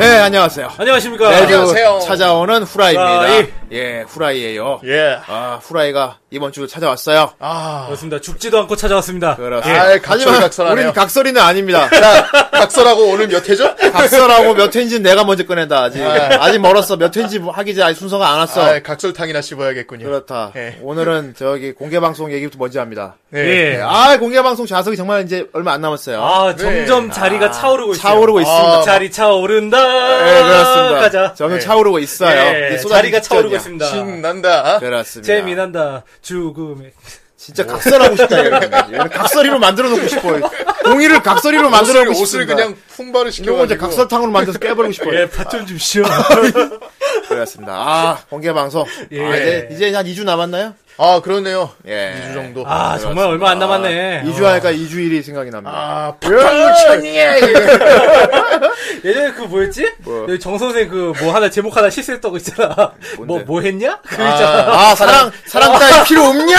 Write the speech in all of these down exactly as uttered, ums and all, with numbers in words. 네, 안녕하세요. 안녕하십니까. 안녕하세요. 찾아오는 후라이입니다. 후라이. 예, 후라이예요. 예. 아, 후라이가 이번 주도 찾아왔어요. 아, 그렇습니다. 죽지도 않고 찾아왔습니다. 그렇습니다. 아, 예. 가지마. 각설하네요. 우린 각설이는 아닙니다. 각설하고 오늘 몇 회죠? 각설하고 몇 회인지는 내가 먼저 꺼낸다. 아직 아, 아직 멀었어. 몇 회인지 하기지 아직 순서가 안 왔어. 아, 각설탕이나 씹어야겠군요. 그렇다. 예. 오늘은 저기 공개 방송 얘기부터 먼저 합니다. 예. 예. 아, 공개 방송 좌석이 정말 이제 얼마 안 남았어요. 아, 네. 점점 자리가 아, 차오르고 있어요. 차오르고 있습니다. 아, 자리 차오른다. 네, 그렇습니다. 가자. 점점 네. 차오르고 있어요. 네. 자리가 차오르고 있습니다. 신난다. 그렇습니다. 재미난다. 죽음의. 진짜 뭐. 각설하고 싶다. 이거는 각설이로 만들어 놓고 싶어요. 공의를 각설이로 만들어 놓고 싶다. 옷을 그냥 품바를 시켜가지고. 이거 이제 각설탕으로 만들어서 깨버리고 싶어요. 예, 팥 좀 주시오. 그렇습니다. 아, 공개 방송. 예. 아, 이제, 이제 한 이 주 남았나요? 아, 그렇네요. 예. 이 주 정도. 아, 아 정말 얼마 안 남았네. 아, 이 주 하니까 어. 이 주일이 생각이 납니다. 아, 파탄천이야. 예전에 그 뭐였지? 뭐. 정선생 그 뭐 하나 제목 하나 실수했던 거 있잖아. 뭐, 뭐 했냐? 그 아, 있잖아. 아, 사랑, 사랑 아. 따위 필요 없냐?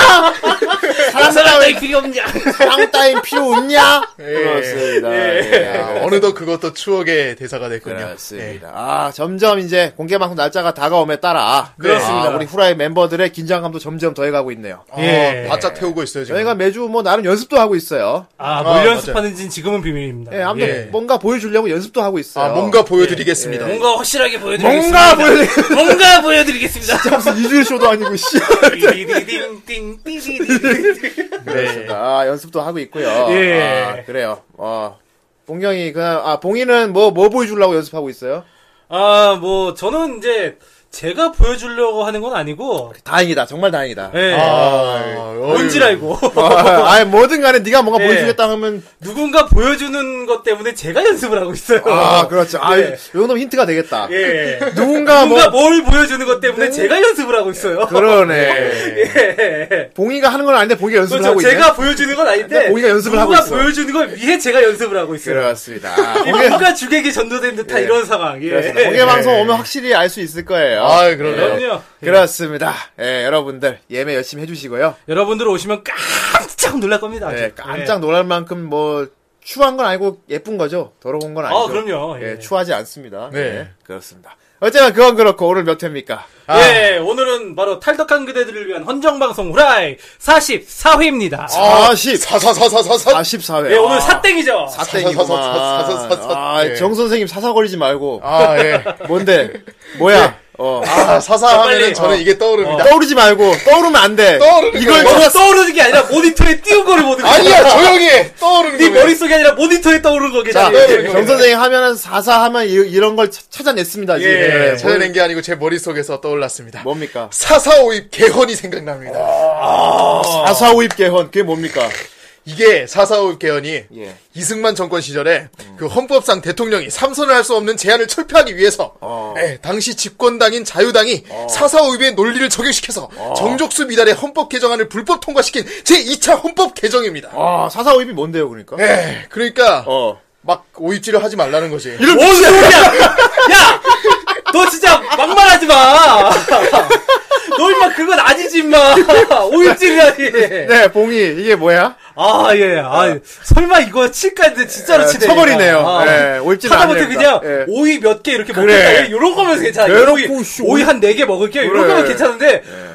사랑, 사랑 따위 필요 없냐? 사랑 따위 필요 없냐? 예. 그렇습니다. 예. 예. 아, 어느덧 그것도 추억의 대사가 됐군요. 그렇습니다. 예. 아, 점점 이제 공개방송 날짜가 다가옴에 따라. 그렇습니다. 아, 우리 후라이 멤버들의 긴장감도 점점 더 가고 있네요. 예. 어, 바짝 태우고 있어요, 지금. 저희가 매주 뭐 나름 연습도 하고 있어요. 아, 뭘 아, 연습하는지는 지금은 비밀입니다. 예, 아무튼 예. 뭔가 보여주려고 연습도 하고 있어요. 아, 뭔가 보여드리겠습니다. 예. 예. 뭔가 확실하게 보여드리겠습니다. 뭔가 보여드리겠습니다. 뭔가 보여드리겠습니다. 진짜 무슨 이주일 쇼도 아니고, 씨. 띵띵띵띵 띵띵띵. 그렇습니다. 아, 연습도 하고 있고요. 예. 아, 그래요. 어, 봉경이, 그냥, 아, 봉이는 뭐, 뭐 보여주려고 연습하고 있어요? 아, 뭐, 저는 이제, 제가 보여주려고 하는 건 아니고 다행이다. 정말 다행이다. 예. 아, 아, 뭔지 알고. 아, 아니 뭐든 간에 네가 뭔가 예. 보여주겠다 하면 누군가 보여주는 것 때문에 제가 연습을 하고 있어요. 아, 그렇죠. 아, 예. 이 정도면 힌트가 되겠다. 예. 누군가, 누군가 뭐... 뭘 보여주는 것 때문에 네. 제가 연습을 하고 있어요. 그러네. 예. 봉이가 하는 건 아닌데 봉이가 연습을 그렇죠. 하고 있네. 제가 보여주는 건 아닌데 봉이가 연습을 하고 있어. 누가 보여주는 걸 위해 제가 연습을 하고 있어요. 그렇습니다. 누가 주객이 전도된 듯한 예. 이런 상황. 예. 공개 방송 오면 확실히 알 수 있을 거예요. 아, 그러네요. 예, 예. 그렇습니다. 예, 여러분들 예매 열심히 해주시고요. 여러분들 오시면 깜짝 놀랄 겁니다. 예, 깜짝 놀랄 만큼 뭐 추한 건 아니고 예쁜 거죠. 더러운 건 아니죠. 아, 그럼요. 예, 예, 추하지 않습니다. 네, 예, 그렇습니다. 어쨌든 그건 그렇고 오늘 몇 회입니까? 아. 예, 오늘은 바로 탈덕한 그대들을 위한 헌정방송 후라이 사십사 회입니다. 사십사, 사사사사사, 사십사 회. 예, 오늘 사땡이죠. 사땡이구만. 아, 정 선생님 사사거리지 말고. 아, 예. 뭔데? 뭐야? 어. 아, 사사하면은 저는 이게 떠오릅니다. 어. 떠오르지 말고, 떠오르면 안 돼. 떠오르는 이걸 저 떠오르는 게 아니라 모니터에 띄운 거를 보는 거야. 아니야, 조용히 해. 떠오르는 거. 네 머릿속이 아니라 모니터에 떠오르는 거겠지. 정선생님 하면은 사사하면 이런 걸 찾아냈습니다. 예, 예. 찾아낸 게 아니고 제 머릿속에서 떠올랐습니다. 뭡니까? 사사오입 개헌이 생각납니다. 아, 아. 사사오입 개헌, 그게 뭡니까? 이게 사사오입 개헌이 예. 이승만 정권 시절에 음. 그 헌법상 대통령이 삼선을 할 수 없는 제한을 철폐하기 위해서 어. 예, 당시 집권당인 자유당이 어. 사사오입의 논리를 적용시켜서 어. 정족수 미달의 헌법 개정안을 불법 통과시킨 제이 차 헌법 개정입니다. 아, 사사오입이 뭔데요, 그러니까? 예, 그러니까 어. 막 오입질을 하지 말라는 거지. 이런 뭔 소리야! 야! 너 진짜 막말하지 마! 너 임마 그건 아니지 임마. 오입질이라니. 네, 봉이 이게 뭐야? 아, 예. 아, 어. 설마 이거 칠까 했는데 진짜로 예, 치네. 쳐버리네요. 아, 예, 오입질 안 하다못해 그냥 예. 오이 몇 개 이렇게 그래. 먹을까? 이런 거면 괜찮아. 오이, 오이 한 네 개 먹을게요. 그래. 이런 거면 괜찮은데. 예.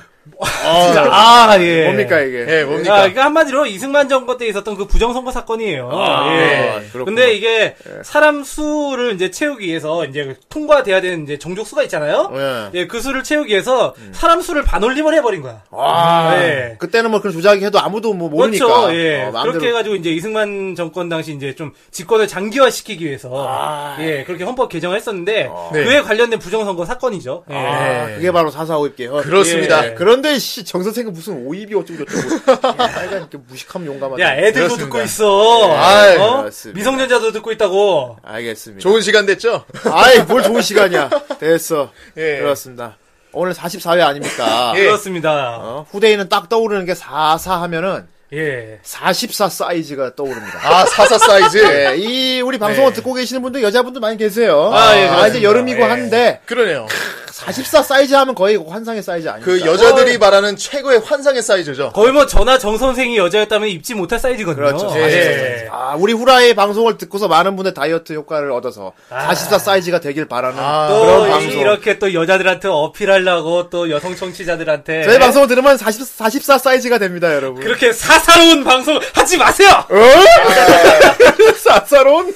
아, 아, 예. 뭡니까, 이게? 예, 뭡니까? 아, 그러니까 한마디로 이승만 정권 때 있었던 그 부정선거 사건이에요. 아, 예. 그렇구나. 근데 이게 예. 사람 수를 이제 채우기 위해서 이제 통과돼야 되는 이제 정족수가 있잖아요? 예. 예, 그 수를 채우기 위해서 음. 사람 수를 반올림을 해버린 거야. 아, 예. 그때는 뭐 그런 조작이 해도 아무도 뭐 모르니까. 그렇죠, 예. 어, 그렇게 해가지고 이제 이승만 정권 당시 이제 좀 집권을 장기화시키기 위해서. 아. 예, 그렇게 헌법 개정을 했었는데. 아. 네. 그에 관련된 부정선거 사건이죠. 예. 아, 예. 그게 바로 사사오입 개헌. 그렇습니다. 예. 그런데 씨, 정선생은 무슨 오입이 어쩌고 저쩌고. 약간 이렇게 무식함 용감하다. 야, 애들도 그렇습니다. 듣고 있어. 네. 아이, 어? 미성년자도 듣고 있다고. 알겠습니다. 좋은 시간 됐죠? 아이, 뭘 좋은 시간이야. 됐어. 예. 그렇습니다. 오늘 사십사 회 아닙니까? 예. 그렇습니다. 어, 후대인은 딱 떠오르는 게 사십사 하면은 예. 사십사 사이즈가 떠오릅니다. 아, 사십사 사이즈? 예, 이, 우리 방송을 예. 듣고 계시는 분들, 여자분들 많이 계세요. 아, 예. 아, 이제 여름이고 예. 한데. 그러네요. 크, 사십사 사이즈 하면 거의 환상의 사이즈 아닙니까? 그 여자들이 어, 바라는 최고의 환상의 사이즈죠. 거의 뭐 전하 정선생이 여자였다면 입지 못할 사이즈거든요. 그렇죠. 사십사 예. 사이즈. 아, 우리 후라이 방송을 듣고서 많은 분의 다이어트 효과를 얻어서 아. 사십사 사이즈가 되길 바라는 아, 또 그런 방송. 이렇게 또 여자들한테 어필하려고 또 여성 청취자들한테. 저희 방송을 들으면 사십, 사십사 사이즈가 됩니다, 여러분. 그렇게 사 사사로운 방송 하지 마세요. 어? 사사로운?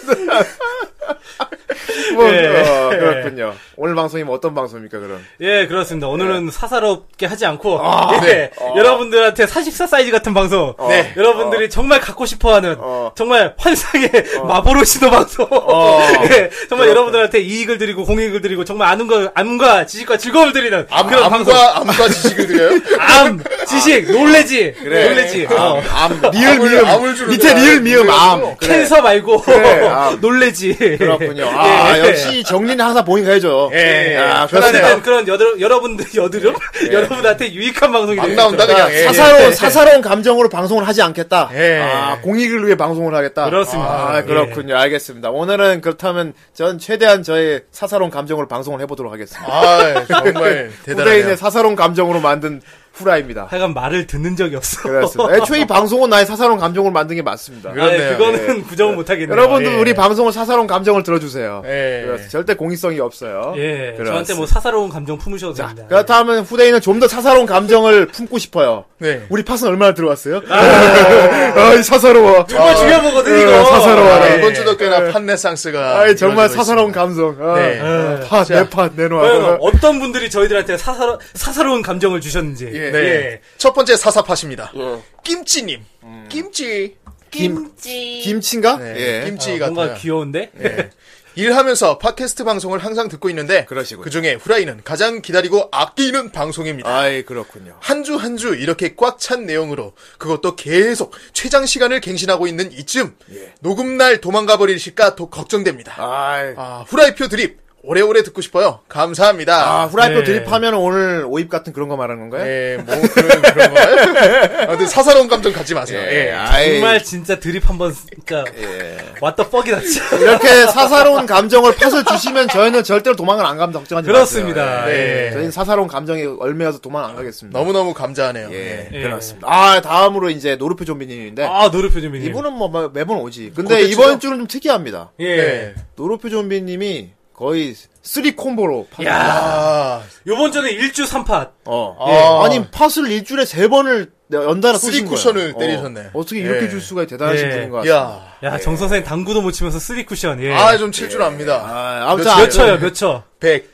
뭐, 예, 어, 그렇군요. 예. 오늘 방송이 뭐 어떤 방송입니까, 그럼? 예, 그렇습니다. 오늘은 예. 사사롭게 하지 않고, 아, 예, 네. 어. 여러분들한테 사십사 사이즈 같은 방송, 어. 네. 여러분들이 어. 정말 갖고 싶어 하는, 어. 정말 환상의 어. 마보로시도 방송, 어. 예, 정말 그렇구나. 여러분들한테 이익을 드리고, 공익을 드리고, 정말 암과, 암과 지식과 즐거움을 드리는 암, 그런 암과, 방송. 암과 지식을 드려요? 암, 지식, 놀래지, 그래. 놀래지. 암, 어. 암, 리을 미음. 암을 밑에 리을 미음, 암. 암. 그래. 캔서 말고, 그래, 암. 놀래지. 그렇군요. 아. 예. 아, 역시 정리는 항상 보인가야죠. 예, 예. 아, 그렇습니다. 그런 여드름, 여러분들 여드름, 예. 여러분한테 유익한 방송이 안 나온다 그냥 예. 사사로운 예. 사사로운 감정으로 방송을 하지 않겠다. 예. 아, 공익을 위해 방송을 하겠다. 그렇습니다. 아, 그렇군요. 예. 알겠습니다. 오늘은 그렇다면 전 최대한 저의 사사로운 감정으로 방송을 해보도록 하겠습니다. 아, 정말 대단해요. 후대인의 사사로운 감정으로 만든. 후라입니다. 하여간 말을 듣는 적이 없어. 그렇습니다. 애초에 이 방송은 나의 사사로운 감정을 만든 게 맞습니다. 그렇네요. 아, 그거는 예. 구정은 예. 못하겠네요. 여러분들 예. 우리 방송을 사사로운 감정을 들어주세요. 예. 그렇습니다. 절대 공익성이 없어요. 예. 그렇습니다. 저한테 뭐 사사로운 감정 품으셔도 자, 됩니다. 그렇다면 후대인은 좀 더 사사로운 감정을 품고 싶어요. 네. 우리 팟은 얼마나 들어왔어요? 아, 아 사사로워. 정말 아, 중요하거든 이거. 사사로워라. 아, 예. 이번 주도 꽤나 팟네상스가. 아, 정말 사사로운 있습니다. 감성. 아, 네. 아, 팟, 내 팟 내놓아. 어떤 분들이 저희들한테 사사로 사사로운 감정을 주셨는지. 예. 네. 네. 첫 번째 사사팟입니다. 예. 김치님. 음. 김치. 김치. 김치인가? 네. 예. 김치 어, 같아요. 뭔가 귀여운데? 예. 일하면서 팟캐스트 방송을 항상 듣고 있는데 그러시군요. 그중에 후라이는 가장 기다리고 아끼는 방송입니다. 아이 그렇군요. 한 주 한 주 이렇게 꽉 찬 내용으로 그것도 계속 최장 시간을 갱신하고 있는 이쯤 예. 녹음날 도망가버리실까 더 걱정됩니다. 아이. 아 후라이표 드립. 오래오래 듣고 싶어요. 감사합니다. 아, 후라이표 네. 드립하면 오늘 오입 같은 그런 거 말하는 건가요? 예, 네, 뭐, 그런, 그런 거. 아무튼 사사로운 감정 갖지 마세요. 예, 예. 정말 진짜 드립 한 번, 그니까, 예. what the fuck이다, 진짜. 이렇게 사사로운 감정을 팟을 주시면 저희는 절대로 도망을 안 갑니다. 걱정하지 그렇습니다. 마세요. 그렇습니다. 예. 예. 예. 저희는 사사로운 감정에 얼매여서 도망 안 가겠습니다. 너무너무 감사하네요. 예. 예. 그렇습니다. 아, 다음으로 이제 노르표 좀비님인데. 아, 노르표 좀비님. 이분은 뭐 매번 오지. 근데 고대치죠? 이번 주는 좀 특이합니다. 예. 예. 노르표 좀비님이 거의 쓰리 콤보로 팟. 야, 요번 주는 일 주 삼 팟. 어. 예. 아. 아니 팟을 일주일에 세 번을 연달아 쓰신 거예요. 쓰리 쿠션을 때리셨네. 어. 어떻게 이렇게 예. 줄 수가 대단하신 예. 분인 것 같습니다. 야, 야, 정 예. 선생님 당구도 못 치면서 쓰리 쿠션. 예. 아, 좀 칠 줄 예. 압니다. 아, 아무튼 몇, 몇 쳐요, 몇 쳐? 백.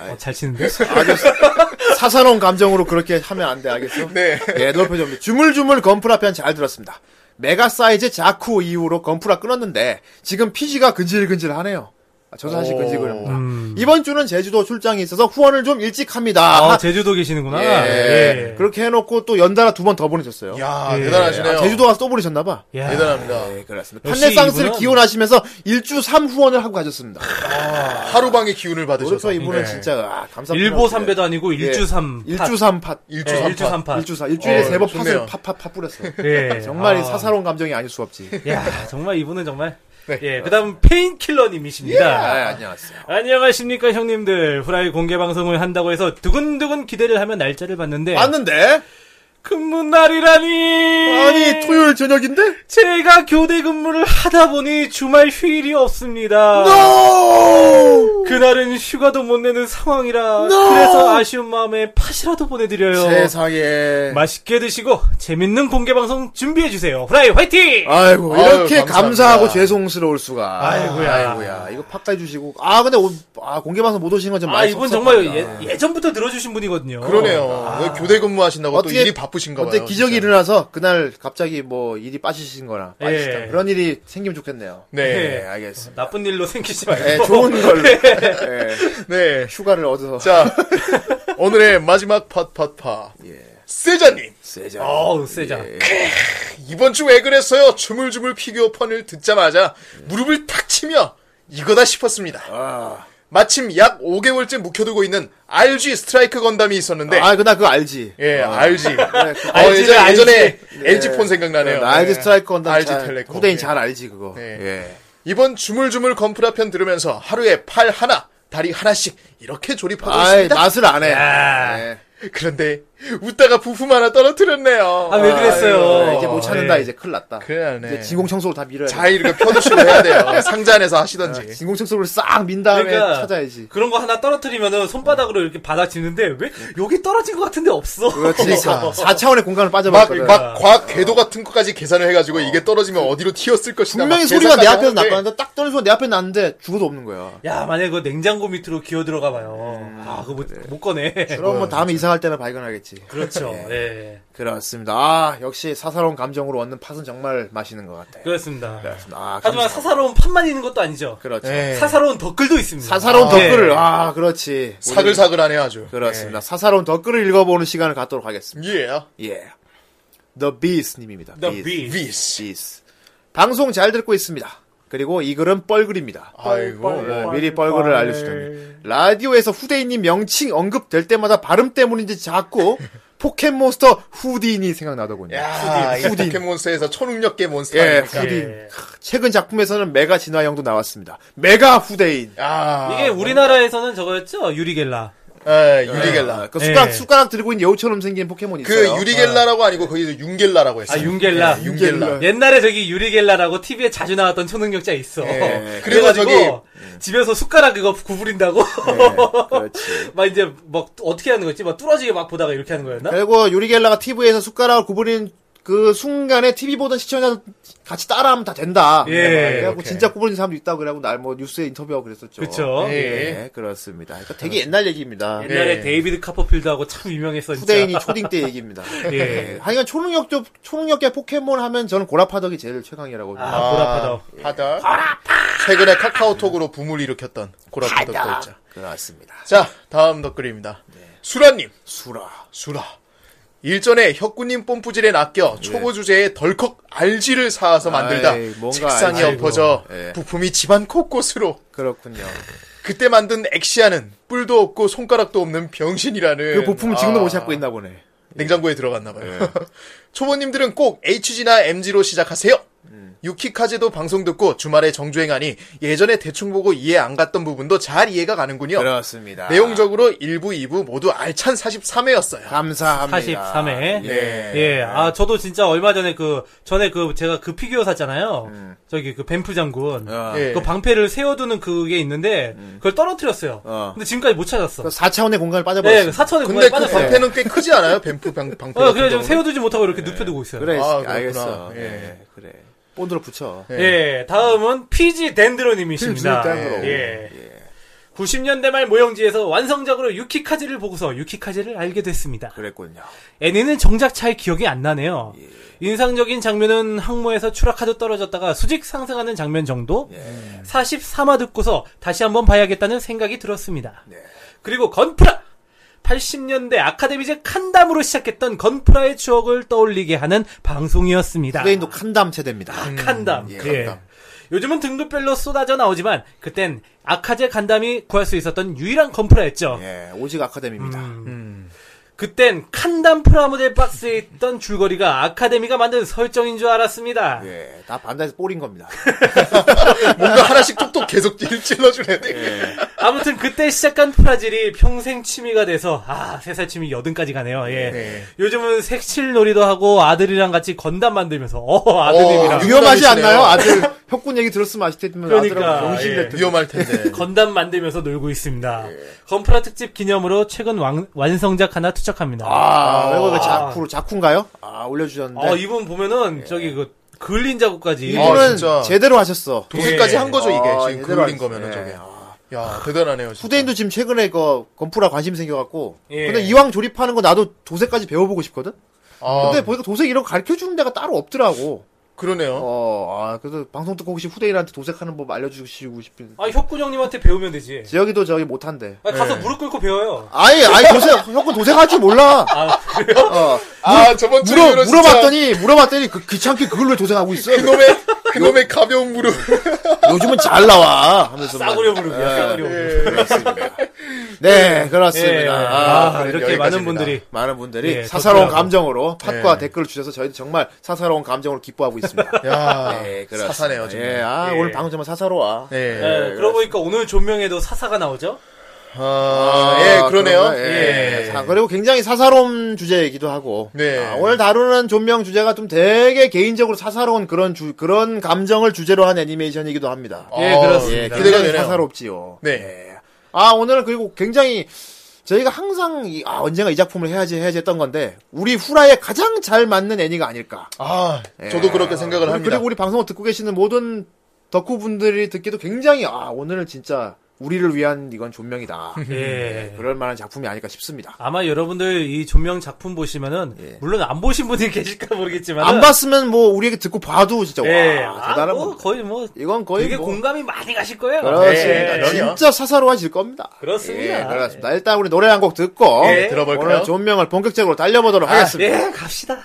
어, 잘 치는데? 아주 사사로운 감정으로 그렇게 하면 안 돼, 알겠어? 네. 예, 높여 좀. 주물주물 건프라 편 잘 들었습니다. 메가 사이즈 자쿠 이후로 건프라 끊었는데 지금 피지가 근질근질하네요. 저도 사실 근질근합니다. 음. 이번 주는 제주도 출장이 있어서 후원을 좀 일찍 합니다. 아, 제주도 계시는구나. 예. 예. 그렇게 해놓고 또 연달아 두 번 더 보내셨어요. 이야, 예. 대단하시네요. 아, 제주도 가서 또 보내셨나봐. 대단합니다. 예, 그렇습니다. 판네상스를 기원하시면서 일 주 삼 후원을 하고 가셨습니다. 아, 하루방의 기운을 받으셔서. 이분은 예. 진짜, 아, 감사합니다. 일보 삼배도 아니고 일 주 삼. 예. 일 주 삼 팟. 일 주 삼 팟. 일 주 삼 팟. 일 주 사. 일주일에 세 번 팟을 팟팟팟 뿌렸어요. 예. 정말 아. 사사로운 감정이 아닐 수 없지. 야, 정말 이분은 정말. 네. 예, 그 다음, 페인킬러님이십니다. 예, 아, 안녕하세요. 안녕하십니까, 형님들. 후라이 공개 방송을 한다고 해서 두근두근 기대를 하며 날짜를 봤는데. 봤는데? 근무날이라니. 아니, 토요일 저녁인데? 제가 교대 근무를 하다 보니 주말 휴일이 없습니다. No! 그날은 휴가도 못 내는 상황이라. No! 그래서 아쉬운 마음에 팥이라도 보내드려요. 세상에. 맛있게 드시고 재밌는 공개 방송 준비해주세요. 후라이 화이팅! 아이고, 이렇게 아유, 감사하고 죄송스러울 수가. 아이고야. 아이고야. 이거 팥까지 주시고. 아, 근데 오, 아, 공개 방송 못 오신 건 좀 많이. 아, 이분 정말 예, 예전부터 들어주신 분이거든요. 그러네요. 아. 교대 근무하신다고 또 일이 바쁘 어때 기적이 진짜. 일어나서 그날 갑자기 뭐 일이 빠지신 거나 예. 그런 일이 생기면 좋겠네요. 네, 네. 알겠습니다. 나쁜 일로 생기지 말고 네, 좋은 걸로. 네. 네. 네, 휴가를 얻어서. 자, 오늘의 마지막 팟팟팟. 예. 세자님. 세자. 어우, 세자. 예. 이번 주 왜 그랬어요? 주물주물 피규어 펀을 듣자마자 무릎을 탁 치며 이거다 싶었습니다. 아. 마침 약 오 개월째 묵혀두고 있는 알지 스트라이크 건담이 있었는데. 아, 그나 그거 알지. 예, 어. 알지. 네, 어, 예전에, 알지. 예전에 네. 엘지폰 생각나네요. 알지 네. 스트라이크 건담. 알지 텔레콤. 후대인 예. 잘 알지, 그거. 네. 예. 이번 주물주물 건프라편 들으면서 하루에 팔 하나, 다리 하나씩 이렇게 조립하고 아이, 있습니다. 맛을 안 해. 아. 네. 그런데 웃다가 부품 하나 떨어뜨렸네요. 아, 왜 그랬어요? 아, 이제 못 찾는다. 네. 이제 큰일 났다. 그래야네. 이제 진공청소로 다 밀어야 돼. 자이를 펴두시고 해야 돼요. 상자 안에서 하시던지. 아, 진공청소를 싹 민 다음에 그러니까 찾아야지. 그런 거 하나 떨어뜨리면은 손바닥으로 이렇게 받아 짚는데 왜 여기 떨어진 것 같은데 없어. 그렇지. 사 차원의 공간을 빠져버렸거든. 막, 막 과학 궤도 같은 것까지 계산을 해가지고 어. 이게 떨어지면 그, 어디로 튀었을 것이다. 분명히 소리가 내 앞에서 났는데 딱 떨어지면 내 앞에 났는데 죽어도 없는 거야. 야, 만약에 그 냉장고 밑으로 기어 들어가 봐요. 음, 아, 그거 못, 그래. 못 꺼내. 그럼 뭐 다음에 이상할 때나 발견하겠지. 그렇죠. 예. 네. 그렇습니다. 아, 역시 사사로운 감정으로 얻는 팥은 정말 맛있는 것 같아요. 그렇습니다. 그렇습니다. 아, 하지만 사사로운 팥만 있는 것도 아니죠. 그렇죠. 예. 사사로운 덧글도 있습니다. 사사로운 아, 덧글을, 예. 아, 그렇지. 사글사글하네요, 아주. 그렇습니다. 예. 사사로운 덧글을 읽어보는 시간을 갖도록 하겠습니다. 예. Yeah. 예. Yeah. The Beast님입니다. The Beast. Beast. Beast. 방송 잘 듣고 있습니다. 그리고 이 글은 뻘글입니다. 아이고. 뻘글. 네, 미리 뻘글을 알려주셨네. 라디오에서 후대인님 명칭 언급될 때마다 발음 때문인지 자꾸 포켓몬스터 후딘이 생각나더군요. 야, 후딘. 후딘. 포켓몬스터에서 초능력계 몬스터. 예, 아닙니까? 후딘. 예. 최근 작품에서는 메가 진화형도 나왔습니다. 메가 후대인. 아, 이게 우리나라에서는 저거였죠? 유리겔라. 예, 유리겔라. 예. 그 숟가락, 예. 숟가락 들고 있는 여우처럼 생긴 포켓몬이 있어요. 그 유리겔라라고 아니고 거기서 윤겔라라고 했어요. 아, 윤겔라. 예, 윤겔라. 윤겔라. 옛날에 저기 유리겔라라고 티비에 자주 나왔던 초능력자 있어. 예. 그래서 저기 집에서 숟가락 그거 구부린다고. 예. 그렇지. 막 이제 막 어떻게 하는 거였지? 막 뚫어지게 막 보다가 이렇게 하는 거였나? 그리고 유리겔라가 티비에서 숟가락을 구부린 그 순간에 티비 보던 시청자들 같이 따라하면 다 된다. 예. 그래갖고 진짜 구부린 사람도 있다고 그래갖고 날 뭐 뉴스에 인터뷰하고 그랬었죠. 그렇죠. 예. 예. 그렇습니다. 그러니까 되게 옛날 얘기입니다. 옛날에 예. 데이비드 카퍼필드하고 참 유명했었죠. 후대인이 초딩 때 얘기입니다. 예. 하여간 초능력 쪽 초능력계 포켓몬 하면 저는 고라파덕이 제일 최강이라고. 아, 아 고라파덕. 예. 파덕. 고라파. 최근에 카카오톡으로 붐을 일으켰던 고라파덕도 있죠. 그렇습니다. 자, 다음 덧글입니다. 네. 수라님. 수라. 수라. 일전에 혁구님 뽐뿌질에 낚여 예. 초보 주제에 덜컥 알지를 사와서 만들다 아이, 책상이 아이고. 엎어져 예. 부품이 집안 곳곳으로. 그렇군요. 그때 만든 엑시아는 뿔도 없고 손가락도 없는 병신이라는. 그 부품을 지금도 아. 못 찾고 있나 보네. 냉장고에 들어갔나 봐요. 예. 초보님들은 꼭 에이치지나 엠지로 시작하세요. 음. 유키카제도 방송 듣고 주말에 정주행하니 예전에 대충 보고 이해 안 갔던 부분도 잘 이해가 가는군요. 그렇습니다. 내용적으로 일 부, 이 부 모두 알찬 사십삼 회였어요. 감사합니다. 사십삼 회. 예. 예. 아, 저도 진짜 얼마 전에 그, 전에 그, 제가 그 피규어 샀잖아요. 음. 저기 그 뱀프 장군. 어. 예. 그 방패를 세워두는 그게 있는데, 음. 그걸 떨어뜨렸어요. 어. 근데 지금까지 못 찾았어. 사 차원의 공간을 빠져버렸어요. 네, 사 차원의 공간을 빠져버렸어요. 근데 그 방패는 꽤 크지 않아요? 뱀프 방, 방패. 어, 그래, 좀 세워두지 못하고 이렇게 예. 눕혀두고 있어요. 그래, 아, 알겠어. 예. 예. 그래. 본드로 붙여. 예. 예, 다음은 피지 덴드로님이십니다. 예. 예. 예. 구십 년대 말 모형지에서 완성작으로 유키카제를 보고서 유키카제를 알게 됐습니다. 그랬군요. 애니는 정작 잘 기억이 안 나네요. 예. 인상적인 장면은 항모에서 추락하듯 떨어졌다가 수직 상승하는 장면 정도? 예. 사십삼 화 듣고서 다시 한번 봐야겠다는 생각이 들었습니다. 예. 그리고 건프라! 팔십 년대 아카데미제 칸담으로 시작했던 건프라의 추억을 떠올리게 하는 방송이었습니다. 후대인도 칸담 세대입니다. 아, 칸담. 음, 예. 칸담. 요즘은 등급별로 쏟아져 나오지만 그땐 아카제 칸담이 구할 수 있었던 유일한 건프라였죠. 예, 오직 아카데미입니다. 음, 음. 그땐 칸담 프라모델 박스에 있던 줄거리가 아카데미가 만든 설정인 줄 알았습니다. 예, 다 반다에서 뽀린 겁니다. 뭔가 하나씩 톡톡 계속 찔러주네. 예. 아무튼 그때 시작한 프라질이 평생 취미가 돼서 아, 세 살 취미 여든까지 가네요. 예. 예. 요즘은 색칠놀이도 하고 아들이랑 같이 건담 만들면서 어, 아드님이랑. 어, 위험하지 않나요? 아들 혁군 얘기 들었으면 아실 텐데. 그러니까. 병신일 예, 위험할 텐데. 건담 만들면서 놀고 있습니다. 예. 건프라 특집 기념으로 최근 왕, 완성작 하나 투 합니다. 아, 이거 아, 자쿠 아, 자쿠인가요? 아, 올려주셨는데. 아, 이분 보면은 예. 저기 그 그을린 작업까지. 이분은 아, 제대로 하셨어. 도색까지 예. 한 거죠 이게. 아, 지금 그을린 거면은 예. 저게. 아, 야, 대단하네요. 진짜. 후대인도 지금 최근에 그 건프라 관심 생겨갖고. 예. 근데 이왕 조립하는 거 나도 도색까지 배워보고 싶거든. 아. 근데 보니까 도색 이런 거 가르쳐 주는 데가 따로 없더라고. 그러네요. 어, 아, 그래서 방송 듣고 혹시 후대인한테 도색하는 법 알려주시고 싶은. 아, 혁군 형님한테 배우면 되지. 여기도 저기 못한대. 아, 가서 네. 무릎 꿇고 배워요. 아니, 아니, 도색, 혁군 도색할 줄 몰라. 아, 그래요? 어. 아, 저번 주에 물어, 물어봤더니, 진짜... 물어봤더니, 그, 귀찮게 그걸로 도생하고 있어. 그놈의, 그놈의 가벼운 무릎. 요즘은 잘 나와. 하면서. 싸구려 무릎이야, 싸구려 무릎. 네, 그렇습니다. 예, 아, 아, 이렇게 여기까지입니다. 많은 분들이. 많은 분들이 예, 사사로운 좋더라고요. 감정으로 팟과 예. 댓글을 주셔서 저희도 정말 사사로운 감정으로 기뻐하고 있습니다. 야, 네, 그렇습니다. 사사네요, 정말. 예, 아, 예. 오늘 방송 정말 사사로워. 예, 예, 예 그러고 그렇습니다. 보니까 오늘 조명에도 사사가 나오죠? 아, 아, 예, 그러네요. 그러면, 예. 예. 자, 그리고 굉장히 사사로운 주제이기도 하고. 네. 아, 오늘 다루는 존명 주제가 좀 되게 개인적으로 사사로운 그런 주, 그런 감정을 주제로 한 애니메이션이기도 합니다. 예, 그렇습니다. 예, 기대가 되네요. 사사롭지요. 네. 예. 아, 오늘은 그리고 굉장히 저희가 항상, 이, 아, 언젠가 이 작품을 해야지, 해야지 했던 건데, 우리 후라이에 가장 잘 맞는 애니가 아닐까. 아, 예. 저도 그렇게 생각을 아, 합니다. 그리고 우리 방송을 듣고 계시는 모든 덕후분들이 듣기도 굉장히, 아, 오늘은 진짜, 우리를 위한 이건 존명이다. 예. 네, 그럴 만한 작품이 아닐까 싶습니다. 아마 여러분들 이 존명 작품 보시면은 예. 물론 안 보신 분들이 계실까 모르겠지만 안 봤으면 뭐 우리에게 듣고 봐도 진짜 예. 와 대단한 아, 뭐 거의 뭐 이건 거의 되게 뭐... 공감이 많이 가실 거예요. 그렇습니다. 예. 진짜 사사로워질 겁니다. 그렇습니다. 예, 그렇습니다. 예. 일단 우리 노래 한 곡 듣고 예. 들어볼까요? 오늘 존명을 본격적으로 달려보도록 아, 하겠습니다. 예, 갑시다.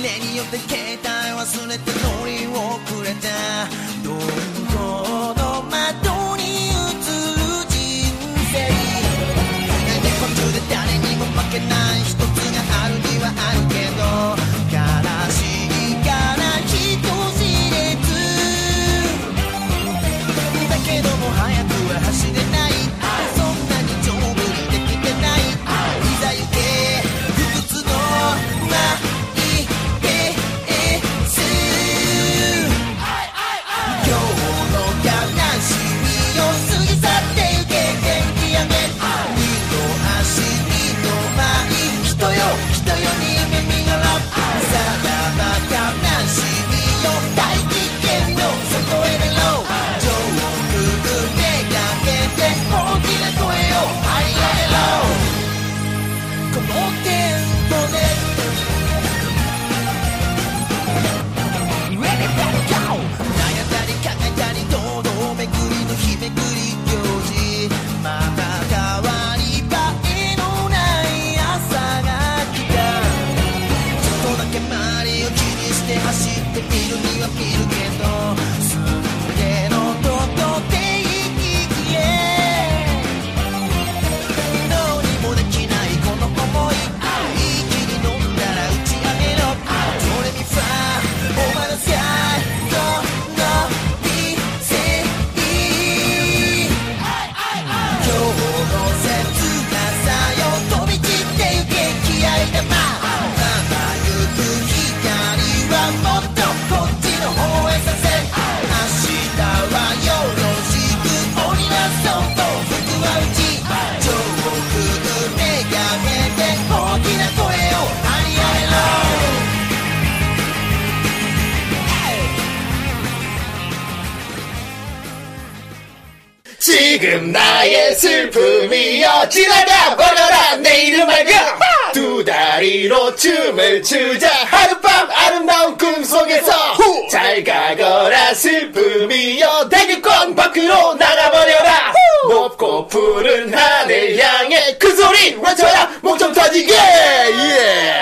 何よって携帯忘れて乗り遅れたどこの窓に映る人生日本中で誰にも負けない一つがあるにはあるけど悲しいから人知れずだけども早くは走れないそんなに丈夫にできてないいざ行け不屈のま지금 나의 슬픔이여 지나가 버려라 내 이름 알고 두 다리로 춤을 추자 하룻밤 아름다운 꿈속에서 후! 잘 가거라 슬픔이여 대기권 밖으로 나가버려라 후! 높고 푸른 하늘 향해 그 소리 외쳐라 목 좀 터지게 예!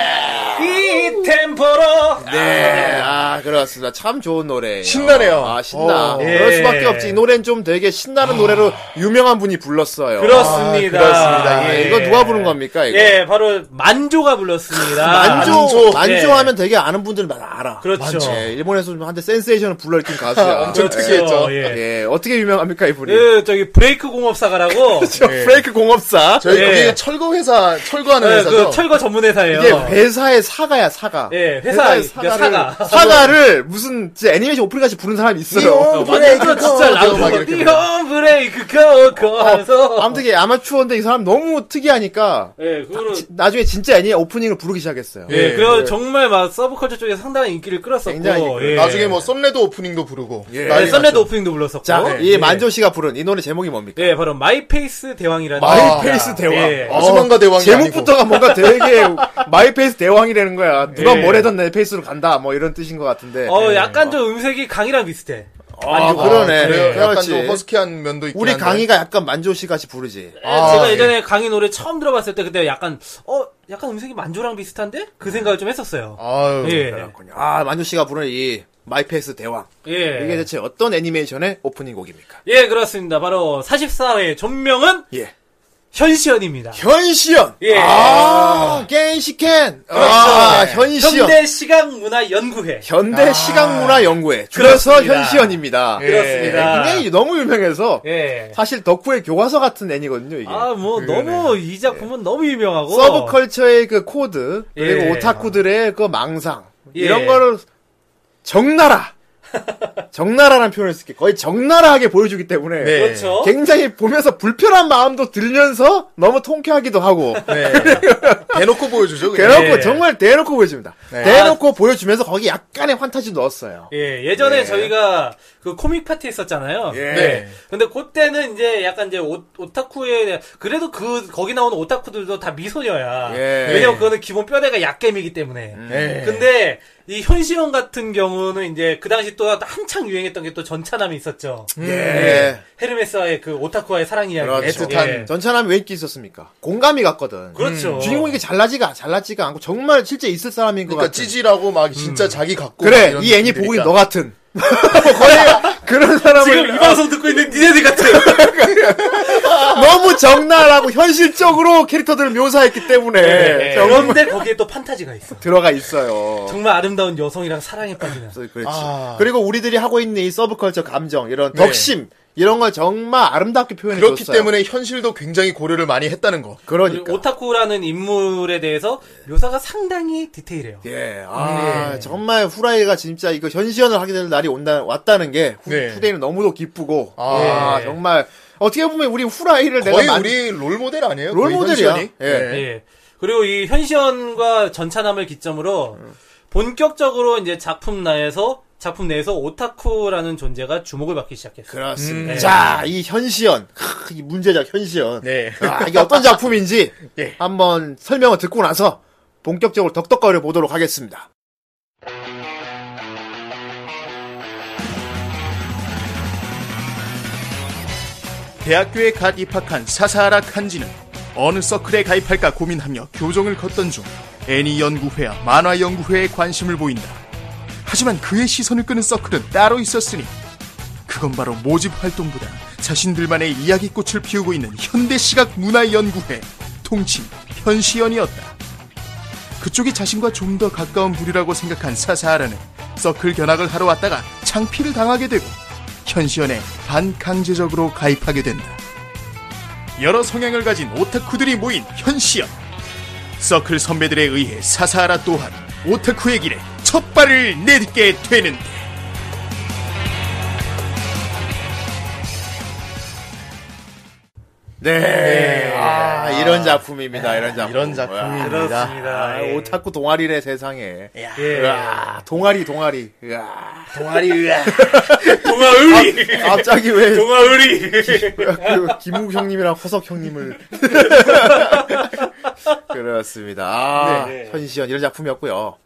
이 템포로 네 아 그렇습니다. 참 좋은 노래 신나네요. 아 신나 오, 예. 그럴 수밖에 없지. 이 노래는 좀 되게 신나는 노래로 유명한 분이 불렀어요. 그렇습니다. 아, 그렇습니다. 예. 예. 이거 누가 부른 겁니까? 이거? 예, 바로 만조가 불렀습니다. 만조, 만조, 만조 예. 하면 되게 아는 분들은 많아 알아. 그렇죠. 예, 일본에서 좀 한때 센세이션을 불러일으킨 가수야. 엄청 그렇죠. 특이했죠. 예. 예, 어떻게 유명합니까 이분이? 예, 저기 브레이크 공업사가라고. 그렇죠. 예. 브레이크 공업사. 저희 예. 철거 회사, 철거하는 예, 회사죠. 그 철거 전문 회사예요. 이게 회사의 사가야 사가. 예, 회사의, 회사의 사가를, 그러니까 사가. 사가를 노래를 무슨 진짜 애니메이션 오프닝까지 부른 사람이 있어요. 이거 진짜 라고 비온 브레이크 코코 하면서. 아무튼 이게 아마추어인데 이 사람 너무 특이하니까. 예, 네, 그거는 나중에 진짜 애니 오프닝을 부르기 시작했어요. 예, 네, 네. 그래서 네. 정말 막 서브컬처 쪽에 상당히 인기를 끌었었고. 예. 나중에 뭐 썸레도 오프닝도 부르고. 예, 네, 썸레도 오프닝도 불렀었고. 자, 네. 이 만조 씨가 부른 이 노래 제목이 뭡니까? 예, 네, 바로 마이페이스 대왕이라는. 마이페이스 아, 대왕. 예. 아즈만가 대왕이. 제목부터가 뭔가 되게 마이페이스 대왕이라는 거야. 누가 예. 뭘 해던 내 페이스로 간다. 뭐 이런 뜻인 것 같은데. 어, 약간 어. 좀 음색이 강이랑 비슷해. 아, 아 그러네. 그래요. 약간 그렇지. 좀 허스키한 면도 있긴 우리 한데. 강이가 약간 만조씨 같이 부르지. 아, 제가 예전에 예. 강이 노래 처음 들어봤을 때 그때 약간 어 약간 음색이 만조랑 비슷한데 그 생각을 좀 했었어요. 아유, 예. 그렇군요. 아 만조씨가 부르는 이 마이페이스 대왕. 예. 이게 대체 어떤 애니메이션의 오프닝 곡입니까? 예, 그렇습니다. 바로 사십사 회 존명은. 예. 현시연입니다. 현시연! 예. 아, 겐시켄! 아, 아, 현시연. 현대시각문화연구회. 현대시각문화연구회. 아, 줄여서 그렇습니다. 현시연입니다. 예. 그렇습니다. 굉장히 너무 유명해서, 예. 사실 덕후의 교과서 같은 애니거든요, 이게. 아, 뭐, 그러네. 너무, 이 작품은 예. 너무 유명하고. 서브컬처의 그 코드, 그리고 예. 오타쿠들의 그 망상. 예. 이런 거를, 적나라! 적나라라는 표현을 쓸게. 거의 적나라하게 보여주기 때문에. 네. 그렇죠. 굉장히 보면서 불편한 마음도 들면서 너무 통쾌하기도 하고. 네. 대놓고 보여주죠. 그냥. 대놓고, 네. 정말 대놓고 보여줍니다. 네. 대놓고 아, 보여주면서 거기 약간의 환타지도 넣었어요. 예, 예전에 네. 저희가 그 코믹 파티 했었잖아요. 예. 네. 근데 그때는 이제 약간 이제 오, 오타쿠의, 그래도 그, 거기 나오는 오타쿠들도 다 미소녀야. 예. 왜냐면 그거는 기본 뼈대가 약겜이기 때문에. 예. 근데, 이 현시연 같은 경우는 이제 그 당시 또 한창 유행했던 게 또 전차남이 있었죠. 예. 예. 헤르메스와의 그 오타쿠와의 사랑 이야기. 그렇죠. 애틋한. 예. 전차남이 왜 인기 있었습니까? 공감이 갔거든. 그렇죠. 음. 주인공이 이게 잘나지가, 잘나지가 않고 정말 실제 있을 사람인 것 같아. 그러니까 찌질하고 막 진짜 음. 자기 갖고. 그래, 이 애니 보고 있는 너 같은. 거의 그런 사람을 지금 이 방송 듣고 있는 니네들 같은 너무 적나라하고 현실적으로 캐릭터들을 묘사했기 때문에 네, 그런데 거기에 또 판타지가 있어 들어가 있어요. 정말 아름다운 여성이랑 사랑에 빠지는. 그렇지. 아. 그리고 우리들이 하고 있는 이 서브컬처 감정 이런 덕심. 네. 이런 걸 정말 아름답게 표현해줬어요. 그렇기 때문에 현실도 굉장히 고려를 많이 했다는 거. 그러니까. 오타쿠라는 인물에 대해서 묘사가 상당히 디테일해요. 예, 아, 네. 정말 후라이가 진짜 이거 현시연을 하게 될 날이 온다, 왔다는 게 후, 네. 후대인은 너무도 기쁘고. 아, 예. 정말. 어떻게 보면 우리 후라이를 거의 내가. 거의 우리 많이... 롤모델 아니에요? 롤모델이야. 예. 예. 예. 그리고 이 현시연과 전차남을 기점으로 본격적으로 이제 작품 내에서 작품 내에서 오타쿠라는 존재가 주목을 받기 시작했어요. 그렇습니다. 음. 자, 이 현시연, 크, 이 문제작 현시연. 네. 아, 이게 어떤 작품인지 네. 한번 설명을 듣고 나서 본격적으로 덕덕거려 보도록 하겠습니다. 대학교에 갓 입학한 사사라 칸지는 어느 서클에 가입할까 고민하며 교정을 걷던 중 애니 연구회와 만화 연구회에 관심을 보인다. 하지만 그의 시선을 끄는 서클은 따로 있었으니 그건 바로 모집활동보다 자신들만의 이야기꽃을 피우고 있는 현대시각문화연구회 통칭 현시연이었다. 그쪽이 자신과 좀 더 가까운 부류라고 생각한 사사하라는 서클 견학을 하러 왔다가 창피를 당하게 되고 현시연에 반강제적으로 가입하게 된다. 여러 성향을 가진 오타쿠들이 모인 현시연. 서클 선배들에 의해 사사하라 또한 오타쿠의 길에 첫 발을 내딛게 되는데. 네. 네. 아, 이런 작품입니다. 아, 이런 작품. 이런 작품입니다. 그렇습니다. 아, 오타쿠 동아리래 세상에. 야. 예. 으아, 동아리 동아리. 으아. 동아리. 으아. 동아리. 아, 갑자기 왜 동아리. 김욱 형님이랑 허석 형님을. 그렇습니다. 아, 네, 네. 현시연 이런 작품이었고요.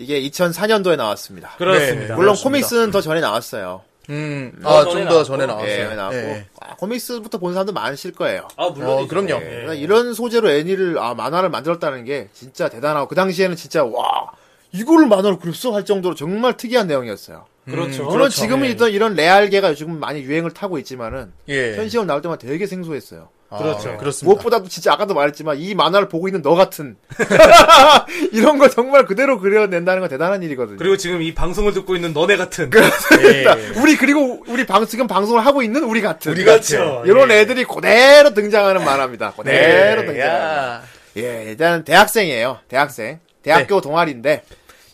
이게 이천사 년도에 나왔습니다. 그렇습니다. 네, 물론 그렇습니다. 코믹스는 더 전에 나왔어요. 음, 아, 좀 더 전에 나왔어요. 예, 나왔고. 예. 아, 코믹스부터 본 사람도 많으실 거예요. 아, 물론. 어, 그럼요. 예. 예. 이런 소재로 애니를, 아, 만화를 만들었다는 게 진짜 대단하고, 그 당시에는 진짜, 와, 이거를 만화로 그렸어? 할 정도로 정말 특이한 내용이었어요. 그렇죠. 물론 그렇죠. 지금은 일단 예. 이런 레알계가 요즘 많이 유행을 타고 있지만은, 예. 현시연 나올 때마다 되게 생소했어요. 아, 그렇죠. 그렇습니다. 무엇보다도 진짜 아까도 말했지만 이 만화를 보고 있는 너 같은 이런 거 정말 그대로 그려낸다는 건 대단한 일이거든요. 그리고 지금 이 방송을 듣고 있는 너네 같은. 그렇습니다. 예, 예. 우리 그리고 우리 방 지금 방송을 하고 있는 우리 같은. 우리 같죠. 이런 예. 애들이 그대로 등장하는 만화입니다. 그대로 예, 등장. 예, 일단 대학생이에요. 대학생. 대학교 네. 동아리인데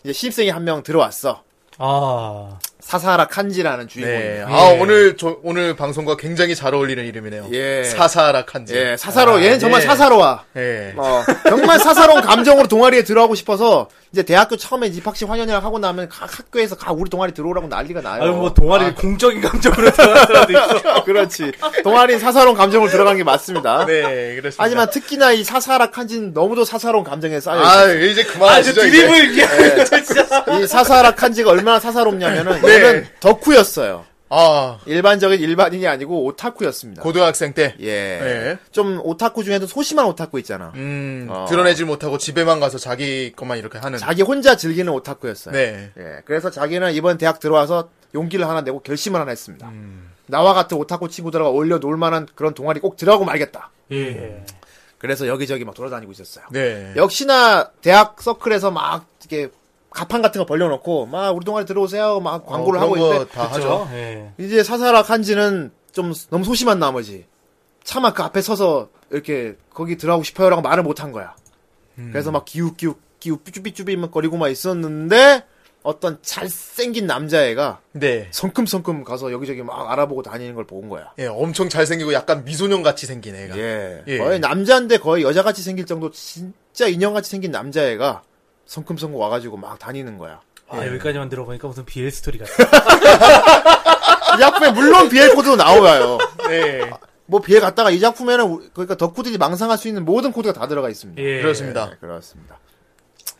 이제 신입생이 한 명 들어왔어. 아. 사사라 칸지라는 주인공입니다. 네. 아, 예. 오늘, 저, 오늘 방송과 굉장히 잘 어울리는 이름이네요. 예. 사사라 칸지. 예, 사사로, 아, 얘는 정말 예. 사사로와. 예. 어, 정말 사사로운 감정으로 동아리에 들어가고 싶어서, 이제 대학교 처음에 입학식 환영회를 하고 나면 각 학교에서 각 우리 동아리 들어오라고 난리가 나요. 아유, 뭐 동아리를 아. 공적인 감정으로 들어갈 수도 있어. 그렇지. 동아리는 사사로운 감정으로 들어간 게 맞습니다. 네, 그렇습니다. 하지만 특히나 이 사사라 칸지는 너무도 사사로운 감정에 쌓여있어요. 아, 이제 그만하시죠. 아, 드립을 얘기하는 거죠, 진짜. 이 사사라 칸지가 얼마나 사사롭냐면은, 네. 저는 덕후였어요. 아. 일반적인 일반인이 아니고 오타쿠였습니다. 고등학생 때? 예. 예. 좀 오타쿠 중에도 소심한 오타쿠 있잖아. 음, 어. 드러내질 못하고 집에만 가서 자기 것만 이렇게 하는. 자기 혼자 즐기는 오타쿠였어요. 네. 예. 그래서 자기는 이번 대학 들어와서 용기를 하나 내고 결심을 하나 했습니다. 음. 나와 같은 오타쿠 친구들과 어울려 놀 만한 그런 동아리 꼭 들어가고 말겠다. 예. 음. 그래서 여기저기 막 돌아다니고 있었어요. 네. 역시나 대학 서클에서 막 이렇게 가판 같은 거 벌려놓고 막 우리 동아리 들어오세요 막 광고를 어, 하고 있는데 다 하죠. 예. 이제 사사라 칸지는 좀 너무 소심한 나머지 차마 그 앞에 서서 이렇게 거기 들어가고 싶어요라고 말을 못한 거야. 음. 그래서 막 기웃기웃 기웃 삐쭈삐쭈삐만 거리고 막 있었는데 어떤 잘생긴 남자애가 네. 성큼성큼 가서 여기저기 막 알아보고 다니는 걸 본 거야. 예, 엄청 잘생기고 약간 미소년 같이 생긴 애가. 예. 예. 거의 남자인데 거의 여자같이 생길 정도 진짜 인형같이 생긴 남자애가. 성큼성큼 와가지고 막 다니는 거야. 아, 예. 여기까지만 들어보니까 무슨 비엘 스토리 같아. 이 작품에 물론 비엘 코드도 나와요. 네. 뭐 비엘 갔다가 이 작품에는 그러니까 덕후들이 망상할 수 있는 모든 코드가 다 들어가 있습니다. 예. 그렇습니다. 네, 그렇습니다.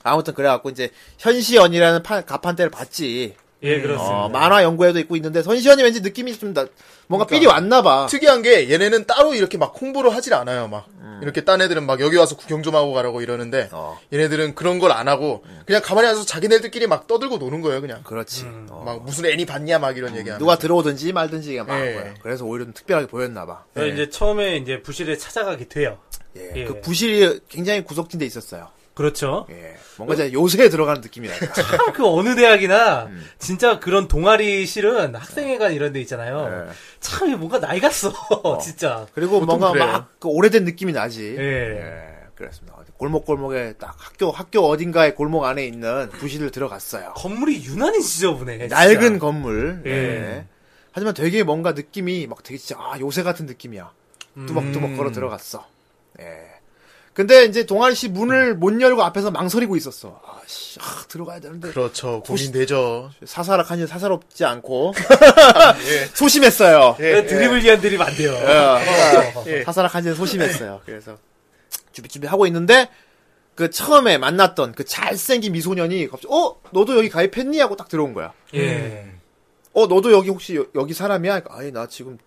아무튼 그래갖고 이제 현시연이라는 판, 가판대를 봤지. 예, 그렇습니다. 어, 만화 연구회도 있고 있는데 현시연이 왠지 느낌이 좀 나, 뭔가 삘이 그러니까, 왔나봐. 특이한 게 얘네는 따로 이렇게 막 홍보를 하질 않아요. 막 음. 이렇게 딴 애들은 막 여기 와서 구경 좀 하고 가라고 이러는데 어. 얘네들은 그런 걸 안 하고 음. 그냥 가만히 앉아서 자기네들끼리 막 떠들고 노는 거예요. 그냥. 그렇지. 음. 어. 막 무슨 애니 봤냐 막 이런 음. 얘기하면서. 누가 들어오든지 말든지 그냥 막 예. 거예요. 그래서 오히려 좀 특별하게 보였나봐. 예. 이제 처음에 이제 부실에 찾아가게 돼요. 예. 예. 그 부실이 굉장히 구석진 데 있었어요. 그렇죠. 예. 뭔가 이제 요새에 들어가는 느낌이랄까. 참, 그 어느 대학이나, 음. 진짜 그런 동아리 실은 학생회관 이런 데 있잖아요. 예. 참, 뭔가 나이 갔어. 어. 진짜. 그리고 뭔가 그래요. 막, 그 오래된 느낌이 나지. 예. 예. 그렇습니다. 골목골목에 딱 학교, 학교 어딘가에 골목 안에 있는 부실을 들어갔어요. 건물이 유난히 지저분해. 진짜. 낡은 건물. 예. 예. 하지만 되게 뭔가 느낌이 막 되게 진짜, 아, 요새 같은 느낌이야. 뚜벅뚜벅 음. 걸어 들어갔어. 예. 근데 이제 동아리씨 문을 못 열고 앞에서 망설이고 있었어. 아씨, 아, 들어가야 되는데. 그렇죠. 고민되죠. 사사라 칸지 사사롭지 않고 예. 소심했어요. 예, 예. 드립을 위한 드립 안 돼요. 예. 예. 사사라 칸지 소심했어요. 그래서 준비준비 하고 있는데 그 처음에 만났던 그 잘생긴 미소년이 갑자기 어 너도 여기 가입했니 하고 딱 들어온 거야. 예. 어 너도 여기 혹시 여, 여기 사람이야? 아니 나 지금.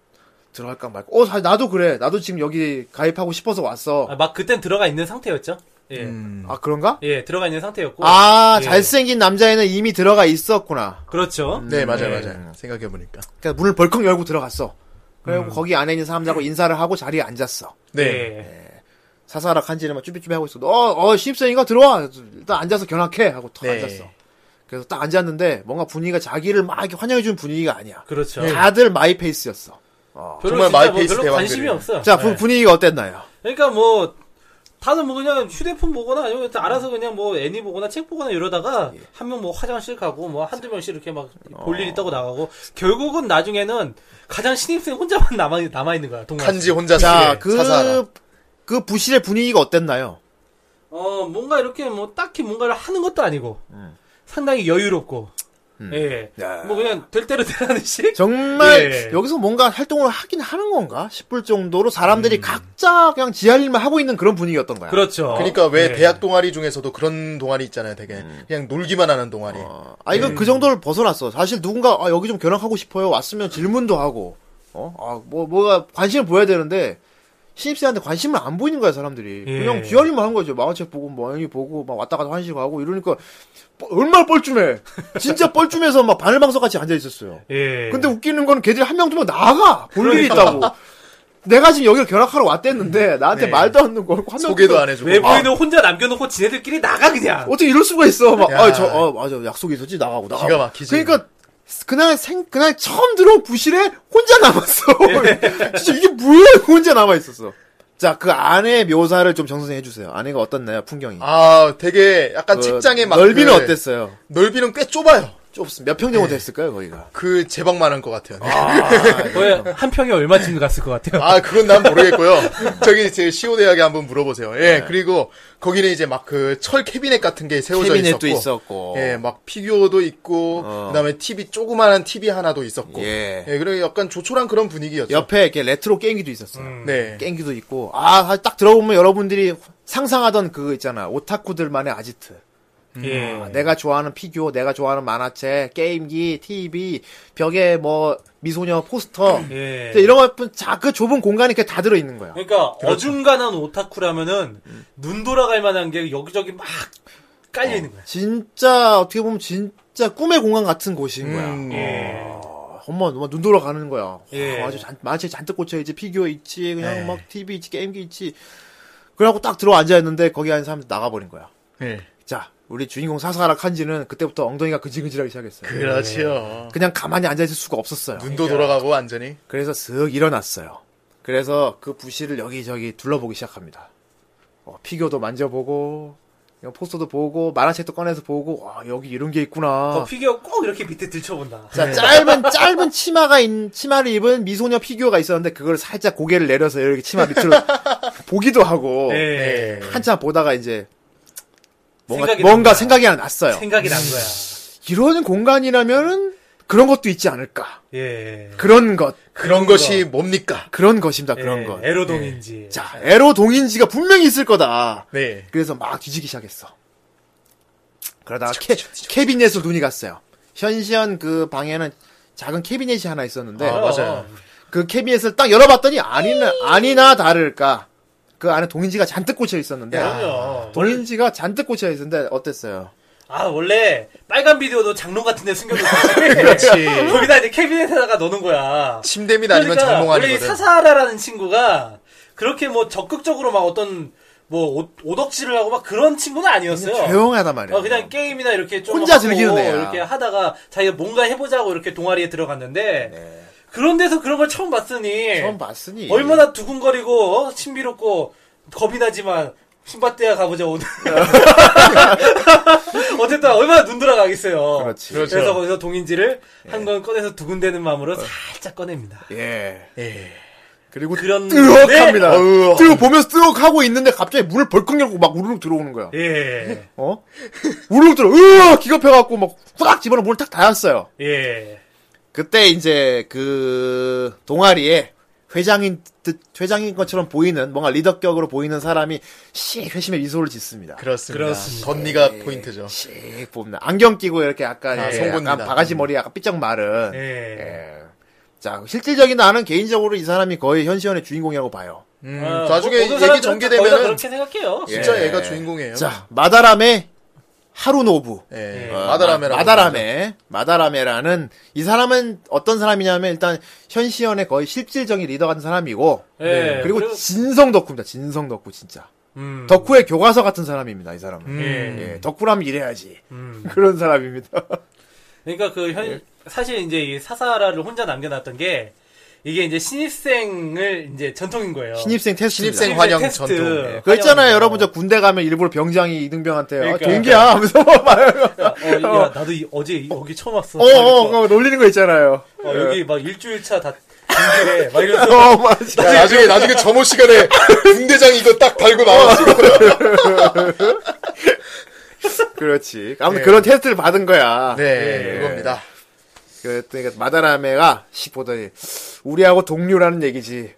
들어갈까 말까. 어, 나도 그래. 나도 지금 여기 가입하고 싶어서 왔어. 아, 막 그땐 들어가 있는 상태였죠. 예. 음. 아, 그런가? 예, 들어가 있는 상태였고. 아, 예. 잘생긴 남자애는 이미 들어가 있었구나. 그렇죠. 음. 네, 맞아요, 예. 맞아요. 생각해보니까. 그러니까 문을 벌컥 열고 들어갔어. 그리고 음. 거기 안에 있는 사람들하고 인사를 하고 자리에 앉았어. 네. 예. 예. 사사라 칸지는 막 쭈비쭈비 하고 있어. 어, 어, 신입생인가? 들어와. 일단 앉아서 견학해. 하고 턱 네. 앉았어. 그래서 딱 앉았는데 뭔가 분위기가 자기를 막 이렇게 환영해주는 분위기가 아니야. 그렇죠. 다들 마이페이스였어. 어, 정말 마이페이스 뭐 별로 관심이 없어. 자, 네. 분위기가 어땠나요? 그러니까 뭐 다들 뭐 그냥 휴대폰 보거나 아니면 알아서 그냥 뭐 애니 보거나 책 보거나 이러다가 예. 한 명 뭐 화장실 가고 뭐 한두 명씩 이렇게 막 볼 일 어. 있다고 나가고 결국은 나중에는 가장 신입생 혼자만 남아 남아 있는 거야. 동아리. 칸지 혼자. 자, 그 그 부실의 분위기가 어땠나요? 어, 뭔가 이렇게 뭐 딱히 뭔가를 하는 것도 아니고 음. 상당히 여유롭고. 음. 예. 야. 뭐, 그냥, 될 대로 되라는 식? 정말, 예. 여기서 뭔가 활동을 하긴 하는 건가? 싶을 정도로 사람들이 음. 각자 그냥 지 할 일만 하고 있는 그런 분위기였던 거야. 그렇죠. 그러니까 왜 예. 대학 동아리 중에서도 그런 동아리 있잖아요, 되게. 음. 그냥 놀기만 하는 동아리. 어. 아, 이건 음. 그 정도를 벗어났어. 사실 누군가, 아, 여기 좀 견학하고 싶어요. 왔으면 질문도 하고, 어? 아, 뭐, 뭐가 관심을 보여야 되는데, 신입생한테 관심을 안 보이는 거야, 사람들이. 예. 그냥 지 할 일만 한 거죠. 만화책 보고, 뭐, 애니 보고, 막 왔다 갔다 한식 하고, 이러니까, 얼마나 뻘쭘해. 진짜 뻘쭘해서 막 바늘방석 같이 앉아있었어요. 예. 근데 웃기는 거는 걔들이 한 명, 두 명 나가! 볼 일이 있다고. 내가 지금 여기를 견학하러 왔댔는데, 나한테 네. 말도 안 듣고, 한 소개도 안 해주고. 외부인은 아. 혼자 남겨놓고 지네들끼리 나가, 그냥. 어떻게 이럴 수가 있어. 막, 야. 아, 저, 아, 맞아. 약속이 있었지? 나가고, 나가고. 기가 막히지. 그러니까, 그날 생, 그날 처음 들어온 부실에 혼자 남았어. 예. 진짜 이게 뭐야? 혼자 남아있었어. 자, 그 안의 묘사를 좀 정선생 해주세요. 안에가 어떻나요? 풍경이. 아, 되게 약간 그, 책장의 막 넓이는 그, 어땠어요? 넓이는 꽤 좁아요. 좁습니다. 몇 평 정도 됐을까요, 거기가? 그 제방만 한 것 같아요. 네. 아, 거의 한 평에 얼마쯤 갔을 것 같아요. 아, 그건 난 모르겠고요. 저기 제 시오 대학에 한번 물어보세요. 예, 네. 그리고 거기는 이제 막 그 철 캐비넷 같은 게 세워져 캐비넷도 있었고, 있었고, 예, 막 피규어도 있고, 어. 그다음에 티비 조그만한 티비 하나도 있었고, 예, 예 그리고 약간 조촐한 그런 분위기였죠. 옆에 이렇게 레트로 게임기도 있었어요. 음. 네, 게임기도 있고, 아, 딱 들어보면 여러분들이 상상하던 그거 있잖아, 오타쿠들만의 아지트. 예. 아, 내가 좋아하는 피규어, 내가 좋아하는 만화책, 게임기, 티비, 벽에 뭐 미소녀 포스터, 예. 이런 것 자그 좁은 공간에 이렇게 다 들어 있는 거야. 그러니까 그렇죠. 어중간한 오타쿠라면은 음. 눈 돌아갈 만한 게 여기저기 막 깔려 어, 있는 거야. 진짜 어떻게 보면 진짜 꿈의 공간 같은 곳인 음, 거야. 예. 어, 엄마, 엄마 눈 돌아가는 거야. 예. 와, 아주 만화책 잔뜩 꽂혀 있지, 피규어 있지, 그냥 예. 막 티비 있지, 게임기 있지. 그러고 딱 들어 앉아 있는데 거기 앉은 사람들 나가 버린 거야. 예. 자. 우리 주인공 사사락 한지는 그때부터 엉덩이가 근질근질하기 시작했어요. 그렇지요. 그냥 가만히 앉아있을 수가 없었어요. 눈도 그러니까. 돌아가고 완전히. 그래서 슥 일어났어요. 그래서 그 부시를 여기저기 둘러보기 시작합니다. 어, 피규어도 만져보고 포스터도 보고 만화책도 꺼내서 보고 와, 여기 이런 게 있구나. 그 피규어 꼭 이렇게 밑에 들춰본다. 자, 짧은 짧은 치마가 있, 치마를 입은 미소녀 피규어가 있었는데 그걸 살짝 고개를 내려서 이렇게 치마 밑으로 보기도 하고 네. 한참 보다가 이제 뭔가, 생각이 뭔가 생각이 났어요. 생각이 난 거야. 이런 공간이라면은 그런 것도 있지 않을까. 예. 그런 것. 그런, 그런 것이 거. 뭡니까? 그런 것입니다, 예. 그런 것. 에로동인지. 예. 자, 에로동인지가 분명히 있을 거다. 네. 그래서 막 뒤지기 시작했어. 그러다가 캐, 캐비넷으로 눈이 갔어요. 현시연 그 방에는 작은 캐비넷이 하나 있었는데. 아, 맞아요. 그 캐비넷을 딱 열어봤더니 아니나, 아니나 다를까. 그 안에 동인지가 잔뜩 꽂혀 있었는데. 아, 동인지가 잔뜩 꽂혀 있었는데 어땠어요? 아, 원래 빨간 비디오도 장롱 같은 데 숨겨놓고 그렇지. 거기다 이제 캐비넷에다가 넣는 거야. 침대 밑 아니면 그러니까 장롱 안에. 원래 이 사사하라라는 친구가 그렇게 뭐 적극적으로 막 어떤 뭐 오덕질을 하고 막 그런 친구는 아니었어요. 조용하단 말이야. 어, 그냥 게임이나 이렇게 좀 혼자 즐기는 애야. 이렇게 하다가 자기가 뭔가 해보자고 이렇게 동아리에 들어갔는데. 네. 그런 데서 그런 걸 처음 봤으니. 처음 봤으니. 얼마나 두근거리고, 어? 신비롭고, 겁이 나지만, 신밧대야 가보자, 오늘. 어쨌든, 얼마나 눈 돌아가겠어요. 그렇지. 그래서 그렇죠. 거기서 동인지를 예. 한 건 꺼내서 두근대는 마음으로 살짝 꺼냅니다. 예. 예. 그리고, 그런 뜨억 합니다. 뜨거, 보면서 뜨억 하고 있는데, 갑자기 물을 벌컥 열고 막 우르륵 들어오는 거야. 예. 어? 우르륵 들어, 으어! 기겁해갖고, 막, 후닥 집어넣어 물을 탁 닿았어요. 예. 그때 이제 그 동아리에 회장인 듯 회장인 것처럼 보이는 뭔가 리더격으로 보이는 사람이 씩 회심의 미소를 짓습니다. 그렇습니다. 그렇습니다. 덧니가 예, 포인트죠. 씩 봅니다. 안경 끼고 이렇게 약간, 아, 예, 약간 바가지 머리 약간 삐쩍 마른. 예. 예. 자, 실질적인 나는 개인적으로 이 사람이 거의 현시연의 주인공이라고 봐요. 음. 아, 나중에 뭐, 얘기 전개되면은 그렇게 생각해요. 진짜 얘가 예. 주인공이에요. 자, 마다람의 하루노부. 예. 어, 마다라메라는. 마다라메. 마다라메라는, 이 사람은 어떤 사람이냐면, 일단, 현시연의 거의 실질적인 리더 같은 사람이고, 예. 그리고 그래서... 진성 덕후입니다. 진성 덕후, 진짜. 음. 덕후의 교과서 같은 사람입니다, 이 사람은. 음. 예. 덕후라면 이래야지. 음. 그런 사람입니다. 그러니까 그 현, 예. 사실 이제 이 사사라를 혼자 남겨놨던 게, 이게 이제 신입생을 이제 전통인 거예요. 신입생 테스트. 신입생 환영 테스트. 전통. 네. 그거 있잖아요. 여러분, 저 군대 가면 일부러 병장이 이등병한테, 그러니까, 아, 동기야! 하면서 막 말해요. 어, 야, 나도 이, 어제 여기 처음 왔어. 어, 어, 어, 놀리는 거 있잖아요. 어, 예. 여기 막 일주일차 다. 군대래. 막 이러면서. 어, 맞아. 야, 나중에, 나중에 점호 시간에 군대장이 이거 딱 달고 나왔어. 그렇지. 아무튼 네. 그런 테스트를 받은 거야. 네. 네. 네. 이겁니다. 그랬더니 마다라메가 씩 보더니 우리하고 동료라는 얘기지.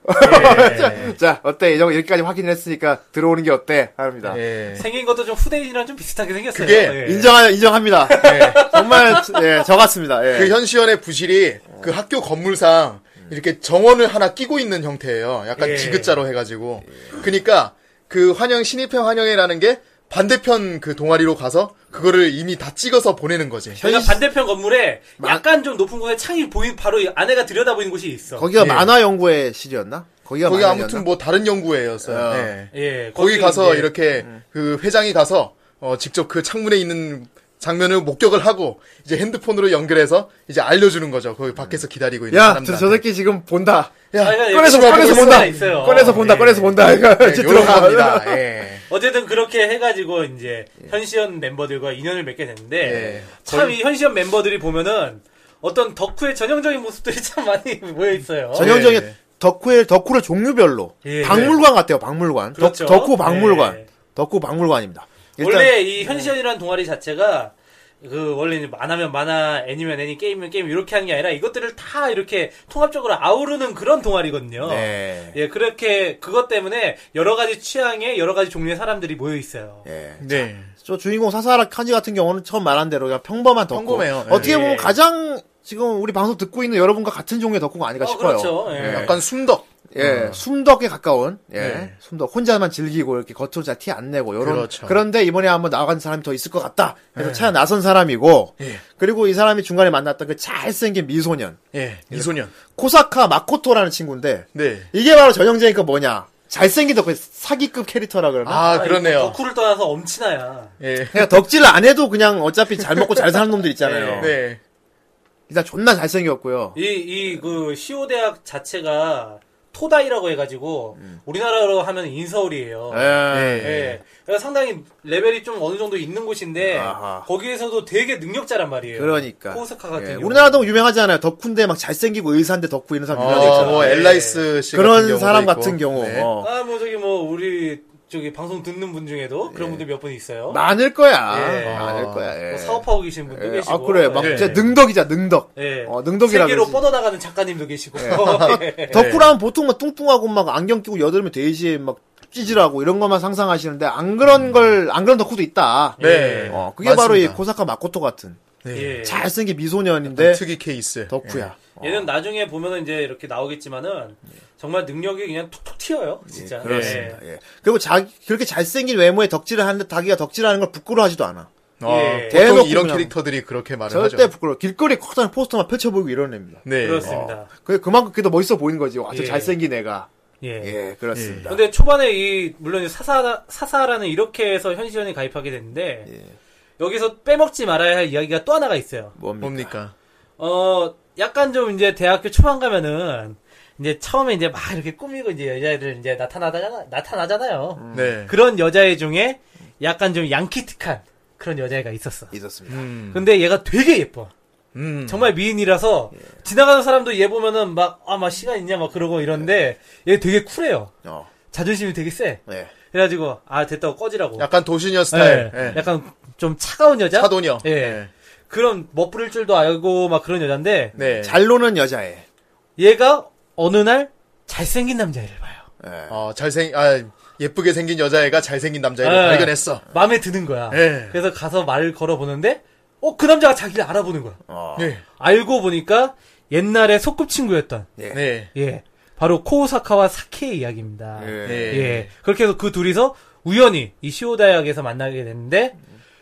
예. 자, 어때? 여기까지 확인을 했으니까 들어오는 게 어때? 합니다. 예. 생긴 것도 좀 후대인이랑 좀 비슷하게 생겼어요. 그게 예. 인정하, 인정합니다. 예. 정말 예, 저 같습니다. 예. 그 현시연의 부실이 그 학교 건물상 이렇게 정원을 하나 끼고 있는 형태예요. 약간 예. 지그자로 해가지고. 예. 그러니까 그 환영 신입회 환영회라는 게 반대편 그 동아리로 가서 그거를 이미 다 찍어서 보내는 거지. 그러니까 반대편 건물에 약간 좀 높은 곳에 창이 보인 바로 안에가 들여다보이는 곳이 있어. 거기가 예. 만화연구회 실이었나? 거기가 거기 아무튼 뭐 다른 연구회였어요. 예. 예. 예. 거기, 거기 가서 예. 이렇게 음. 그 회장이 가서 어 직접 그 창문에 있는 장면을 목격을 하고 이제 핸드폰으로 연결해서 이제 알려주는 거죠. 거기 밖에서 기다리고 있는 사람들. 야, 저 새끼 지금 본다. 야, 아, 그러니까 꺼내서, 꺼내서, 꺼내서 본다. 있어요. 꺼내서 본다. 예. 꺼내서 본다. 이런 겁니다. 예. 어쨌든 그렇게 해가지고 이제 예. 현시연 멤버들과 인연을 맺게 됐는데 예. 참 이 현시연 멤버들이 보면은 어떤 덕후의 전형적인 모습들이 참 많이 모여 있어요. 전형적인 예. 덕후의 덕후를 종류별로 예. 박물관 같아요. 박물관. 그렇죠. 덕, 덕후 박물관. 예. 덕후 박물관입니다. 일단, 원래 이 현시연이라는 동아리 자체가 그 원래 이제 만화면 만화, 애니면 애니, 게임면 게임 이렇게 하는 게 아니라 이것들을 다 이렇게 통합적으로 아우르는 그런 동아리거든요. 네. 예, 그렇게 그것 때문에 여러 가지 취향의 여러 가지 종류의 사람들이 모여 있어요. 네. 네. 저 주인공 사사라 카지 같은 경우는 처음 말한 대로 그냥 평범한 덕후. 평범해요. 네. 어떻게 보면 가장 지금 우리 방송 듣고 있는 여러분과 같은 종류의 덕후가 아닌가 어, 싶어요. 그렇죠. 예. 약간 숨덕. 예, 음. 숨덕에 가까운, 예, 네. 숨덕. 혼자만 즐기고, 이렇게 겉으로 잘 티 안 내고, 요런. 그렇죠. 그런데 이번에 한번 나간 사람이 더 있을 것 같다. 그래서 예. 차에 나선 사람이고, 예. 그리고 이 사람이 중간에 만났던 그 잘생긴 미소년. 예, 미소년. 코사카 마코토라는 친구인데, 네. 이게 바로 전형적인 거 뭐냐. 잘생긴 덕후, 사기급 캐릭터라 그러나? 아, 그러네요. 덕후를 떠나서 엄친아야. 예. 그냥 덕질을 안 해도 그냥 어차피 잘 먹고 잘 사는 놈들 있잖아요. 네. 네. 일단 존나 잘생겼고요. 이, 이, 그, 시오대학 자체가, 토다이라고 해가지고 음. 우리나라로 하면 인서울이에요. 예, 예, 예. 그러니까 상당히 레벨이 좀 어느 정도 있는 곳인데 아하. 거기에서도 되게 능력자란 말이에요. 그러니까 코사카 같은 예. 경우. 우리나라도 유명하지 않아요. 덕후인데 막 잘생기고 의사인데 덕후 이런 사람 유명하잖아요. 아, 뭐 엘라이스 씨 그런 같은 사람 있고. 같은 경우. 네. 어. 아, 뭐 저기 뭐 우리 저기 방송 듣는 분 중에도 그런 예. 분들 몇 분 있어요. 많을 거야. 예. 많을 거야. 예. 뭐 사업하고 계신 분도 예. 계시고. 아 그래. 막 예. 진짜 능덕이자 능덕. 예. 어, 능덕이라고. 세계로 그러지. 뻗어나가는 작가님도 계시고. 예. 덕후라면 보통 막 뚱뚱하고 막 안경 끼고 여드름에 돼지 막 찌질하고 이런 것만 상상하시는데 안 그런 음. 걸 안 그런 덕후도 있다. 네. 예. 어, 그게 맞습니다. 바로 이 코사카 마코토 같은 예. 잘생긴 미소년인데 특이 케이스 덕후야. 예. 얘는 나중에 보면은 이제 이렇게 나오겠지만은 정말 능력이 그냥 툭툭 튀어요, 진짜. 예, 그렇습니다. 예. 그리고 자기 그렇게 잘생긴 외모에 덕질을 하는데 자기가 덕질하는 걸 부끄러워하지도 않아. 예. 대놓고 이런 캐릭터들이 그렇게 말을 절대 하죠. 절대 부끄러워. 길거리 커다란 포스터만 펼쳐 보이고 이런 애입니다. 네, 그렇습니다. 어. 그만큼 그래도 멋있어 보이는 거지. 와, 저 예. 잘생긴 애가. 예. 예, 그렇습니다. 예. 근데 초반에 이 물론 사사 사사라는 이렇게 해서 현시연이 가입하게 됐는데 예. 여기서 빼먹지 말아야 할 이야기가 또 하나가 있어요. 뭡니까? 뭡니까? 어. 약간 좀 이제 대학교 초반 가면은 이제 처음에 이제 막 이렇게 꾸미고 이제 여자애들 이제 나타나잖아 나타나잖아요. 음. 네. 그런 여자애 중에 약간 좀 양키틱한 그런 여자애가 있었어. 있었습니다. 음. 근데 얘가 되게 예뻐. 음. 정말 미인이라서 예. 지나가는 사람도 얘 보면은 막 아 막 시간 있냐 막 그러고 이런데 예. 얘 되게 쿨해요. 어. 자존심이 되게 세. 예. 그래가지고 아 됐다고 꺼지라고. 약간 도시녀 스타일. 예. 예. 약간 좀 차가운 여자. 차도녀. 예. 예. 그런 멋부릴 줄도 알고 막 그런 여잔데 네. 잘 노는 여자애. 얘가 어느 날 잘생긴 남자애를 봐요. 네. 어, 잘생 아 예쁘게 생긴 여자애가 잘생긴 남자애를 네. 발견했어. 마음에 드는 거야. 네. 그래서 가서 말을 걸어 보는데 어, 그 남자가 자기를 알아보는 거야. 어. 네. 알고 보니까 옛날에 소꿉친구였던 예. 네. 예. 바로 코오사카와 사케의 이야기입니다. 네. 네. 예. 그렇게 해서 그 둘이서 우연히 이 시오다역에서 만나게 됐는데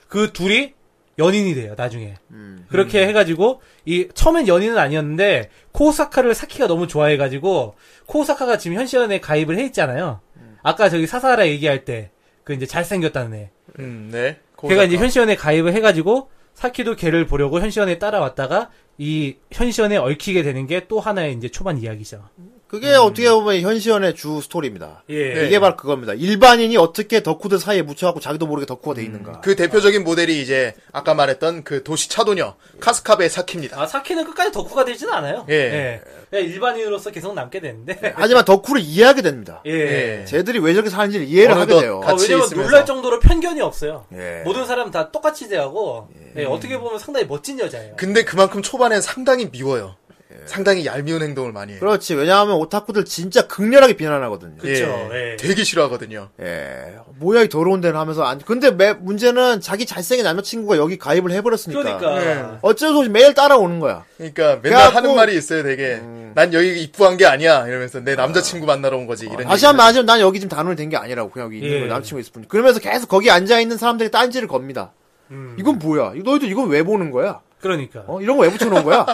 그 둘이 연인이 돼요, 나중에. 음. 그렇게 음. 해가지고, 이, 처음엔 연인은 아니었는데, 코오사카를 사키가 너무 좋아해가지고, 코오사카가 지금 현시연에 가입을 해 있잖아요. 음. 아까 저기 사사하라 얘기할 때, 그 이제 잘생겼다는 애. 음, 네. 코오사카. 걔가 이제 현시연에 가입을 해가지고, 사키도 걔를 보려고 현시연에 따라왔다가, 이 현시연에 얽히게 되는 게 또 하나의 이제 초반 이야기죠. 그게 음. 어떻게 보면 현시연의 주 스토리입니다. 예. 네. 이게 바로 그겁니다. 일반인이 어떻게 덕후들 사이에 묻혀갖고 자기도 모르게 덕후가 돼 있는가. 음. 그 대표적인 아. 모델이 이제 아까 말했던 그 도시 차도녀 예. 카스카베 사키입니다. 아 사키는 끝까지 덕후가 되지는 않아요. 예. 예. 그냥 일반인으로서 계속 남게 되는데. 예. 하지만 덕후를 이해하게 됩니다. 예. 예. 쟤들이 왜 저렇게 사는지를 이해를 하게 돼요. 아, 왜냐면 있으면서. 놀랄 정도로 편견이 없어요. 예. 모든 사람 다 똑같이 대하고 예. 예. 어떻게 보면 상당히 멋진 여자예요. 근데 그만큼 초반엔 상당히 미워요. 상당히 얄미운 행동을 많이 해요. 그렇지. 왜냐하면 오타쿠들 진짜 극렬하게 비난하거든요. 그렇죠. 예. 예. 되게 싫어하거든요. 예. 뭐야 이 더러운 데는 하면서 안. 근데 매, 문제는 자기 잘생긴 남자친구가 여기 가입을 해버렸으니까. 그러니까. 예. 어쩔 수 없이 매일 따라오는 거야. 그러니까 맨날 그래갖고, 하는 말이 있어요. 되게 음. 난 여기 입부한 게 아니야. 이러면서 내 남자친구 만나러 온 거지. 어, 이런. 다시 한번 하지만 난 여기 지금 단원이 된 게 아니라고. 그냥 여기 예. 있는 거 남자친구 있을 뿐. 그러면서 계속 거기 앉아 있는 사람들이 딴지를 겁니다. 음. 이건 뭐야? 너희도 이건 왜 보는 거야? 그러니까. 어, 이런 거 왜 붙여놓은 거야?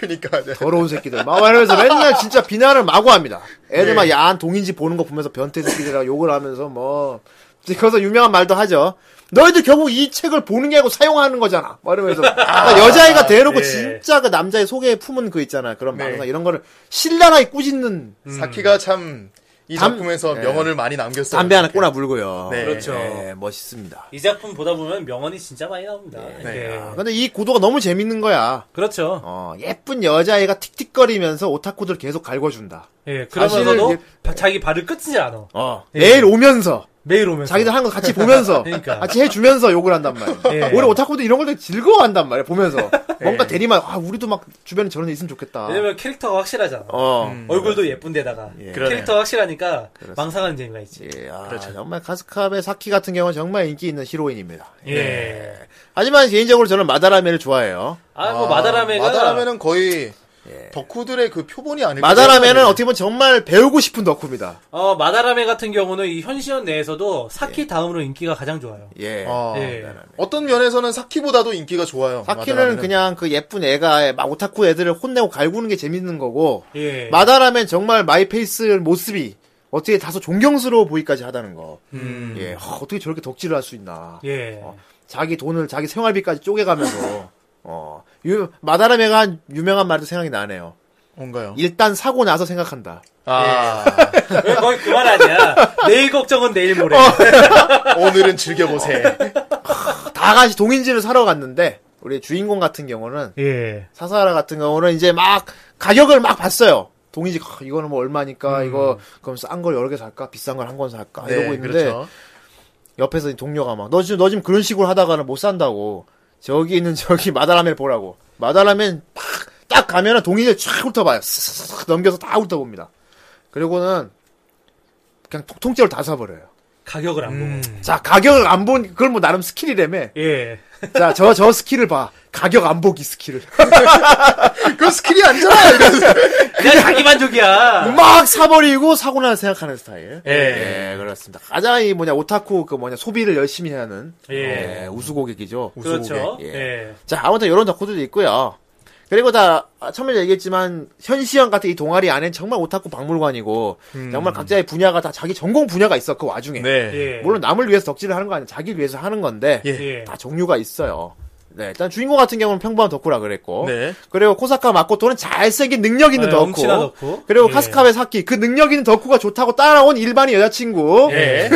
그니까. 네. 더러운 새끼들. 막 이러면서 맨날 진짜 비난을 마구 합니다. 애들 네. 막 야한 동인지 보는 거 보면서 변태 새끼들이라고 욕을 하면서 뭐. 그래서 유명한 말도 하죠. 너희들 결국 이 책을 보는 게 아니고 사용하는 거잖아. 막 이러면서. 그러니까 여자애가 대놓고 네. 진짜 그 남자의 속에 품은 그 있잖아. 그런 네. 말이나 이런 거를 신랄하게 꾸짖는. 음. 사키가 참. 이 작품에서 담, 명언을 네. 많이 남겼어요. 담배 하나 꼬나 물고요. 네. 그렇죠. 네, 멋있습니다. 이 작품 보다 보면 명언이 진짜 많이 나옵니다. 네. 네. 네. 근데 이 고도가 너무 재밌는 거야. 그렇죠. 어, 예쁜 여자애가 틱틱거리면서 오타쿠들 계속 갈궈준다. 예, 그러면서도 예, 자기 발을 끝이지 않아. 어. 예. 매일 오면서. 매일 오면서. 자기들 하는 거 같이 보면서. 그러니까. 같이 해주면서 욕을 한단 말이야. 예. 오히려 오타쿠도 이런 걸 되게 즐거워한단 말이야, 보면서. 예. 뭔가 대리만, 아, 우리도 막 주변에 저런 애 있으면 좋겠다. 왜냐면 캐릭터가 확실하잖아. 어. 음, 얼굴도 그래. 예쁜데다가. 예. 캐릭터가 확실하니까 그렇습니다. 망상하는 재미가 있지. 예. 아, 그렇죠. 정말 카스카베 사키 같은 경우는 정말 인기 있는 히로인입니다. 예. 예. 하지만 개인적으로 저는 마다라메를 좋아해요. 아, 뭐 아, 마다라메가. 마다라메는 거의. 예. 덕후들의 그 표본이 아닐까. 마다라메는 어떻게 보면 정말 배우고 싶은 덕후입니다. 어, 마다라메 같은 경우는 이 현시연 내에서도 사키 예. 다음으로 인기가 가장 좋아요. 예. 어, 예. 어떤 면에서는 사키보다도 인기가 좋아요. 사키는 마다라메는. 그냥 그 예쁜 애가 막 오타쿠 애들을 혼내고 갈구는 게 재밌는 거고, 예. 마다라메는 정말 마이페이스 모습이 어떻게 다소 존경스러워 보이까지 하다는 거. 음. 예. 어, 어떻게 저렇게 덕질을 할 수 있나. 예. 어, 자기 돈을 자기 생활비까지 쪼개가면서. 어, 유, 마다라메가 한 유명한 말도 생각이 나네요. 뭔가요? 일단 사고 나서 생각한다. 아. 왜 거의 그 말 아니야? 내일 걱정은 내일 모레. 어. 오늘은 즐겨보세. 다 같이 동인지를 사러 갔는데, 우리 주인공 같은 경우는, 예. 사사라 같은 경우는 이제 막 가격을 막 봤어요. 동인지, 이거는 뭐 얼마니까, 음. 이거, 그럼 싼 걸 여러 개 살까? 비싼 걸 한 권 살까? 네, 이러고 있는데, 그렇죠. 옆에서 동료가 막, 너 지금, 너 지금 그런 식으로 하다가는 못 산다고. 저기 있는 저기 마다라메를 보라고. 마다라메는 팍 딱 가면은 동인을 쫙 훑어봐요. 쓱 넘겨서 다 훑어봅니다. 그리고는 그냥 통째로 다 사버려요. 가격을 안 음. 보고. 자, 가격을 안 본, 그걸 뭐 나름 스킬이라며. 예. 자, 저, 저 스킬을 봐. 가격 안 보기 스킬을. 그건 스킬이 아니잖아. 그냥 자기 만족이야. 막 사버리고 사고 나서 생각하는 스타일. 예. 예, 그렇습니다. 가장 이 뭐냐, 오타쿠 그 뭐냐, 소비를 열심히 하는. 예. 예 우수고객이죠. 우수고객. 그렇죠. 예. 예. 자, 아무튼 이런 덕후들도 있고요. 그리고 다, 처음에 얘기했지만, 현시형 같은 이 동아리 안엔 정말 오타쿠 박물관이고, 음. 정말 각자의 분야가 다 자기 전공 분야가 있어, 그 와중에. 네. 예. 물론 남을 위해서 덕질을 하는 거 아니야. 자기를 위해서 하는 건데, 예. 다 종류가 있어요. 네, 일단 주인공 같은 경우는 평범한 덕후라 그랬고, 네. 그리고 코사카 마코토는 잘생긴 능력 있는 네, 덕후. 덕후, 그리고 예. 카스카베 사키, 그 능력 있는 덕후가 좋다고 따라온 일반인 여자친구. 예.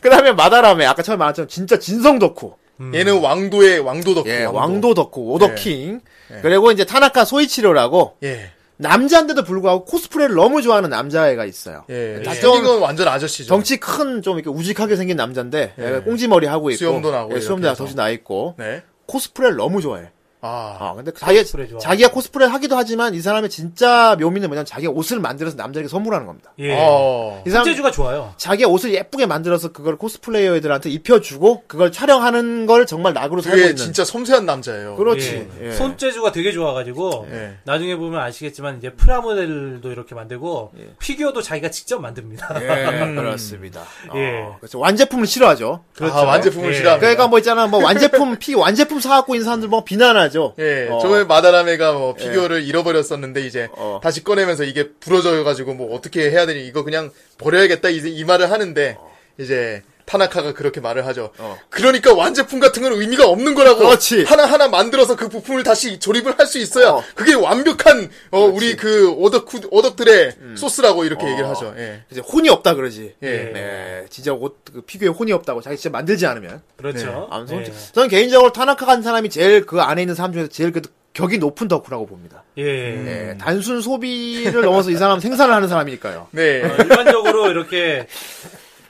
그 다음에 마다라메, 아까 처음에 말했지만, 진짜 진성 덕후. 음. 얘는 왕도의 왕도 덕후. 예, 왕도, 왕도 덕후, 오더킹. 예. 그리고 이제 타나카 소이치로라고. 예. 남자인데도 불구하고 코스프레를 너무 좋아하는 남자애가 있어요. 예. 생긴 건 완전 아저씨죠. 덩치 큰, 좀 이렇게 우직하게 생긴 남자인데, 예. 꽁지머리 하고 있고. 수염도 나고. 예, 수염도 덩치 나 있고. 네. 코스프레를 너무 좋아해. 아. 아 근데 자기, 자기가 코스프레 하기도 하지만 이 사람의 진짜 묘미는 뭐냐면 자기가 옷을 만들어서 남자에게 선물하는 겁니다. 예. 어. 이 사람, 손재주가 좋아요. 자기가 옷을 예쁘게 만들어서 그걸 코스플레이어 애들한테 입혀주고 그걸 촬영하는 걸 정말 낙으로 살고 있는. 진짜 섬세한 남자예요. 그렇지. 예. 예. 손재주가 되게 좋아가지고 예. 나중에 보면 아시겠지만 이제 프라모델도 이렇게 만들고 예. 피규어도 자기가 직접 만듭니다. 예. 그렇습니다. 어. 예. 그렇죠. 완제품을 싫어하죠. 그렇죠. 아, 완제품을 예. 싫어합니다. 그러니까 뭐 있잖아. 뭐 완제품 피 완제품 사갖고 있는 사람들 뭐 비난하는 예, 어. 저번에 마다라메가 뭐 피규어를 예. 잃어버렸었는데 이제 어. 다시 꺼내면서 이게 부러져가지고 뭐 어떻게 해야 되니 이거 그냥 버려야겠다 이제 이 말을 하는데 어. 이제 타나카가 그렇게 말을 하죠. 어. 그러니까 완제품 같은 건 의미가 없는 거라고. 그렇지. 하나 하나 만들어서 그 부품을 다시 조립을 할 수 있어야 어. 그게 완벽한 어, 우리 그 오덕쿠 오덕들의 음. 소스라고 이렇게 어. 얘기를 하죠. 예. 이제 혼이 없다 그러지. 예. 예. 예. 진짜 옷 그 피규어에 혼이 없다고 자기 진짜 만들지 않으면. 그렇죠. 예. 예. 저는 개인적으로 타나카 간 사람이 제일 그 안에 있는 사람 중에서 제일 그 격이 높은 덕후라고 봅니다. 예. 음. 예. 단순 소비를 넘어서 이 사람 생산을 하는 사람이니까요. 네. 어, 일반적으로 이렇게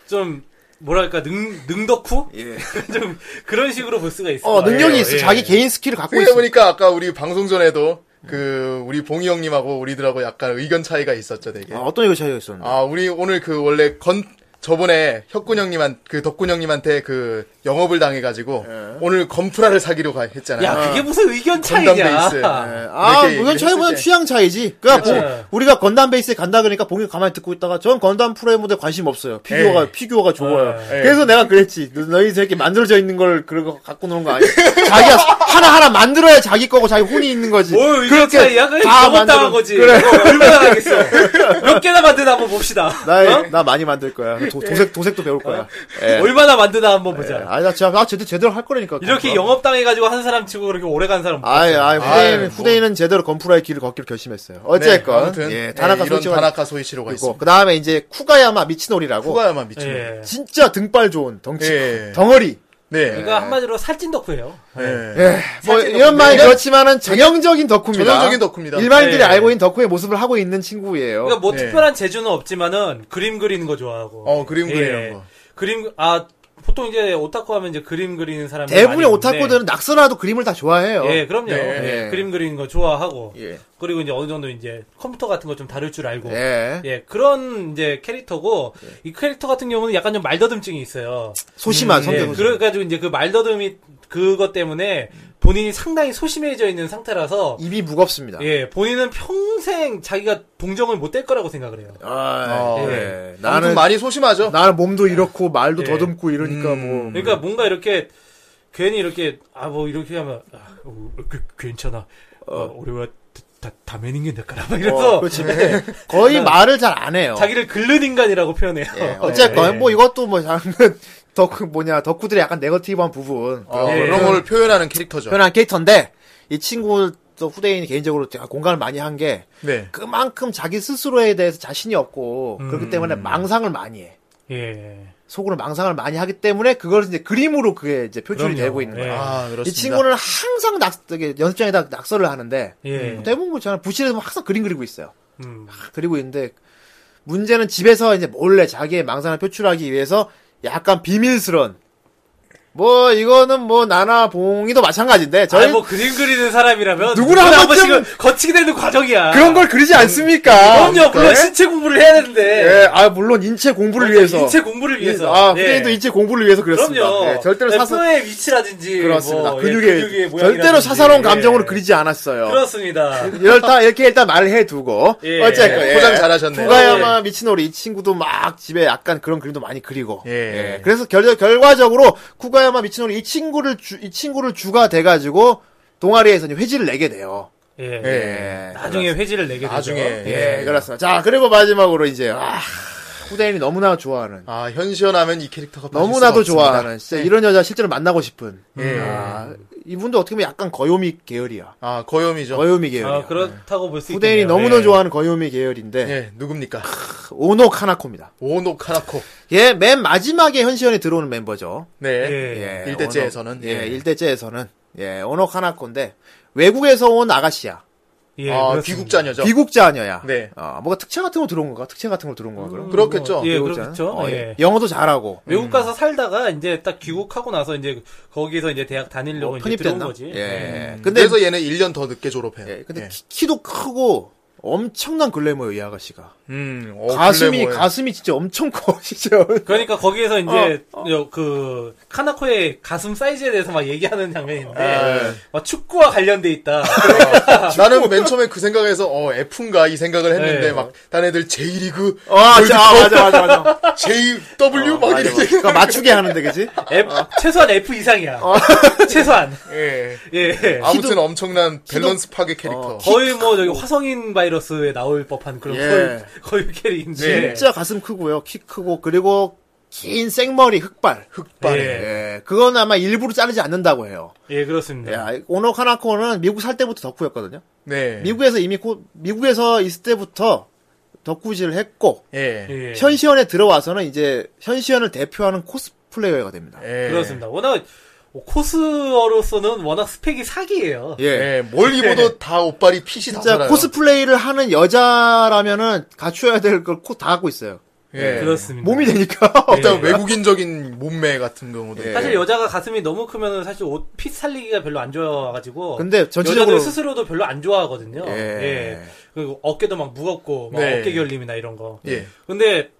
좀 뭐랄까 능 능덕후 예. 좀 그런 식으로 볼 수가 있어. 어 능력이 있어. 예. 자기 개인 스킬을 갖고 있어. 보니까 아까 우리 방송 전에도 그 우리 봉이 형님하고 우리들하고 약간 의견 차이가 있었죠, 되게. 아, 어떤 의견 차이가 있었는데? 아 우리 오늘 그 원래 건 저번에 혁군 형님한 그 덕군 형님한테 그 영업을 당해가지고 예. 오늘 건프라를 사기로 가 했잖아요. 야 그게 무슨 의견 차이냐? 네. 아 의견 차이보다 취향 차이지. 그러니까 뭐, 우리가 건담 베이스에 간다 그러니까 봉이 가만히 듣고 있다가 전 건담 프라이머드에 관심 없어요. 피규어가 에이. 피규어가 좋아요. 에이. 그래서 내가 그랬지. 너희 새끼 만들어져 있는 걸 그러고 갖고 노는 거 아니야? 자기가 하나 하나 만들어야 자기 거고 자기 혼이 있는 거지. 뭘 의견 차이야? 다 만들어 거지. 그래. 얼마나 하겠어? 몇 개나 만드나 한번 봅시다. 나 나 어? 많이 만들 거야. 도, 도, 도색, 도색도 배울 거야. 예. 얼마나 만드나 한번 보자. 예. 아니, 나 진짜, 나 제대로, 제대로 할 거라니까. 이렇게 영업당해가지고 한 사람 치고 그렇게 오래 간 사람 못 아이, 아이, 후대인은, 뭐. 후대인은 제대로 건프라의 길을 걷기로 결심했어요. 어쨌건. 네, 아무튼. 예, 다나카, 예, 소이치로, 다나카 소이치로가 있고. 그 다음에 이제 쿠가야마 미치노리라고. 쿠가야마 미치노리. 예. 진짜 등발 좋은 덩치. 예. 덩어리. 네. 그러니까 네. 한마디로 살찐 덕후예요. 네. 네. 뭐 이런 말이 그렇지만은 전형적인 덕후입니다. 전형적인 덕후입니다. 일반인들이 네. 알고 있는 덕후의 모습을 하고 있는 친구예요. 그러니까 뭐 네. 특별한 재주는 없지만은 그림 그리는 거 좋아하고. 어, 그림 그리는 예. 거. 그림 아 보통 이제 오타쿠 하면 이제 그림 그리는 사람들 대부분의 오타쿠들은 낙서라도 그림을 다 좋아해요. 예, 그럼요. 네. 예. 예. 그림 그리는 거 좋아하고. 예. 그리고 이제 어느 정도 이제 컴퓨터 같은 거 좀 다룰 줄 알고. 예. 예. 그런 이제 캐릭터고 예. 이 캐릭터 같은 경우는 약간 좀 말더듬증이 있어요. 소심한 음, 성격. 예. 그래 가지고 이제 그 말더듬이 그것 때문에 본인이 상당히 소심해져 있는 상태라서 입이 무겁습니다. 예, 본인은 평생 자기가 동정을 못 뗄 거라고 생각을 해요. 아, 예. 아 예. 예. 나는 많이 소심하죠. 나는 몸도 이렇고 말도 예. 더듬고 이러니까 음, 뭐. 그러니까 뭔가 이렇게 괜히 이렇게 아 뭐 이렇게 하면 아, 어, 괜찮아. 어, 우리가 다, 다 매는 게 될까라. 막 이래서. 어, 네. 거의 말을 잘 안 해요. 자기를 글른 인간이라고 표현해요. 예, 어쨌건, 예. 뭐 이것도 뭐, 덕후, 뭐냐, 덕후들의 약간 네거티브한 부분. 어, 예. 그런 걸 표현하는 캐릭터죠. 표현하는 캐릭터인데, 이 친구, 또 후대인이 개인적으로 공감을 많이 한 게, 네. 그만큼 자기 스스로에 대해서 자신이 없고, 음. 그렇기 때문에 망상을 많이 해. 예. 속으로 망상을 많이 하기 때문에 그걸 이제 그림으로 그게 이제 표출이 그럼요. 되고 있는 거예요. 예. 아, 그렇습니다. 이 친구는 항상 낙, 되게 연습장에다 낙서를 하는데 예. 대부분 저는 부실에서 항상 그림 그리고 있어요. 음. 아, 그리고 있는데 문제는 집에서 이제 몰래 자기의 망상을 표출하기 위해서 약간 비밀스러운 뭐 이거는 뭐 나나봉이도 마찬가지인데 저희 아니, 뭐 그림 그리는 사람이라면 누구나 한 번쯤 거치게 되는 과정이야. 그런 걸 그리지 않습니까? 음, 그럼요. 물론 네? 신체 공부를 해야 되는데. 예, 아 물론 인체 공부를 그러니까 위해서. 인체 공부를 위해서. 아 후대인도 예. 인체 공부를 위해서 그렸습니다. 그럼요. 예, 절대로 사사. 뼈의 위치라든지. 그렇습니다. 뭐, 근육의, 예, 근육의 모양이라든지. 절대로 사사로운 감정으로 예. 그리지 않았어요. 그렇습니다. 이렇다 이렇게 일단 말을 해두고 예. 어쨌든 예. 포장 잘하셨네요. 후가야마 예. 미치노리 이 친구도 막 집에 약간 그런 그림도 많이 그리고. 예. 예. 그래서 결 결과적으로 쿠가 후가야마 미치노리 이 친구를 주, 이 친구를 주가 돼가지고 동아리에서 회지를 내게 돼요. 예. 예. 나중에 그렇습니다. 회지를 내게 나중에, 되죠. 나중에. 예. 예. 그렇습니다. 자 그리고 마지막으로 이제 아, 후대인이 너무나 좋아하는. 아 현시연하면 이 캐릭터가 너무나도 좋아하는. 진짜 예. 이런 여자 실제로 만나고 싶은. 예. 아, 이분도 어떻게 보면 약간 거요미 계열이야. 아 거요미죠. 거요미 계열. 아 그렇다고 예. 볼 수 있겠네요. 후대인이 너무나 예. 좋아하는 거요미 계열인데. 예. 누굽니까? 크, 오노 카나코입니다. 오노 카나코. 예, 맨 마지막에 현시연에 들어오는 멤버죠. 네. 예. 예. 일대째에서는. 예, 예. 일대째에서는. 예, 오노 카나코인데, 외국에서 온 아가씨야. 예. 아, 귀국자녀죠. 귀국자녀야. 네. 아, 뭔가 특채 같은 거 들어온 건가? 특채 같은 거 들어온 건가? 그럼? 음, 그렇겠죠. 예, 그렇겠죠. 어, 예. 영어도 잘하고. 외국 가서 살다가, 이제 딱 귀국하고 나서, 이제, 거기서 이제 대학 다니려고 어, 편입된 거지. 예. 음. 근데, 그래서 얘는 일 년 더 늦게 졸업해요. 예. 근데 예. 키, 키도 크고, 엄청난 글래머예요, 이 아가씨가. 음, 어, 가슴이, 글래머에. 가슴이 진짜 엄청 커, 진짜. 그러니까 거기에서 이제, 어, 어. 그, 카나코의 가슴 사이즈에 대해서 막 얘기하는 장면인데, 아, 막 축구와 관련돼 있다. 어, 나는 맨 처음에 그 생각에서, 어, F인가? 이 생각을 했는데, 네. 막, 딴 애들 J리그. 어, 맞아, 맞아, 맞아, 맞아. 제이 더블유? 어, 막 맞아, 이렇게. 그러니까 맞추게 하는데, 그지? F, 어. 최소한 F 이상이야. 어. 최소한. 예. 예. 아무튼 키도, 엄청난 밸런스 파괴 캐릭터. 어, 거의 뭐, 저기 화성인 바이 바이러스에 나올 법한 그런 예. 거의, 거의 캐리인데 진짜 가슴 크고요, 키 크고 그리고 긴 생머리 흑발, 흑발. 예. 예. 그건 아마 일부러 자르지 않는다고 해요. 예, 그렇습니다. 예. 오노 카나코는 미국 살 때부터 덕후였거든요. 네. 미국에서 이미 고, 미국에서 있을 때부터 덕후질을 했고 예. 현시연에 들어와서는 이제 현시연을 대표하는 코스플레이어가 됩니다. 예. 그렇습니다. 워낙 코스어로서는 워낙 스펙이 사기예요. 예, 뭘 입어도 예. 다 옷발이 핏이 다 살아요. 코스플레이를 하는 여자라면은 갖춰야 될 걸 다 하고 있어요. 예. 예, 그렇습니다. 몸이 되니까. 일단 예. 외국인적인 몸매 같은 경우도. 예. 사실 여자가 가슴이 너무 크면은 사실 옷 핏 살리기가 별로 안 좋아가지고. 근데 전체적으로 여자들 스스로도 별로 안 좋아하거든요. 예. 예. 그리고 어깨도 막 무겁고 막 네. 어깨 결림이나 이런 거. 예. 근데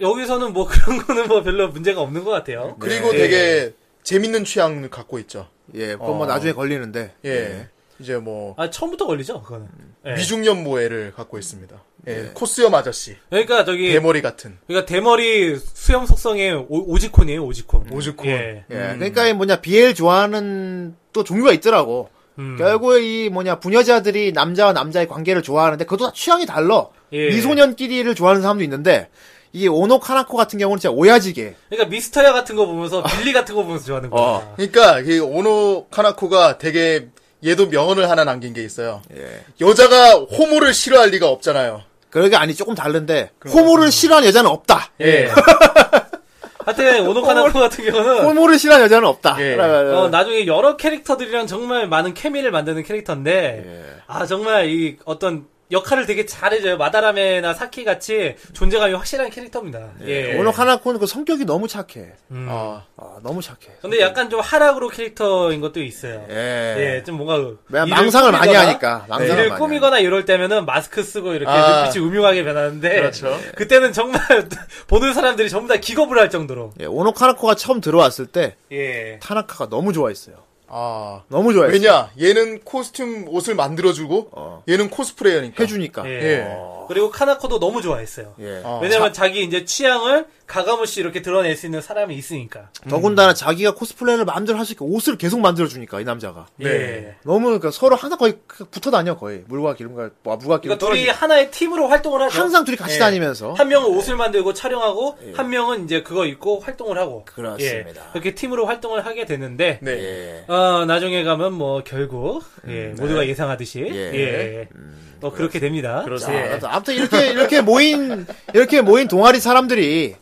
여기서는 뭐 그런 거는 뭐 별로 문제가 없는 것 같아요. 그리고 예. 되게. 재밌는 취향을 갖고 있죠. 예, 그건 어. 뭐 나중에 걸리는데. 예. 예. 이제 뭐. 아, 처음부터 걸리죠, 그거는. 예. 미중년 모해를 갖고 있습니다. 예. 예. 코스염 아저씨. 그러니까 저기. 대머리 같은. 그러니까 대머리 수염 속성의 오지콘이에요, 오지콘. 오지콘. 예. 예. 음. 그러니까 뭐냐, 비엘 좋아하는 또 종류가 있더라고. 음. 결국에 이 뭐냐, 부녀자들이 남자와 남자의 관계를 좋아하는데, 그것도 다 취향이 달라. 예. 미소년끼리를 좋아하는 사람도 있는데, 이게 오노 카나코 같은 경우는 진짜 오야지게. 그러니까 미스터야 같은 거 보면서 빌리 같은 거 보면서 좋아하는 거야. 어. 그러니까 그 오노 카나코가 되게 얘도 명언을 하나 남긴 게 있어요. 예. 여자가 호모를 싫어할 리가 없잖아요. 그러게 아니 조금 다른데 그럼. 호모를 싫어하는 여자는 없다. 예. 하여튼 오노카나코 같은 경우는 호모를 싫어하는 여자는 없다. 예. 어, 나중에 여러 캐릭터들이랑 정말 많은 케미를 만드는 캐릭터인데 예. 아 정말 이 어떤 역할을 되게 잘해줘요. 마다라메나 사키 같이 존재감이 확실한 캐릭터입니다. 예. 예. 오노카나코는 그 성격이 너무 착해. 음. 아, 아, 너무 착해. 근데 약간 좀 하락으로 캐릭터인 것도 있어요. 예. 예. 좀 뭔가. 망상을 많이 하니까. 망상을 일을 많이 꾸미거나 하니까. 이럴 때면은 마스크 쓰고 이렇게 아. 눈빛이 음흉하게 변하는데. 그렇죠. 예. 그때는 정말 보는 사람들이 전부 다 기겁을 할 정도로. 예. 오노카나코가 처음 들어왔을 때. 예. 타나카가 너무 좋아했어요. 아, 너무 좋아요. 왜냐, 얘는 코스튬 옷을 만들어주고, 어. 얘는 코스프레이니까. 해주니까. 예. 예. 어. 그리고 카나코도 너무 좋아했어요. 예. 어. 왜냐면 자... 자기 이제 취향을 가감없이 이렇게 드러낼 수 있는 사람이 있으니까. 더군다나 음. 자기가 코스프레를 마음대로 할 수 있게 옷을 계속 만들어주니까, 이 남자가. 네. 예. 너무, 그러니까 서로 항상 거의 붙어 다녀, 거의. 물과 기름과, 와, 물과 기름. 그러니까 떨어지... 둘이 하나의 팀으로 활동을 하죠. 항상 둘이 같이 예. 다니면서. 한 명은 옷을 만들고 촬영하고, 예. 한 명은 이제 그거 입고 활동을 하고. 그렇습니다. 예. 그렇게 팀으로 활동을 하게 되는데. 네. 예. 어, 어, 나중에 가면, 뭐, 결국, 예, 음, 모두가 네. 예상하듯이, 예, 예. 음, 어, 그렇게 됩니다. 그렇습니다. 자, 아무튼, 이렇게, 이렇게 모인, 이렇게 모인 동아리 사람들이,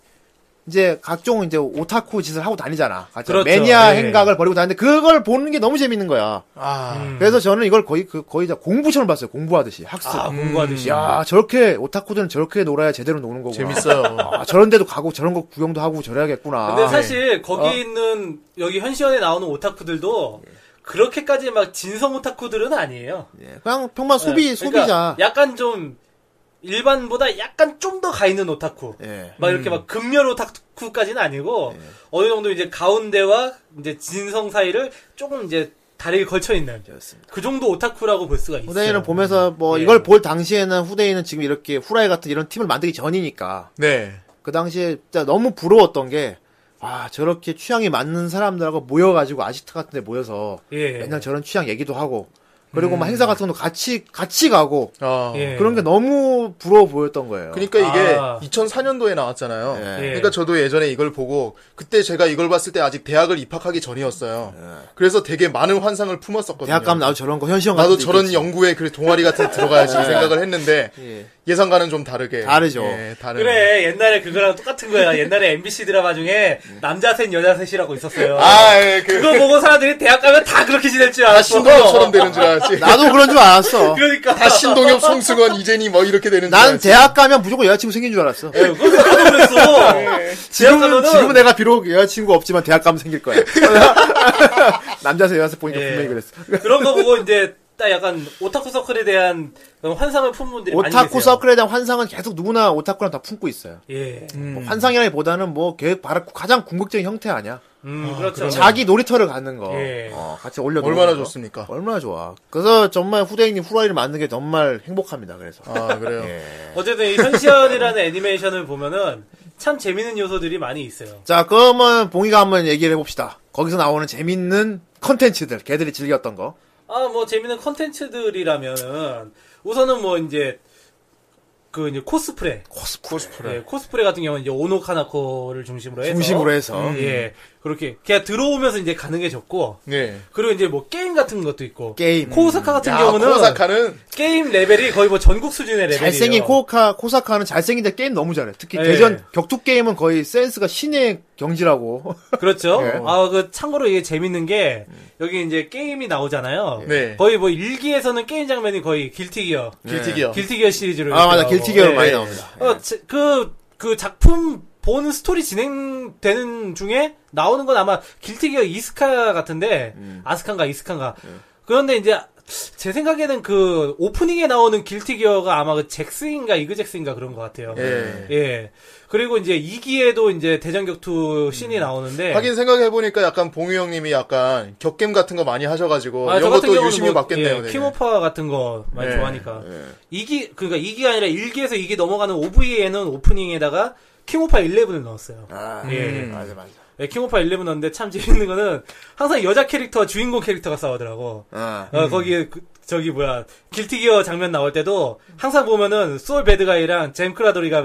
이제, 각종, 이제, 오타쿠 짓을 하고 다니잖아. 그렇죠. 매니아 예. 행각을 벌이고 다니는데, 그걸 보는 게 너무 재밌는 거야. 아. 음. 그래서 저는 이걸 거의, 그, 거의 다 공부처럼 봤어요. 공부하듯이. 학습. 아, 공부하듯이. 음. 야, 저렇게, 오타쿠들은 저렇게 놀아야 제대로 노는 거구나. 재밌어요. 아, 저런데도 가고, 저런 거 구경도 하고, 저래야겠구나. 근데 사실, 거기 어? 있는, 여기 현시연에 나오는 오타쿠들도, 예. 그렇게까지 막 진성 오타쿠들은 아니에요. 예. 그냥 평범한 소비, 예. 그러니까 소비자. 약간 좀, 일반보다 약간 좀 더 가 있는 오타쿠. 예. 막 이렇게 음. 막 금멸 오타쿠까지는 아니고, 예. 어느 정도 이제 가운데와 이제 진성 사이를 조금 이제 다리를 걸쳐있는. 그렇습니다. 그 정도 오타쿠라고 볼 수가 있어요. 후대인은 보면서 뭐 예. 이걸 볼 당시에는 후대인은 지금 이렇게 후라이 같은 이런 팀을 만들기 전이니까. 네. 그 당시에 진짜 너무 부러웠던 게, 아, 저렇게 취향이 맞는 사람들하고 모여가지고 아지트 같은 데 모여서. 예. 맨날 저런 취향 얘기도 하고. 그리고 음. 막 행사 같은 것도 같이 같이 가고 아. 예. 그런 게 너무 부러워 보였던 거예요. 그러니까 이게 아. 이천사 년도에 나왔잖아요. 예. 그러니까 저도 예전에 이걸 보고 그때 제가 이걸 봤을 때 아직 대학을 입학하기 전이었어요. 예. 그래서 되게 많은 환상을 품었었거든요. 대학 가면 나도 저런 거 현시형 나도 저런 있겠지. 연구에 그래 동아리 같은 데 들어가야지 예. 생각을 했는데 예. 예상과는 좀 다르게 다르죠. 예, 다른 그래 거. 옛날에 그거랑 똑같은 거야. 옛날에 엠비씨 드라마 중에 남자 셋 여자 셋이라고 있었어요. 아, 예, 그... 그거 보고 사람들이 대학 가면 다 그렇게 지낼 줄 알았어. 신동엽처럼 되는 줄 알았어. 나도 그런 줄 알았어. 그러니까. 다 신동엽, 송승헌, 이재니 뭐 이렇게 되는 줄 알았어. 난 대학 가면 무조건 여자친구 생긴 줄 알았어. 예, 그건 나도 그랬어. 네. 지금은, 지금은 내가 비록 여자친구 없지만 대학 가면 생길 거야. 남자서 여자서 보니까 예. 분명히 그랬어. 그런 거 보고 이제 딱 약간 오타쿠 서클에 대한 환상을 품은 분들이 많이 계세요. 오타쿠 서클에 대한 환상은 계속 누구나 오타쿠랑 다 품고 있어요. 예. 음. 뭐 환상이라기보다는 뭐 계획 바로 가장 궁극적인 형태 아니야. 음, 아, 그렇죠. 자기 놀이터를 갖는 거. 예. 어, 같이 올려 얼마나 거. 좋습니까? 얼마나 좋아. 그래서 정말 후대인이 후라이를 만든 게 정말 행복합니다. 그래서. 아, 그래요? 예. 어쨌든 이 현시연이라는 애니메이션을 보면은 참 재밌는 요소들이 많이 있어요. 자, 그러면 봉이가 한번 얘기를 해봅시다. 거기서 나오는 재밌는 컨텐츠들, 걔들이 즐겼던 거. 아, 뭐 재밌는 컨텐츠들이라면은 우선은 뭐 이제 그 이제 코스프레, 코스프레, 코스프레, 예, 코스프레 같은 경우는 이제 오노 카나코를 중심으로 해서 중심으로 해서 음. 예 그렇게 그냥 들어오면서 이제 가는 게 좋고, 네 그리고 이제 뭐 게임 같은 것도 있고 게임 코사카 같은 야, 경우는 코사카는 게임 레벨이 거의 뭐 전국 수준의 레벨이에요. 잘생긴 코카 코사카는 잘생긴데 게임 너무 잘해. 특히 예. 대전 격투 게임은 거의 센스가 신의 경지라고. 그렇죠. 예. 아 그 참고로 이게 재밌는 게 여기 이제 게임이 나오잖아요. 네. 거의 뭐 일기에서는 게임 장면이 거의 길티 기어, 길티 기어, 길티 기어 시리즈로. 아 맞아. 길티 네. 많이 나옵니다. 어, 그, 그 작품 본 스토리 진행되는 중에 나오는 건 아마 길티 기어 이스카 같은데 음. 아스칸가 이스칸가 음. 그런데 이제 제 생각에는 그 오프닝에 나오는 길티 기어가 아마 그 잭스인가 이그잭스인가 그런 것 같아요. 예. 예. 그리고 이제 이 기에도 이제 대전 격투 씬이 음. 나오는데 하긴 생각해 보니까 약간 봉유 형님이 약간 격겜 같은 거 많이 하셔가지고 아, 이런 것도 유심히 봤겠네요. 뭐, 예, 킴오파 같은 거 많이 예. 좋아하니까 예. 이 기 그러니까 이 기가 아니라 일 기에서 이 기 넘어가는 오브이에는 오프닝에다가 킹오파 십일을 넣었어요. 아, 예. 음. 맞아 맞아. 예, 킹오파 십일 넣었는데 참 재밌는 거는 항상 여자 캐릭터 주인공 캐릭터가 싸우더라고. 아, 어, 음. 거기에 그, 저기 뭐야 길티기어 장면 나올 때도 항상 보면은 소울 배드가이랑 잼 크라도리가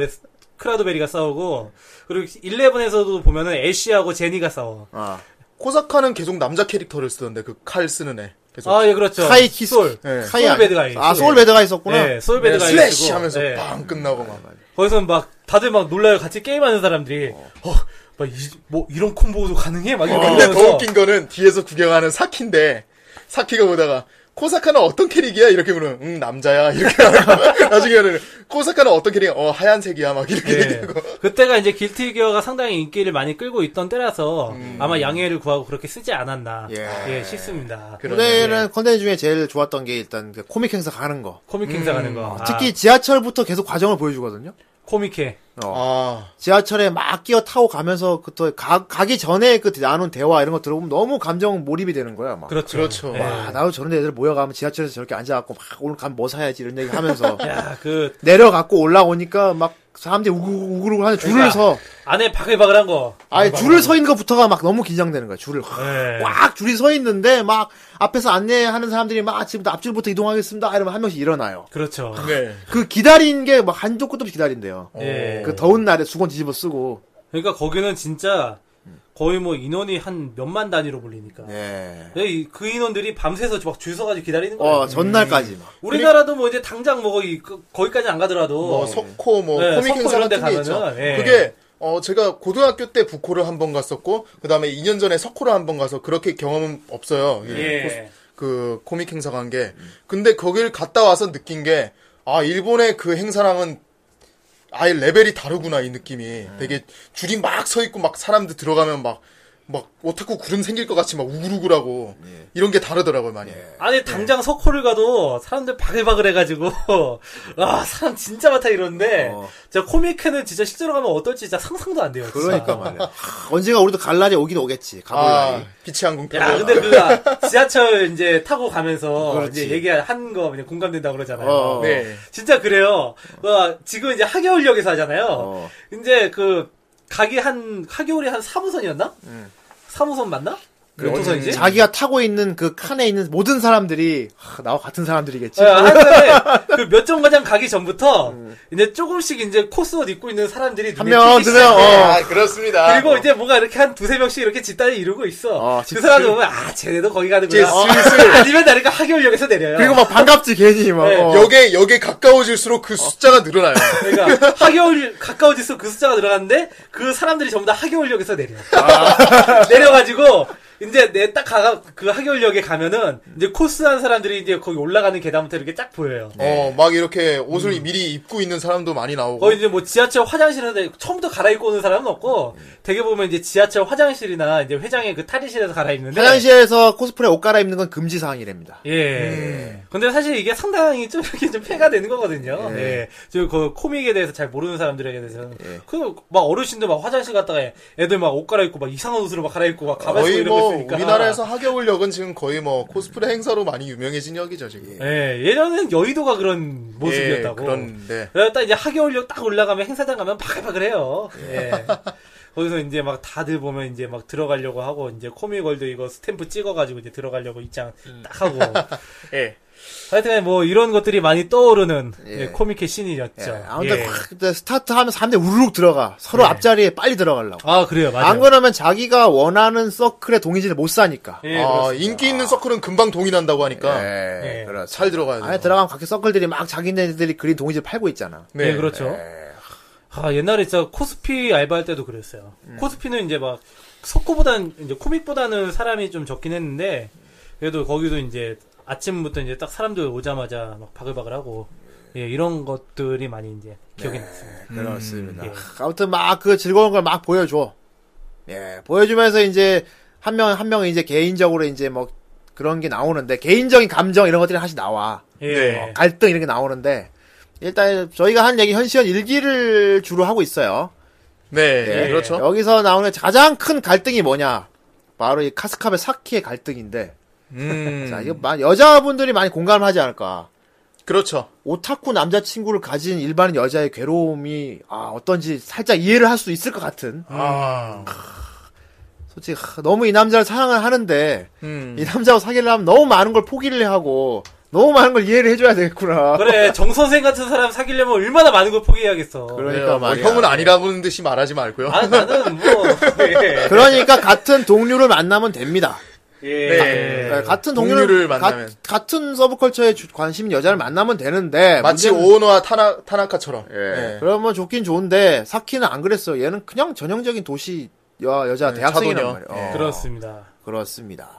크라도베리가 싸우고, 그리고 일레븐에서도 보면은 애쉬하고 제니가 싸워. 아. 코사카는 계속 남자 캐릭터를 쓰던데, 그 칼 쓰는 애. 계속. 아, 예, 그렇죠. 카이 히솔. 네. 카이 소울베드가이. 아, 소울베드가이 있었구나. 네, 소울베드가이. 네, 슬래시 하면서 네. 빵 끝나고 막. 거기서 막, 다들 막 놀라요. 같이 게임하는 사람들이. 어. 어. 막, 이, 뭐, 이런 콤보도 가능해? 막, 이러면서. 어, 근데 더 웃긴 거는, 뒤에서 구경하는 사키인데, 사키가 보다가, 코사카는 어떤 캐릭이야? 이렇게 물으면, 응, 남자야. 이렇게 하고, 나중에는, 코사카는 어떤 캐릭이야? 어, 하얀색이야. 막, 이렇게 네. 얘기하고. 그때가 이제 길티 기어가 상당히 인기를 많이 끌고 있던 때라서, 음. 아마 양해를 구하고 그렇게 쓰지 않았나. 예. 예, 싶습니다. 그때는 예. 컨텐츠 중에 제일 좋았던 게 일단, 그 코믹 행사 가는 거. 코믹 음. 행사 가는 거. 특히 아. 지하철부터 계속 과정을 보여주거든요. 코믹해. 어. 아. 지하철에 막 끼어 타고 가면서 그또 가기 전에 그 나눈 대화 이런 거 들어보면 너무 감정 몰입이 되는 거야. 막. 그렇죠. 그렇죠. 와, 나도 저런 애들 모여가면 지하철에서 저렇게 앉아갖고 막 오늘 가면 뭐 사야지 이런 얘기 하면서 야, 그 내려갖고 올라오니까 막 사람들이 우글우글 하는 줄을 그러니까, 서 안에 바글바글한 거. 아니 줄을 서 있는 것부터가 막 너무 긴장되는 거야. 줄을 네. 꽉 줄이 서 있는데 막 앞에서 안내하는 사람들이 막 지금부터 앞줄부터 이동하겠습니다. 이러면 한 명씩 일어나요. 그렇죠. 네. 그 기다린 게 막 한도 끝도 없이 기다린대요. 네. 그 더운 날에 수건 뒤집어 쓰고. 그러니까 거기는 진짜 거의 뭐 인원이 한 몇만 단위로 불리니까. 예. 그 인원들이 밤새서 막 줄 서가지고 기다리는 거야. 어, 전날까지 막. 우리나라도 뭐 이제 당장 뭐 거기, 거기까지 안 가더라도. 뭐 석호 뭐 네, 코믹 행사 같은 게 있죠. 예. 그게 어 제가 고등학교 때 부코를 한 번 갔었고 그 다음에 이 년 전에 석호를 한 번 가서 그렇게 경험은 없어요. 예. 그 코믹 행사 간 게. 근데 거길 갔다 와서 느낀 게 아 일본의 그 행사랑은 아예 레벨이 다르구나, 이 느낌이. 음. 되게, 줄이 막 서있고, 막 사람들 들어가면 막, 막, 오타쿠 구름 생길 것 같이 막 우글우글하고, 예. 이런 게 다르더라고요, 많이. 예. 아니, 당장 예. 석호를 가도 사람들 바글바글 해가지고, 아, 사람 진짜 많다 이러는데, 어. 진짜 코믹회는 진짜 실제로 가면 어떨지 진짜 상상도 안 돼요. 진짜. 그러니까 말이야. 언젠가 우리도 갈 날이 오긴 오겠지, 가볼 아, 날이. 빛의 항공편. 야, 근데 그, 지하철 이제 타고 가면서, 그렇지. 이제 얘기한 거 그냥 공감된다고 그러잖아요. 어, 네. 진짜 그래요. 어, 지금 이제 하겨울역에서 하잖아요. 어. 이제 그, 가기 한, 하겨울이 한 사 호선이었나? 음. 삼 호선 맞나? 몇 호선이지? 자기가 타고 있는 그 칸에 있는 모든 사람들이, 하, 나와 같은 사람들이겠지. 아, 근데, 그 몇 정거장 가기 전부터, 음. 이제 조금씩 이제 코스 옷 입고 있는 사람들이 한 명, 두 명, 어, 아, 그렇습니다. 그리고 어. 이제 뭔가 이렇게 한 두세 명씩 이렇게 집단이 이루고 있어. 어, 그 사람들 보면, 아, 쟤네도 거기 가는구나. 어. 아니면 나니까 하계울역에서 내려요. 그리고 막 반갑지, 괜히 막. 네. 어. 역에, 역에 가까워질수록 그 어. 숫자가 늘어나요. 그러니까, 하계울, 가까워질수록 그 숫자가 늘어나는데, 그 사람들이 전부 다 하계울역에서 내려. 아. 내려가지고, 이제, 내, 딱, 가가, 그, 하계울역에 가면은, 이제, 코스한 사람들이, 이제, 거기 올라가는 계단부터 이렇게 쫙 보여요. 네. 어, 막, 이렇게, 옷을 음. 미리 입고 있는 사람도 많이 나오고. 어, 이제, 뭐, 지하철 화장실에서, 처음부터 갈아입고 오는 사람은 없고, 음. 되게 보면, 이제, 지하철 화장실이나, 이제, 회장의 그 탈의실에서 갈아입는데. 화장실에서 코스프레 옷 갈아입는 건 금지사항이랍니다. 예. 음. 근데 사실 이게 상당히 좀, 이렇게 좀 폐가 되는 거거든요. 예. 예. 저, 그, 코믹에 대해서 잘 모르는 사람들에게 대해서는. 예. 그, 막, 어르신들 막 화장실 갔다가, 애들 막 옷 갈아입고, 막 이상한 옷으로 막 갈아입고, 막 가발 쓰고 이러고. 그러니까. 우리나라에서 하겨울역은 지금 거의 뭐 코스프레 행사로 많이 유명해진 역이죠 지금. 예, 예전에는 여의도가 그런 모습이었다고. 예, 그런데. 그래서 딱 이제 하겨울역 딱 올라가면 행사장 가면 바글바글해요. 예. 거기서 이제 막 다들 보면 이제 막 들어가려고 하고 이제 코미월드 이거 스탬프 찍어가지고 이제 들어가려고 입장 음. 딱 하고. 예. 하여튼 뭐 이런 것들이 많이 떠오르는 예. 코믹의 신이었죠. 예. 아무튼 예. 그때 스타트하면서 한 대 우르륵 들어가. 서로 예. 앞자리에 빨리 들어가려고. 아 그래요, 맞아요. 안 그러면 자기가 원하는 서클의 동의지를 못 사니까. 예, 아, 인기 있는 서클은 금방 동의난다고 하니까. 예, 예. 그래, 잘 들어가야 돼. 안에 들어가면 각기 서클들이 막 자기네들이 그린 동의지를 팔고 있잖아. 네, 예, 그렇죠. 예. 아 옛날에 진짜 코스피 알바할 때도 그랬어요. 음. 코스피는 이제 막 석고보단 이제 코믹보다는 사람이 좀 적긴 했는데 그래도 거기도 이제. 아침부터 이제 딱 사람들 오자마자 막 바글바글하고 예, 이런 것들이 많이 이제 기억이 네, 났습니다. 그렇습니다. 음, 예. 아무튼 막 그 즐거운 걸 막 보여줘. 예, 보여주면서 이제 한 명 한 명이 이제 개인적으로 이제 뭐 그런 게 나오는데 개인적인 감정 이런 것들이 다시 나와. 예. 뭐 갈등 이런 게 나오는데 일단 저희가 한 얘기 현시연 일기를 주로 하고 있어요. 네, 예, 예, 그렇죠. 여기서 나오는 가장 큰 갈등이 뭐냐? 바로 이 카스카베 사키의 갈등인데. 음. 자, 이거, 여자분들이 많이 공감을 하지 않을까. 그렇죠. 오타쿠 남자친구를 가진 일반 여자의 괴로움이, 아, 어떤지 살짝 이해를 할 수 있을 것 같은. 아. 크, 솔직히, 크, 너무 이 남자를 사랑을 하는데, 음. 이 남자하고 사귀려면 너무 많은 걸 포기를 하고, 너무 많은 걸 이해를 해줘야 되겠구나. 그래, 정선생 같은 사람 사귀려면 얼마나 많은 걸 포기해야겠어. 그러니까 뭐 형은 아니라는 듯이 말하지 말고요. 아, 나는 뭐. 예. 그러니까 같은 동료를 만나면 됩니다. 예. 네. 네. 같은 동료를, 동료를 만나면. 가, 같은 서브컬처에 관심 여자를 만나면 되는데. 마치 문제는, 오오노와 타나, 타나카처럼. 예. 예. 그러면 좋긴 좋은데, 사키는 안 그랬어. 얘는 그냥 전형적인 도시 여, 여자 네, 대학생이란 말이에요. 예. 어. 그렇습니다. 그렇습니다.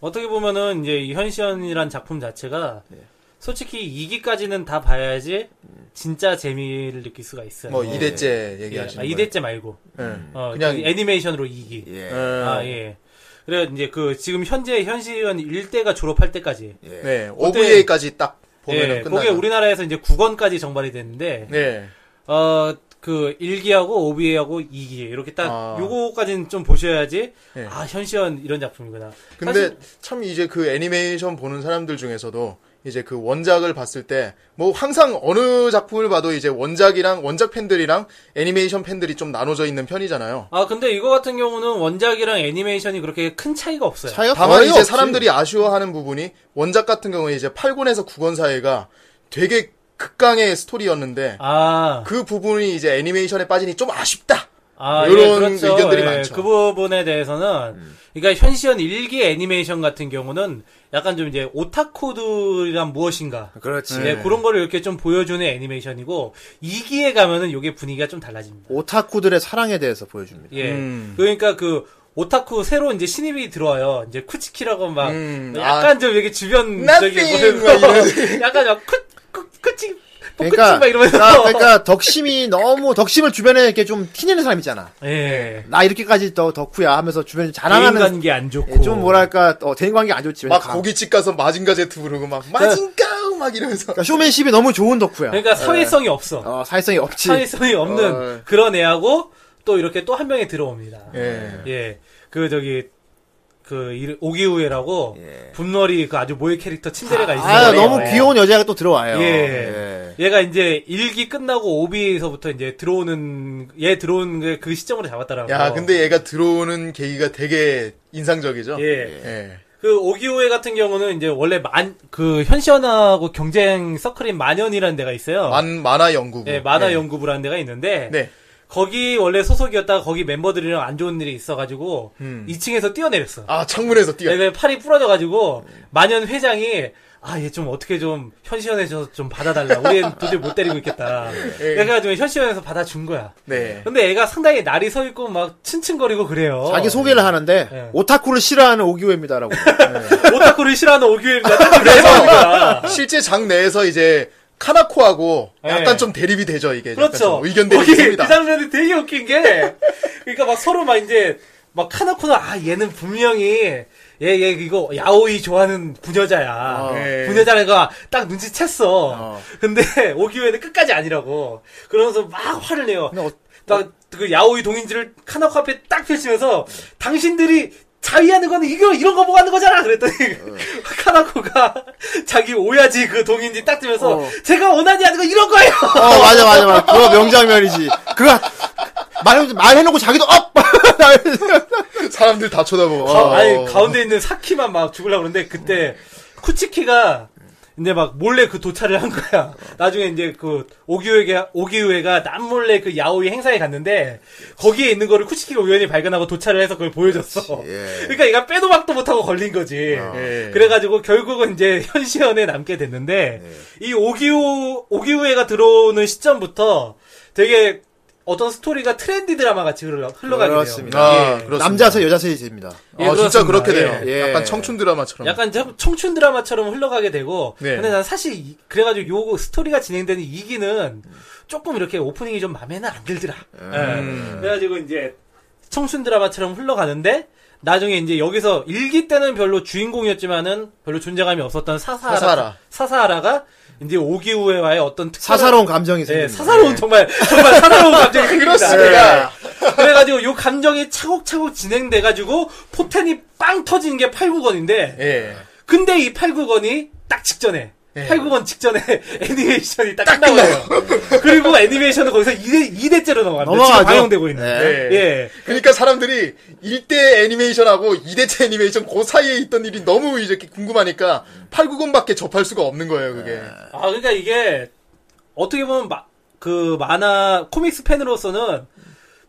어떻게 보면은 이제 현시연이란 작품 자체가 네. 솔직히 이 기까지는 다 봐야지 진짜 재미를 느낄 수가 있어요. 뭐 이 대째 예. 얘기하시는 예. 아, 이 대째 말고 음. 어, 그냥 그 애니메이션으로 이 기. 예. 아 예. 그래 이제 그 지금 현재 현시연 일 대가 졸업할 때까지 예. 네. 오브이에이까지 딱 보면은 예. 끝나요. 그게 우리나라에서 이제 구 권까지 정발이 됐는데 네. 어 그 일 기하고 오브이하고 이 기 이렇게 딱 아. 요거까지는 좀 보셔야지 네. 아 현시연 이런 작품이구나. 근데 사실... 참 이제 그 애니메이션 보는 사람들 중에서도 이제 그 원작을 봤을 때 뭐 항상 어느 작품을 봐도 이제 원작이랑 원작 팬들이랑 애니메이션 팬들이 좀 나눠져 있는 편이잖아요. 아 근데 이거 같은 경우는 원작이랑 애니메이션이 그렇게 큰 차이가 없어요. 차이가 다만 이제 없지. 사람들이 아쉬워하는 부분이 원작 같은 경우에 이제 팔 권에서 구 권 사이가 되게 극강의 스토리였는데 아. 그 부분이 이제 애니메이션에 빠지니 좀 아쉽다. 아, 이런 예, 그렇죠. 의견들이 예, 많죠. 그 부분에 대해서는 음. 그러니까 현시연 일 기 애니메이션 같은 경우는 약간 좀 이제 오타쿠들이란 무엇인가. 그렇지. 네, 예, 그런 거를 이렇게 좀 보여주는 애니메이션이고 이 기에 가면은 요게 분위기가 좀 달라집니다. 오타쿠들의 사랑에 대해서 보여줍니다. 예. 음. 그러니까 그 오타쿠 새로 이제 신입이 들어와요. 이제 쿠치키라고 막 음, 약간 아, 좀 이렇게 주변적인 모습으로 약간 막 쿠 끝이 그러니까, 나, 그러니까 덕심이 너무 덕심을 주변에 이렇게 좀 티내는 사람 있잖아. 예. 나 이렇게까지 더 덕후야 하면서 주변에 자랑하는 대인관계 안 좋고 예, 좀 뭐랄까 어, 대인관계 안 좋지. 막 가. 고깃집 가서 마징가 제트 부르고 막 마징가우 막 이러면서. 그러니까 쇼맨십이 너무 좋은 덕후야. 그러니까 사회성이 예. 없어. 어, 사회성이 없지. 사회성이 없는 어. 그런 애하고 또 이렇게 또 한 명이 들어옵니다. 예. 예. 그 저기. 그 오기우에라고 예. 분머리 그 아주 모의 캐릭터 친데레가 있어요. 아, 너무 예. 귀여운 여자가 또 들어와요. 예. 예. 얘가 이제 일 기 끝나고 오비에서부터 이제 들어오는 얘 들어오는 그 시점으로 잡았더라고요. 야, 근데 얘가 들어오는 계기가 되게 인상적이죠. 예. 예. 그 오기우에 같은 경우는 이제 원래 만 그 현시연하고 경쟁 서클인 만연이라는 데가 있어요. 만 만화 연구부. 예, 만화 예. 연구부라는 데가 있는데 네. 거기 원래 소속이었다가 거기 멤버들이랑 안 좋은 일이 있어가지고 음. 이 층에서 뛰어내렸어. 아 창문에서 뛰어. 네, 팔이 부러져가지고 음. 만연 회장이 아 얘 좀 어떻게 좀 현시연에서 좀 받아달라. 우리 애는 도저히 못 데리고 있겠다. 예. 그래가지고 현시연에서 받아준 거야. 네. 근데 애가 상당히 날이 서 있고 막 층층거리고 그래요. 자기 소개를 하는데 네. 오타쿠를 싫어하는 오기우입니다라고. 네. 오타쿠를 싫어하는 오기우입니다. 그래서 실제 장 내에서 이제. 카나코하고 약간 예. 좀 대립이 되죠 이게. 그렇죠. 의견 대립이 됩니다. 이 장면이 되게 웃긴 게, 그러니까 막 서로 막 이제 막 카나코는 아 얘는 분명히 얘 얘 이거 야오이 좋아하는 부녀자야. 어. 예. 부녀자가 딱 눈치챘어. 어. 근데 오기우에는 끝까지 아니라고. 그러면서 막 화를 내요. 어, 딱 그 야오이 동인지를 카나코 앞에 딱 펼치면서 당신들이 자위하는 거는 이거 이런 거 보고 하는 거잖아. 그랬더니 어. 카나코가 자기 오야지 그 동인지 딱 뜨면서 어. 제가 원하지 않는 거 이런 거예요. 어 맞아 맞아 맞아. 그거 명장면이지. 그거 말 말해놓고 자기도 업. 사람들 다 쳐다보고. 가, 아니 가운데 있는 사키만 막 죽으려고 그러는데 그때 쿠치키가. 근데 막 몰래 그 도착을 한 거야. 나중에 이제 그 오기우에가 오기우에가 남몰래 그 야오이 행사에 갔는데 거기에 있는 거를 쿠치키가 우연히 발견하고 도착을 해서 그걸 보여줬어. 예. 그러니까 얘가 빼도 박도 못하고 걸린 거지. 아, 예. 그래가지고 결국은 이제 현시연에 남게 됐는데 예. 이 오기우 오기우에가 들어오는 시점부터 되게 어떤 스토리가 트렌디 드라마 같이 흘러가게 그렇습니다. 돼요. 아, 예. 그렇습니다. 남자세 여자세 됩니다. 예, 아, 그렇습니다. 진짜 그렇게 돼요. 예. 약간 청춘 드라마처럼. 약간 청춘 드라마처럼 흘러가게 되고. 네. 근데 난 사실 그래가지고 요 스토리가 진행되는 이 기는 조금 이렇게 오프닝이 좀 마음에는 안 들더라. 음. 예. 그래가지고 이제 청춘 드라마처럼 흘러가는데 나중에 이제 여기서 일 기 때는 별로 주인공이었지만은 별로 존재감이 없었던 사사하라. 사사하라. 사사하라가 이제 오기우에와의 어떤 특별한 사사로운 감정이 생깁니다. 예, 사사로운 정말 정말 사사로운 감정이 생깁니다. 그렇습니다. 예. 그래가지고 요 감정이 차곡차곡 진행돼가지고 포텐이 빵 터지는 게 팔, 구 권인데, 예. 근데 이 팔, 구 권이 딱 직전에 네. 팔, 구권 직전에 애니메이션이 딱, 딱 끝나요. 그리고 애니메이션은 거기서 이 대, 이 대째로 넘어갑니다. 지금 방영되고 있는. 네. 네. 예. 그러니까 사람들이 일 대 애니메이션하고 이 대째 애니메이션 그 사이에 있던 일이 너무 이제 궁금하니까 팔, 구권밖에 접할 수가 없는 거예요, 그게. 아, 그러니까 이게 어떻게 보면 마, 그 만화 코믹스 팬으로서는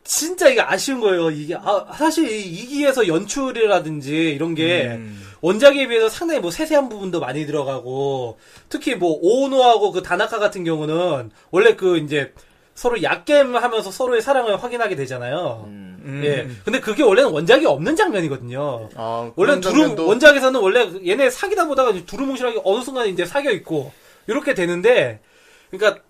진짜 이게 아쉬운 거예요. 이게 아, 사실 이 기에서 연출이라든지 이런 게 음. 원작에 비해서 상당히 뭐 세세한 부분도 많이 들어가고, 특히 뭐 오노하고 그 다나카 같은 경우는 원래 그 이제 서로 약겜 하면서 서로의 사랑을 확인하게 되잖아요. 음, 음. 예. 근데 그게 원래는 원작이 없는 장면이거든요. 아, 원래 두루 원작에서는 원래 얘네 사귀다 보다가 두루뭉실하게 어느 순간 이제 사겨 있고 이렇게 되는데, 그러니까.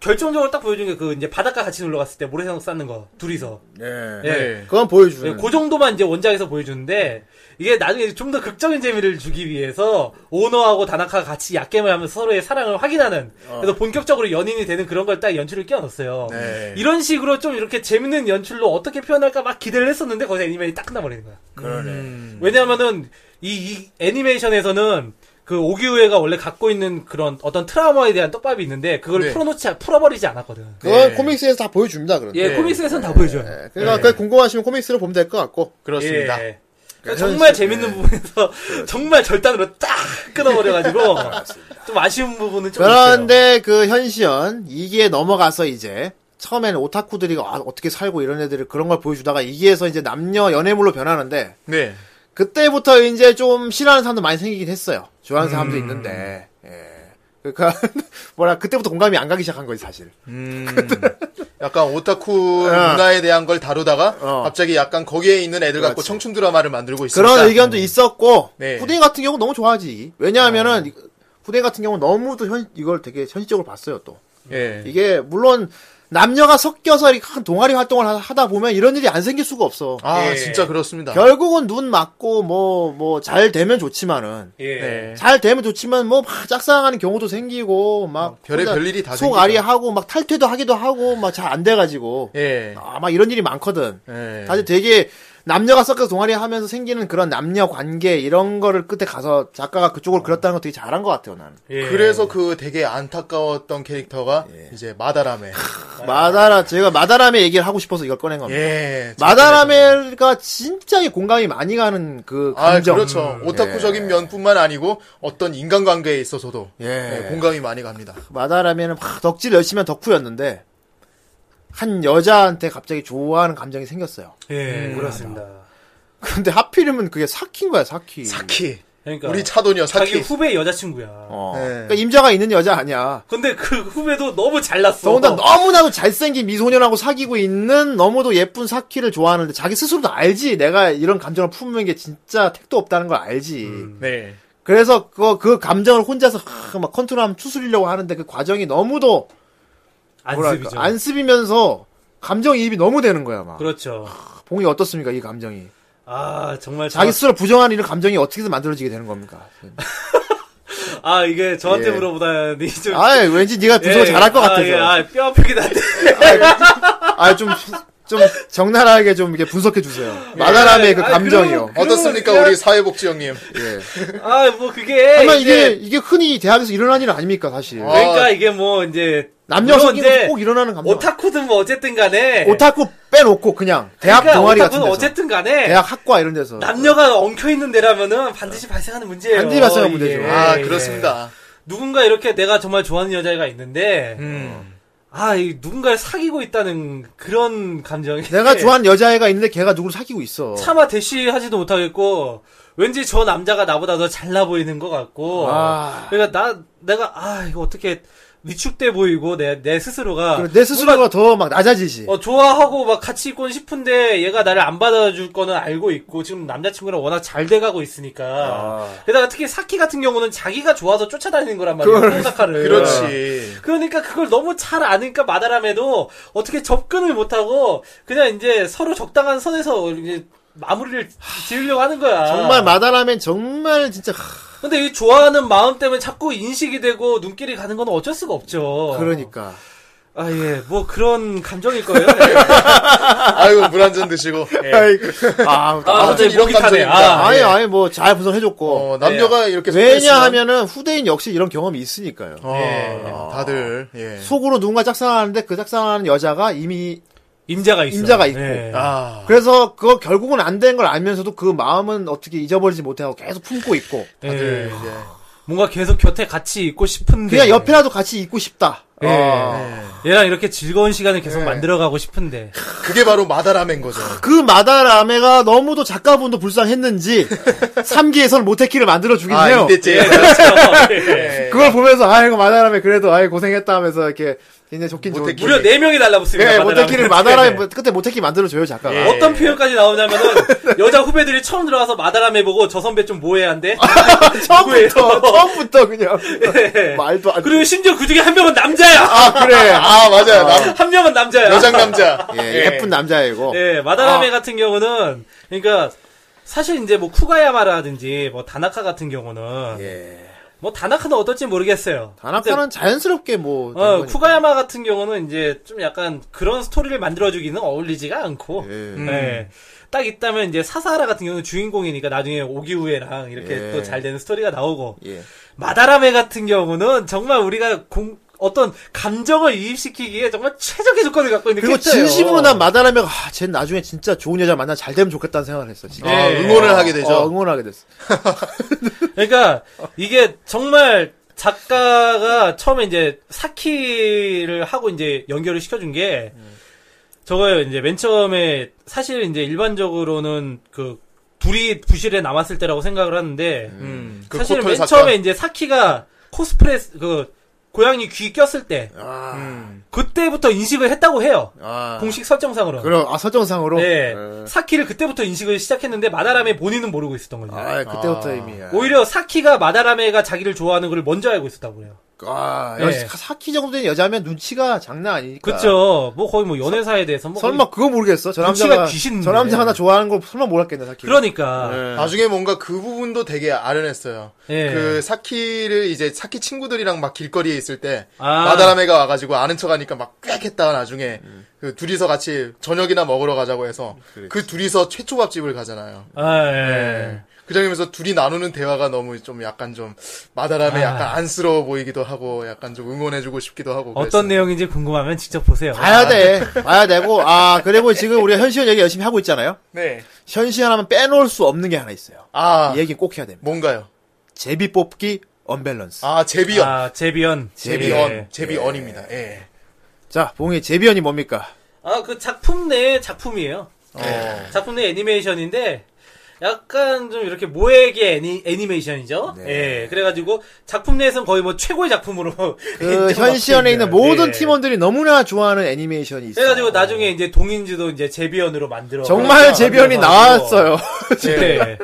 결정적으로 딱 보여준 게 그 이제 바닷가 같이 놀러 갔을 때 모래사장 쌓는 거 둘이서 예, 예. 예. 그건 보여주는 예, 그 정도만 이제 원작에서 보여주는데 이게 나중에 좀 더 극적인 재미를 주기 위해서 오너하고 다나카가 같이 약겜을 하면서 서로의 사랑을 확인하는 어. 그래서 본격적으로 연인이 되는 그런 걸 딱 연출을 끼워 넣었어요. 네. 이런 식으로 좀 이렇게 재밌는 연출로 어떻게 표현할까 막 기대를 했었는데 거기서 애니메이션이 딱 끝나버리는 거야. 그러네. 음. 왜냐하면은 이, 이 애니메이션에서는 그 오기우에가 원래 갖고 있는 그런 어떤 트라우마에 대한 떡밥이 있는데 그걸 네. 풀어놓지 풀어버리지 않았거든. 그건 네. 코믹스에서 다 보여줍니다. 그런데 예, 코믹스에서는 네. 다 보여줘요. 네. 그러니까 네. 궁금하시면 코믹스를 보면 될 것 같고 그렇습니다. 예. 그러니까 정말 재밌는 네. 부분에서 그렇죠. 정말 절단으로 딱 끊어버려가지고 좀 아쉬운 부분은 좀 그런데 있어요. 그 현시연 이기에 넘어가서 이제 처음에는 오타쿠들이 아, 어떻게 살고 이런 애들을 그런 걸 보여주다가 이기에서 이제 남녀 연애물로 변하는데 네. 그때부터 이제 좀 싫어하는 사람도 많이 생기긴 했어요. 좋아하는 사람도 음. 있는데, 예. 그러니까 뭐라 그때부터 공감이 안 가기 시작한 거지 사실. 음. 약간 오타쿠 문화에 대한 걸 다루다가 어. 갑자기 약간 거기에 있는 애들 그렇지. 갖고 청춘 드라마를 만들고 있습니다. 그런 의견도 음. 있었고 네. 후대인 같은 경우 너무 좋아하지. 왜냐하면은 어. 후대인 같은 경우 너무도 현, 이걸 되게 현실적으로 봤어요 또. 예. 이게 물론. 남녀가 섞여서 이렇게 한 동아리 활동을 하다 보면 이런 일이 안 생길 수가 없어. 아, 예. 진짜 그렇습니다. 결국은 눈 맞고, 뭐, 뭐, 잘 되면 좋지만은. 예. 네. 잘 되면 좋지만, 뭐, 막 짝사랑하는 경우도 생기고, 막. 어, 별의 별 일이 다 속앓이 하고, 막 탈퇴도 하기도 하고, 막 잘 안 돼가지고. 예. 아, 막 이런 일이 많거든. 예. 다들 되게 남녀가 섞여서 동아리 하면서 생기는 그런 남녀 관계, 이런 거를 끝에 가서 작가가 그쪽으로 그렸다는 거 되게 잘한 것 같아요, 나는. 예. 그래서 그 되게 안타까웠던 캐릭터가, 예. 이제, 마다라메. 마다라, 제가 마다라메 얘기를 하고 싶어서 이걸 꺼낸 겁니다. 예. 마다라메가 진짜 공감이 많이 가는 그, 감정. 아, 그렇죠. 음. 오타쿠적인 예. 면뿐만 아니고, 어떤 인간관계에 있어서도, 예. 예. 공감이 많이 갑니다. 마다라메는 막 덕질 열심히 한 덕후였는데, 한 여자한테 갑자기 좋아하는 감정이 생겼어요. 예, 음, 그렇습니다. 근데 하필이면 그게 사키인 거야, 사키. 사키. 그러니까. 우리 차돈이요, 사키. 자기 후배 여자친구야. 어. 네. 그러니까 임자가 있는 여자 아니야. 근데 그 후배도 너무 잘났어. 더군다나 너무나도 잘생긴 미소년하고 사귀고 있는 너무도 예쁜 사키를 좋아하는데 자기 스스로도 알지. 내가 이런 감정을 품는 게 진짜 택도 없다는 걸 알지. 음, 네. 그래서 그, 그 감정을 혼자서 막 컨트롤하면 추스리려고 하는데 그 과정이 너무도 안습이죠. 안습이면서 감정이입이 너무 되는 거야, 막. 그렇죠. 하, 봉이 어떻습니까, 이 감정이? 아, 정말. 자기 스스로 부정하는 이런 감정이 어떻게든 만들어지게 되는 겁니까? 아, 이게 저한테 예. 물어보다니 좀. 아, 왠지 네가 분석을 예. 잘할 것 같아서. 아, 예. 아, 뼈 아프긴 한데. 아, 좀. 좀 적나라하게 좀 이렇게 분석해 주세요. 예. 마다라메의 그 감정이요. 그럼, 어떻습니까, 그냥... 우리 사회복지 형님? 예. 아, 뭐 그게. 하지만 이제... 이게 이게 흔히 대학에서 일어난 일 아닙니까, 사실. 아... 그러니까 이게 뭐 이제 남녀 섞이면 꼭 일어나는 감정. 오타쿠든 뭐 어쨌든간에. 오타쿠 빼놓고 그냥 대학 그러니까 동아리 같은 데서. 어쨌든간에. 대학 학과 이런 데서. 남녀가 엉켜 있는 데라면은 반드시 발생하는 문제예요. 반드시 발생하는 문제죠. 예. 아, 그렇습니다. 예. 누군가 이렇게 내가 정말 좋아하는 여자애가 있는데. 음. 아, 이 누군가를 사귀고 있다는 그런 감정이. 내가 좋아하는 여자애가 있는데 걔가 누구를 사귀고 있어. 차마 대시하지도 못하겠고, 왠지 저 남자가 나보다 더 잘나 보이는 것 같고. 아. 그러니까 나, 내가, 아, 이거 어떻게 위축돼 보이고, 내, 내 스스로가. 그래, 내 스스로가 더 막 낮아지지. 어, 좋아하고 막 같이 있곤 싶은데, 얘가 나를 안 받아줄 거는 알고 있고, 지금 남자친구랑 워낙 잘 돼가고 있으니까. 아. 게다가 특히 사키 같은 경우는 자기가 좋아서 쫓아다니는 거란 말이야, 코사카를. 그렇지. 그러니까 그걸 너무 잘 아니까 마다라메도 어떻게 접근을 못하고, 그냥 이제 서로 적당한 선에서 이제 마무리를 지으려고 하는 거야. 정말 마다라메 정말 진짜. 근데 이 좋아하는 마음 때문에 자꾸 인식이 되고 눈길이 가는 건 어쩔 수가 없죠. 그러니까. 아, 예, 뭐 그런 감정일 거예요. 아이고, 물 한 잔 드시고. 예. 아이고. 아, 아무튼 이런 감정입니다. 아, 아니, 예. 아니, 뭐 잘 분석해줬고. 어, 남녀가 예. 이렇게. 왜냐하면은 후대인 역시 이런 경험이 있으니까요. 아, 예. 아, 다들, 예. 속으로 누군가 짝사랑하는데 그 짝사랑하는 여자가 이미. 임자가 있어. 임자가 있고. 예. 아. 그래서 그거 결국은 안 된 걸 알면서도 그 마음은 어떻게 잊어버리지 못하고 계속 품고 있고. 다들 예. 이제. 뭔가 계속 곁에 같이 있고 싶은데. 그냥 옆에라도 같이 있고 싶다. 예. 아. 얘랑 이렇게 즐거운 시간을 계속 예. 만들어가고 싶은데. 그게 바로 마다라메인 거죠. 그 마다라메가 너무도 작가분도 불쌍했는지, 삼 기에서는 모태키를 만들어주긴 아, 해요. 예, 그렇죠. 그걸 보면서, 아이고, 마다라메 그래도, 아이 고생했다 하면서 이렇게. 이제 좋긴 좋은데 무려 네 명이 달라붙습니다. 네, 모태키를 마다라메 네. 끝에 모태키 만들어줘요 작가가. 예. 어떤 표현까지 나오냐면은 여자 후배들이 처음 들어와서 마다라메 보고 저 선배 좀 뭐해야 한대? 처음부터 처음부터 그냥 예. 말도 안 그리고 심지어 그 중에 한 명은 남자야. 아 그래 아 맞아요. 남... 한 명은 남자야. 여장 남자 예, 예쁜 남자이고 예, 마다라메 아. 같은 경우는 그러니까 사실 이제 뭐 쿠가야마라든지 뭐 다나카 같은 경우는 예. 뭐 다나카는 어떨지 모르겠어요. 다나카는 자연스럽게 뭐 어, 쿠가야마 같은 경우는 이제 좀 약간 그런 스토리를 만들어주기는 어울리지가 않고 예. 음. 예. 딱 있다면 이제 사사하라 같은 경우는 주인공이니까 나중에 오기우에랑 이렇게 예. 또 잘 되는 스토리가 나오고 예. 마다라메 같은 경우는 정말 우리가 공 어떤 감정을 이입시키기에 정말 최적의 조건을 갖고 있는 캐릭터예요. 그리고 진심으로 난 마다라메가 아, 쟤 나중에 진짜 좋은 여자 만나 잘 되면 좋겠다는 생각을 했어. 진짜. 예. 아, 응원을 하게 되죠. 어, 응원을 하게 됐어. 그러니까 이게 정말 작가가 처음에 이제 사키를 하고 이제 연결을 시켜준 게 저거예요. 이제 맨 처음에 사실 이제 일반적으로는 그 둘이 부실에 남았을 때라고 생각을 하는데 음. 그 사실 맨 사건. 처음에 이제 사키가 코스프레 그 고양이 귀 꼈을 때 아... 음. 그때부터 인식을 했다고 해요. 아... 공식 설정상으로. 그럼 아 설정상으로. 네. 네. 사키를 그때부터 인식을 시작했는데 마다라메 본인은 모르고 있었던 거죠. 아, 그때부터 아... 이미. 오히려 사키가 마다라메가 자기를 좋아하는 걸 먼저 알고 있었다고 해요. 아, 네. 사키 정도 된 여자면 눈치가 장난 아니니까. 그렇죠. 뭐 거의 뭐 연애사에 대해서 뭐 설마 그거 모르겠어. 저 남자가 귀신. 저 남자 하나 좋아하는 걸 설마 몰랐겠네 사키. 그러니까. 네. 나중에 뭔가 그 부분도 되게 아련했어요. 네. 그 사키를 이제 사키 친구들이랑 막 길거리에 있을 때 아. 마다라메가 와가지고 아는 척하니까 막 꽥 했다가 나중에 음. 그 둘이서 같이 저녁이나 먹으러 가자고 해서 그랬지. 그 둘이서 최초밥집을 가잖아요. 아, 예. 네. 그 장면에서 둘이 나누는 대화가 너무 좀 약간 좀 마다라메 아. 약간 안쓰러워 보이기도 하고 약간 좀 응원해주고 싶기도 하고 어떤 그래서. 내용인지 궁금하면 직접 보세요. 봐야 아. 돼. 봐야 되고 아 그리고 지금 우리가 현시연 얘기 열심히 하고 있잖아요. 네. 현시연 하면 빼놓을 수 없는 게 하나 있어요. 아. 이 얘기 꼭 해야 됩니다. 뭔가요? 제비 뽑기 언밸런스. 아 제비언. 아 제비언. 제비언. 예. 제비언입니다. 예. 자 봉이 제비언이 뭡니까? 아 그 작품 내 작품이에요. 어. 작품 내 애니메이션인데 약간 좀 이렇게 모에게 애니, 애니메이션이죠. 네. 예. 그래가지고 작품 내에서는 거의 뭐 최고의 작품으로. 그 현시연에 있는 모든 예. 팀원들이 너무나 좋아하는 애니메이션이 있어요. 그래가지고 나중에 이제 동인지도 이제 제비언으로 만들어. 정말 제비언이 나왔어요. 네.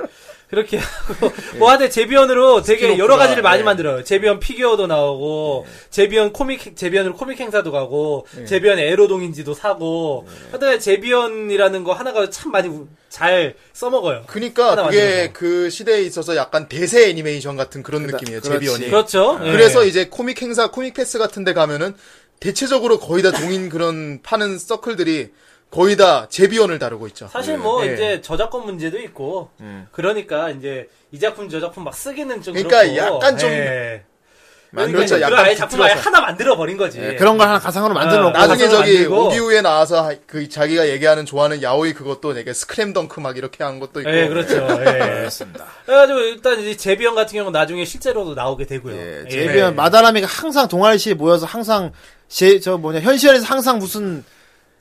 그렇게 하고 예. 뭐 하여튼 제비언으로 되게 여러 가지를 많이 예. 만들어요. 제비언 피규어도 나오고 예. 제비언 코믹 제비언으로 코믹 행사도 가고 예. 제비언 에로동인지도 사고 예. 하여튼 제비언이라는 거 하나가 참 많이 잘 써먹어요. 그러니까 그게 그 시대에 있어서 약간 대세 애니메이션 같은 그런 그다, 느낌이에요. 그렇지. 제비언이. 그렇죠. 예. 그래서 이제 코믹 행사 코믹 패스 같은 데 가면은 대체적으로 거의 다 동인 그런 파는 서클들이 거의 다 제비언을 다루고 있죠. 사실 뭐 예. 이제 저작권 문제도 있고 예. 그러니까 이제 이 작품 저 작품 막 쓰기는 좀 그러니까 그렇고 약간 좀 예. 만들었죠. 그러니까 약간 아예 작품 아예 하나 만들어 버린 거지. 예. 그런 걸 하나 가상으로 만들어 놓고 어, 나중에 저기 만들고. 오기우에 나와서 그 자기가 얘기하는 좋아하는 야오이 그것도 되게 스크램 덩크 막 이렇게 한 것도 있고. 예, 그렇죠. 예. 그렇습니다. 그래가지고 일단 이 제비언 같은 경우는 나중에 실제로도 나오게 되고요. 예. 제비언 예. 마다라미가 항상 동아리시에 모여서 항상 제 저 뭐냐 현시연에서 항상 무슨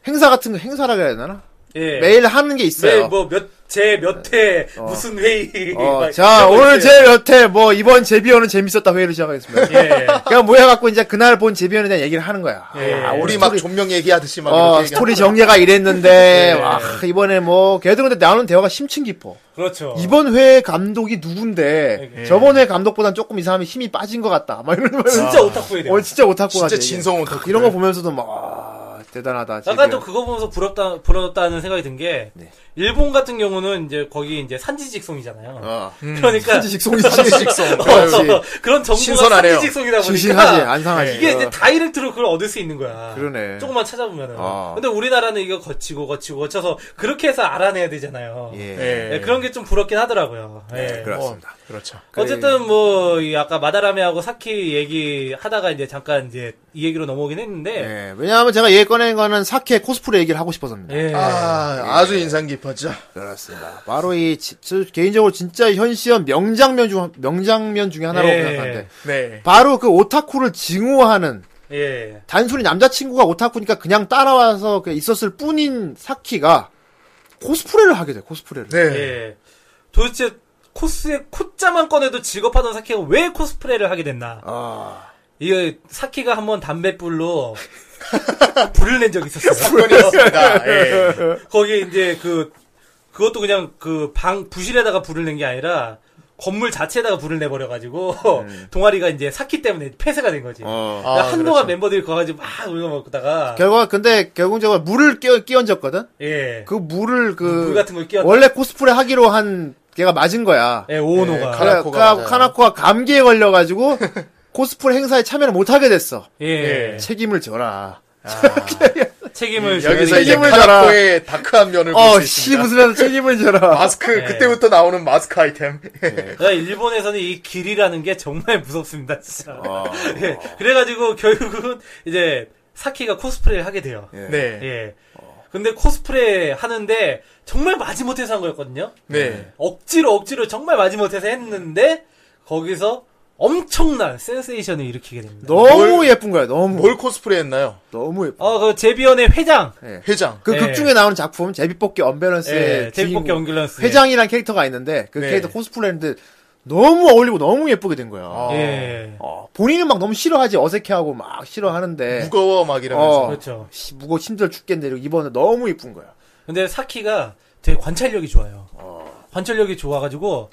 행사 같은 거 행사라고 해야 되나? 예. 매일 하는 게 있어요. 뭐 몇, 제 몇 회, 어. 무슨 회의. 어. 자, 오늘 제 몇 회, 뭐, 이번 제비언은 재밌었다 회의를 시작하겠습니다. 예. 그냥 모여갖고 이제 그날 본 제비언에 대한 얘기를 하는 거야. 예. 아, 우리 막 스토리, 존명 얘기하듯이 막. 어, 스토리 정리가 이랬는데, 예. 와, 이번에 뭐, 걔들한테 나오는 대화가 심층 깊어. 그렇죠. 이번 회 감독이 누군데, 예. 저번에 감독보단 조금 이 사람이 힘이 빠진 것 같다. 막 이런 말. 진짜 오타쿠에 대해. 어, 진짜 오타쿠 같아. 진짜 진성 오타쿠. 이런 거 보면서도 막, 대단하다. 지금. 약간 좀 그거 보면서 부럽다, 부럽다는 생각이 든 게, 네. 일본 같은 경우는 이제 거기 이제 산지직송이잖아요. 어. 음. 그러니까. 산지직송이지. 산지직송. 어, 그런 정보가 산지직송이다 보니까. 신선하지, 안 상하지. 이게 이제 다이렉트로 그걸 얻을 수 있는 거야. 그러네. 조금만 찾아보면은. 어. 근데 우리나라는 이거 거치고, 거치고, 거쳐서 그렇게 해서 알아내야 되잖아요. 예. 예. 예. 그런 게 좀 부럽긴 하더라고요. 예. 예. 그렇습니다. 어. 그렇죠. 어쨌든 뭐, 아까 마다라메하고 사키 얘기 하다가 이제 잠깐 이제 이 얘기로 넘어오긴 했는데. 예. 왜냐하면 제가 얘 꺼낸 거는 사케 코스프레 얘기를 하고 싶어서입니다. 예. 아, 예. 아주 인상 깊었죠. 그렇습니다. 바로 이, 저 개인적으로 진짜 현시연 명장면 중, 명장면 중에 하나라고 예. 생각하는데. 네. 바로 그 오타쿠를 증오하는. 예. 단순히 남자친구가 오타쿠니까 그냥 따라와서 있었을 뿐인 사키가 코스프레를 하게 돼, 코스프레를. 네. 예. 도대체 코스에 코자만 꺼내도 직업하던 사키가 왜 코스프레를 하게 됐나. 아. 이거 사키가 한번 담뱃불로 불을 낸 적이 있었어요. 사건이었습니다. 예. 거기에 이제 그, 그것도 그냥 그 방, 부실에다가 불을 낸 게 아니라 건물 자체에다가 불을 내버려가지고, 음. 동아리가 이제 사키 때문에 폐쇄가 된 거지. 어. 그러니까 아, 한동안 그렇죠. 멤버들이 가가지고 막 울고 먹다가. 결과, 근데, 결국적으로 물을 끼, 끼얹었거든? 예. 그 물을 그. 물 같은 걸 끼얹 원래 코스프레 하기로 한, 걔가 맞은 거야. 예, 오오노가. 예, 카나코가. 카, 카나코가 감기에 걸려가지고, 코스프레 행사에 참여를 못하게 됐어. 예. 예. 책임을 져라. 아. 책임을 져라. 여기서 이제 카나코의 다크한 면을 볼 수 있습니다. 어, 씨 웃으면서 책임을 져라. 마스크, 네. 그때부터 나오는 마스크 아이템. 네. 그러니까 일본에서는 이 길이라는 게 정말 무섭습니다, 진짜. 아. 예. 그래가지고 결국은 이제 사키가 코스프레를 하게 돼요. 예. 네. 예. 근데 코스프레 하는데 정말 마지못해서 한 거였거든요. 네. 억지로 억지로 정말 마지못해서 했는데 거기서 엄청난 센세이션을 일으키게 됩니다. 너무 뭘, 예쁜 거야, 너무. 뭘 코스프레 했나요? 너무 예뻐. 어, 그, 제비연의 회장. 예. 회장. 그, 예. 극 중에 나오는 작품, 제비뽑기 언밸런스의. 예. 제비뽑기 언밸런스. 회장이란 캐릭터가 있는데, 그 네. 캐릭터 코스프레 했는데, 너무 어울리고 너무 예쁘게 된 거야. 아. 예. 어, 본인은 막 너무 싫어하지, 어색해하고 막 싫어하는데. 무거워, 막 이러면서. 어, 그렇죠. 무거워, 힘들어 죽겠는데, 이번에 너무 예쁜 거야. 근데 사키가 되게 관찰력이 좋아요. 어. 관찰력이 좋아가지고,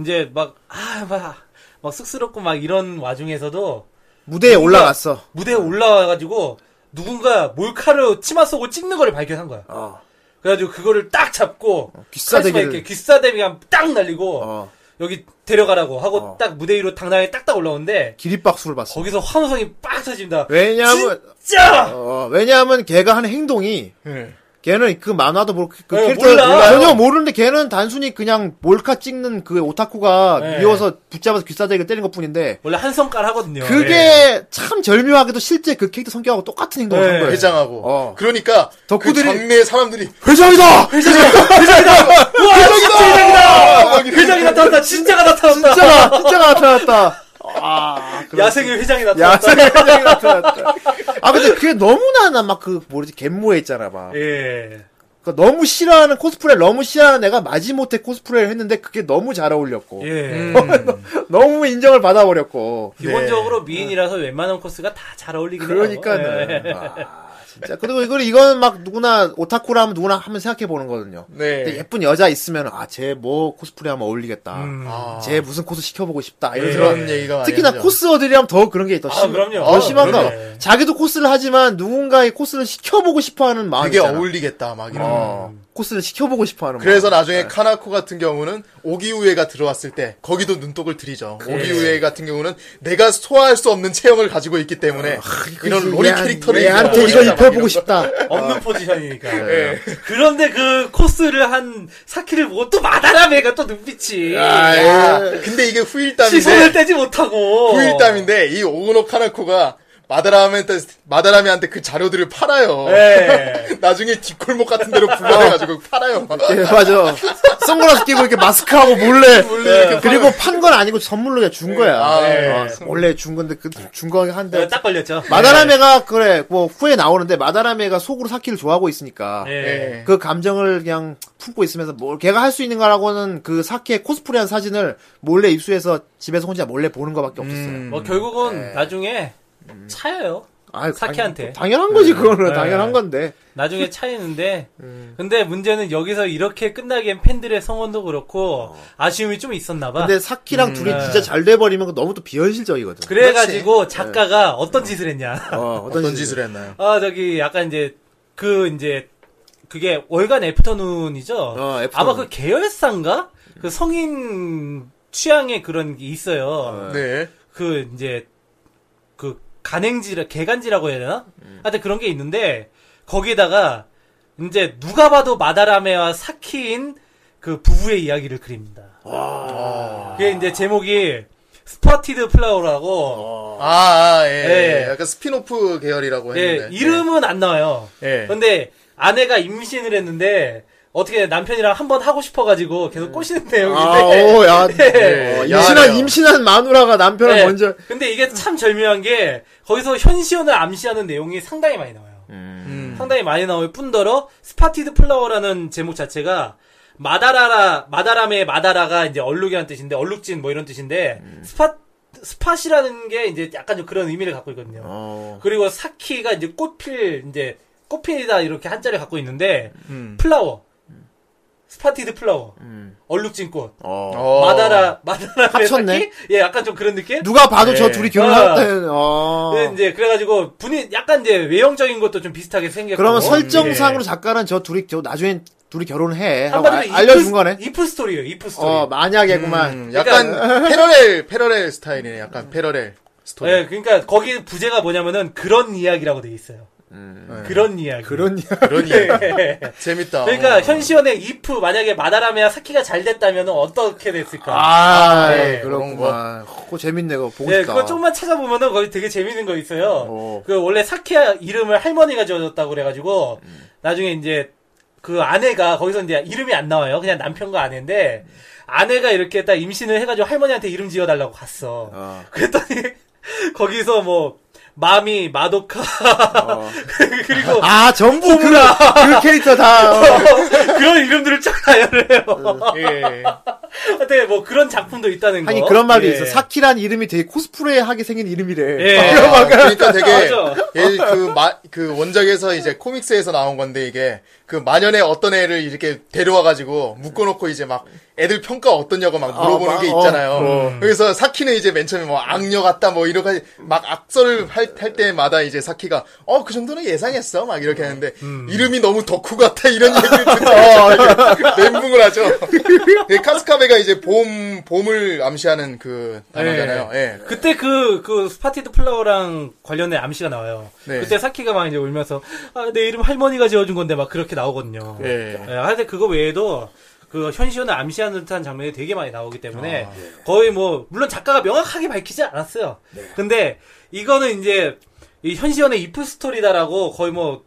이제 막, 아, 막, 막 쑥스럽고 막 이런 와중에서도 무대에 누군가, 올라갔어. 무대에 올라와가지고 누군가 몰카로 치마 쏘고 찍는 거를 발견한 거야. 어. 그래가지고 그거를 딱 잡고 어, 귀싸대기를 귀싸대기가 딱 날리고 어. 여기 데려가라고 하고 어. 딱 무대 위로 당당하게 딱딱 올라오는데 기립박수를 봤어. 거기서 환호성이 빡 터집니다. 왜냐하면 진짜 어, 왜냐하면 걔가 하는 행동이. 네. 걔는 그 만화도 모르고 그 네, 캐릭터 전혀 모르는데 걔는 단순히 그냥 몰카 찍는 그 오타쿠가 네. 미워서 붙잡아서 귀싸대기를 때린 것뿐인데 원래 한 성깔 하거든요. 그게 네. 참 절묘하게도 실제 그 캐릭터 성격하고 똑같은 행동을 네. 한 거예요. 회장하고. 어. 그러니까 덕후들이 그 장르의 사람들이 회장이다. 회장이다. 회장이다. 우와, 회장이다. 회장이다. 회장이 나타났다. 진짜가 나타났다. 진짜가 진짜가 나타났다. 아, 야생의 회장이 나타났다. 야생의 회장이 나타났다. 아, 근데 그게 너무나, 나 막 그, 뭐지, 갯모에 있잖아, 막. 예. 그러니까 너무 싫어하는 코스프레, 너무 싫어하는 애가 마지못해 코스프레를 했는데 그게 너무 잘 어울렸고. 예. 너무 인정을 받아버렸고. 기본적으로 네. 미인이라서 웬만한 코스가 다 잘 어울리긴 해요. 그러니까요. 예. 아, 진짜. 그리고 이걸, 이건 막 누구나, 오타쿠라면 누구나 한번 생각해보는 거거든요. 네. 근데 예쁜 여자 있으면, 아, 쟤 뭐 코스프레 하면 어울리겠다. 음. 아. 쟤 무슨 코스 시켜보고 싶다. 이런 예. 그런 얘기가. 특히나 코스어들이 하면 더 그런 게 더 심, 아, 더 심한가. 아, 자기도 코스를 하지만 누군가의 코스를 시켜보고 싶어 하는 마음이. 그게 어울리겠다, 막 이런. 어. 코스를 시켜보고 싶어 하는 그래서 마음. 나중에 네. 카나코 같은 경우는 오기우에가 들어왔을 때, 거기도 눈독을 들이죠. 그래. 오기우에 같은 경우는 내가 소화할 수 없는 체형을 가지고 있기 때문에, 아, 이런 로리 캐릭터를. 얘한테 이걸 입혀보고 싶다. 없는 아. 포지션이니까. 네. 그런데 그 코스를 한 사키를 보고 또 마다라메가 또 눈빛이. 아, 야. 근데 이게 후일담인데. 시선을 떼지 못하고. 후일담인데, 이 오노 카나코가 마다라메한테, 마다라메한테 그 자료들을 팔아요. 네. 나중에 뒷골목 같은 데로 불러내가지고 팔아요. 네, 맞아. 선글라스 끼고 이렇게 마스크하고 몰래. 몰래 네. 그리고 판 건 아니고 선물로 그냥 준 거야. 아, 네. 아, 원래 준 건데, 그, 준 거 한데. 네, 딱 걸렸죠. 마다라메가, 그래, 뭐, 후에 나오는데, 마다라메가 속으로 사키를 좋아하고 있으니까. 네. 그 감정을 그냥 품고 있으면서, 뭘, 걔가 할 수 있는 거라고는 그 사키의 코스프레한 사진을 몰래 입수해서 집에서 혼자 몰래 보는 거밖에 없었어요. 음. 뭐, 결국은 네. 나중에, 차여요. 아유, 사키한테. 당, 당연한 거지, 네. 그거는. 네. 당연한 건데. 나중에 차이는데. 음. 근데 문제는 여기서 이렇게 끝나기엔 팬들의 성원도 그렇고, 어. 아쉬움이 좀 있었나봐. 근데 사키랑 음. 둘이 네. 진짜 잘 돼버리면 너무 또 비현실적이거든. 그래가지고 그렇지. 작가가 네. 어떤 짓을 했냐. 어, 어떤, 어떤 짓을 했나요? 아, 저기 약간 이제, 그 이제, 그게 월간 애프터눈이죠? 어, 애프터눈. 아마 그 계열사인가? 음. 그 성인 취향의 그런 게 있어요. 어. 네. 그 이제, 그, 간행지라, 개간지라고 해야 되나? 음. 하여튼 그런 게 있는데, 거기에다가, 이제, 누가 봐도 마다라메와 사키인 그 부부의 이야기를 그립니다. 와. 그게 이제 제목이, 스퍼티드 플라워라고. 아, 아 예, 예. 예. 약간 스피노프 계열이라고 했는데. 예, 이름은 예. 안 나와요. 예. 근데, 아내가 임신을 했는데, 어떻게 남편이랑 한번 하고 싶어가지고 계속 꼬시는 내용인데. 아, 오, 야, 네. 어, 임신한 임신한 마누라가 남편을 네. 먼저. 근데 이게 참 절묘한 게 거기서 현시연을 암시하는 내용이 상당히 많이 나와요. 음. 상당히 많이 나올 뿐더러 스파티드 플라워라는 제목 자체가 마다라라 마다라메 마다라가 이제 얼룩이란 뜻인데 얼룩진 뭐 이런 뜻인데 음. 스팟 스팟이라는 게 이제 약간 좀 그런 의미를 갖고 있거든요. 오. 그리고 사키가 이제 꽃필 이제 꽃필이다 이렇게 한자를 갖고 있는데 음. 플라워. 스파티드 플라워, 음. 얼룩진 꽃, 어. 마다라, 마다라 합쳤네. 예, 약간 좀 그런 느낌. 누가 봐도 네. 저 둘이 결혼했다는. 어. 네, 이제 그래가지고 분이 약간 이제 외형적인 것도 좀 비슷하게 생겼고. 그러면 설정상으로 네. 작가는 저 둘이 저 나중엔 둘이 결혼해. 한마디로 알려준 거네. 이프 스토리예요, 이프 스토리. 어, 만약에구만. 음, 약간 그러니까, 패러렐, 패러렐 스타일이네. 약간 패러렐 스토리. 예, 네, 그러니까 거기 부제가 뭐냐면은 그런 이야기라고 돼 있어요. 음, 그런 네. 이야기. 그런 이야기. 그런 이야기. 재밌다. 그러니까, 어. 현시연의 if, 만약에 마다라메와 사키가 잘 됐다면 어떻게 됐을까? 아, 아 네. 그런 거. 그거 재밌네, 그거. 보고 네, 싶다. 그거 조금만 찾아보면은 거기 되게 재밌는 거 있어요. 오. 그, 원래 사키 이름을 할머니가 지어줬다고 그래가지고, 음. 나중에 이제, 그 아내가, 거기서 이제 이름이 안 나와요. 그냥 남편과 아내인데, 음. 아내가 이렇게 딱 임신을 해가지고 할머니한테 이름 지어달라고 갔어. 어. 그랬더니, 거기서 뭐, 마미, 마도카, 어. 그리고. 아, 전부 그, 그 캐릭터 다. 어. 그런 이름들을 쫙 나열을 해요. 예. 하여튼 뭐 그런 작품도 있다는 거. 아니, 그런 말도 예. 있어. 사키란 이름이 되게 코스프레하게 생긴 이름이래. 예. 아, 아, 그러니까 되게. 예, 그, 마, 그 원작에서 이제 코믹스에서 나온 건데 이게. 그 만연의 어떤 애를 이렇게 데려와가지고 묶어놓고 이제 막 애들 평가 어떠냐고 막 물어보는 아, 게 있잖아요. 어, 음. 그래서 사키는 이제 맨 처음에 뭐 악녀 같다 뭐 이렇게 막 악설을 할, 할 때마다 이제 사키가 어, 그 정도는 예상했어 막 이렇게 하는데 음. 이름이 너무 덕후 같아 이런 얘기를 듣다가 멘붕을 하죠. 카스카베가 이제 봄, 봄을 암시하는 그 단어잖아요. 네. 네. 그때 그, 그 스파티드 플라워랑 관련된 암시가 나와요. 네. 그때 사키가 막 이제 울면서 아, 내 이름 할머니가 지어준 건데 막 그렇게 나오거든요. 예. 예. 하여튼 그거 외에도 그 현시연을 암시하는 듯한 장면이 되게 많이 나오기 때문에 아, 예. 거의 뭐 물론 작가가 명확하게 밝히지 않았어요. 네. 근데 이거는 이제 이 현시연의 이프 스토리다라고 거의 뭐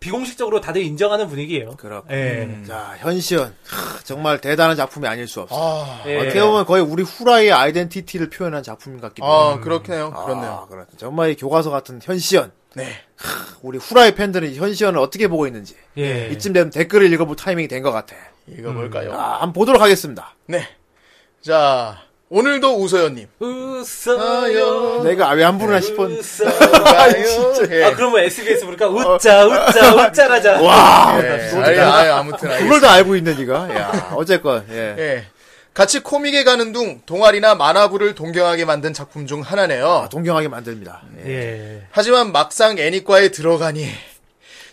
비공식적으로 다들 인정하는 분위기예요. 그렇군. 예. 음. 자, 현시연 하, 정말 대단한 작품이 아닐 수 없어. 아, 예. 어떻게 보면 거의 우리 후라이의 아이덴티티를 표현한 작품 같기도 해요. 아, 음. 그렇네요. 아, 그렇네요. 그렇네요. 정말 교과서 같은 현시연. 네. 하, 우리 후라이 팬들은 현시연을 어떻게 보고 있는지 예. 이쯤 되면 댓글을 읽어볼 타이밍이 된 것 같아. 읽어볼까요? 음. 아, 한번 보도록 하겠습니다. 네. 자, 오늘도 우서연님. 우서연. 내가 왜 안 부르나 싶어. 우서연. 예. 아, 그러면 에스비에스 부를까? 웃자, 웃자, 웃자라자. 와. 예. 아니, 아니, 아무튼. 그걸 다 알고 있네, 니가. 야, 어쨌건, 예. 예. 같이 코믹에 가는 둥 동아리나 만화부를 동경하게 만든 작품 중 하나네요. 아, 동경하게 만듭니다. 예. 예. 하지만 막상 애니과에 들어가니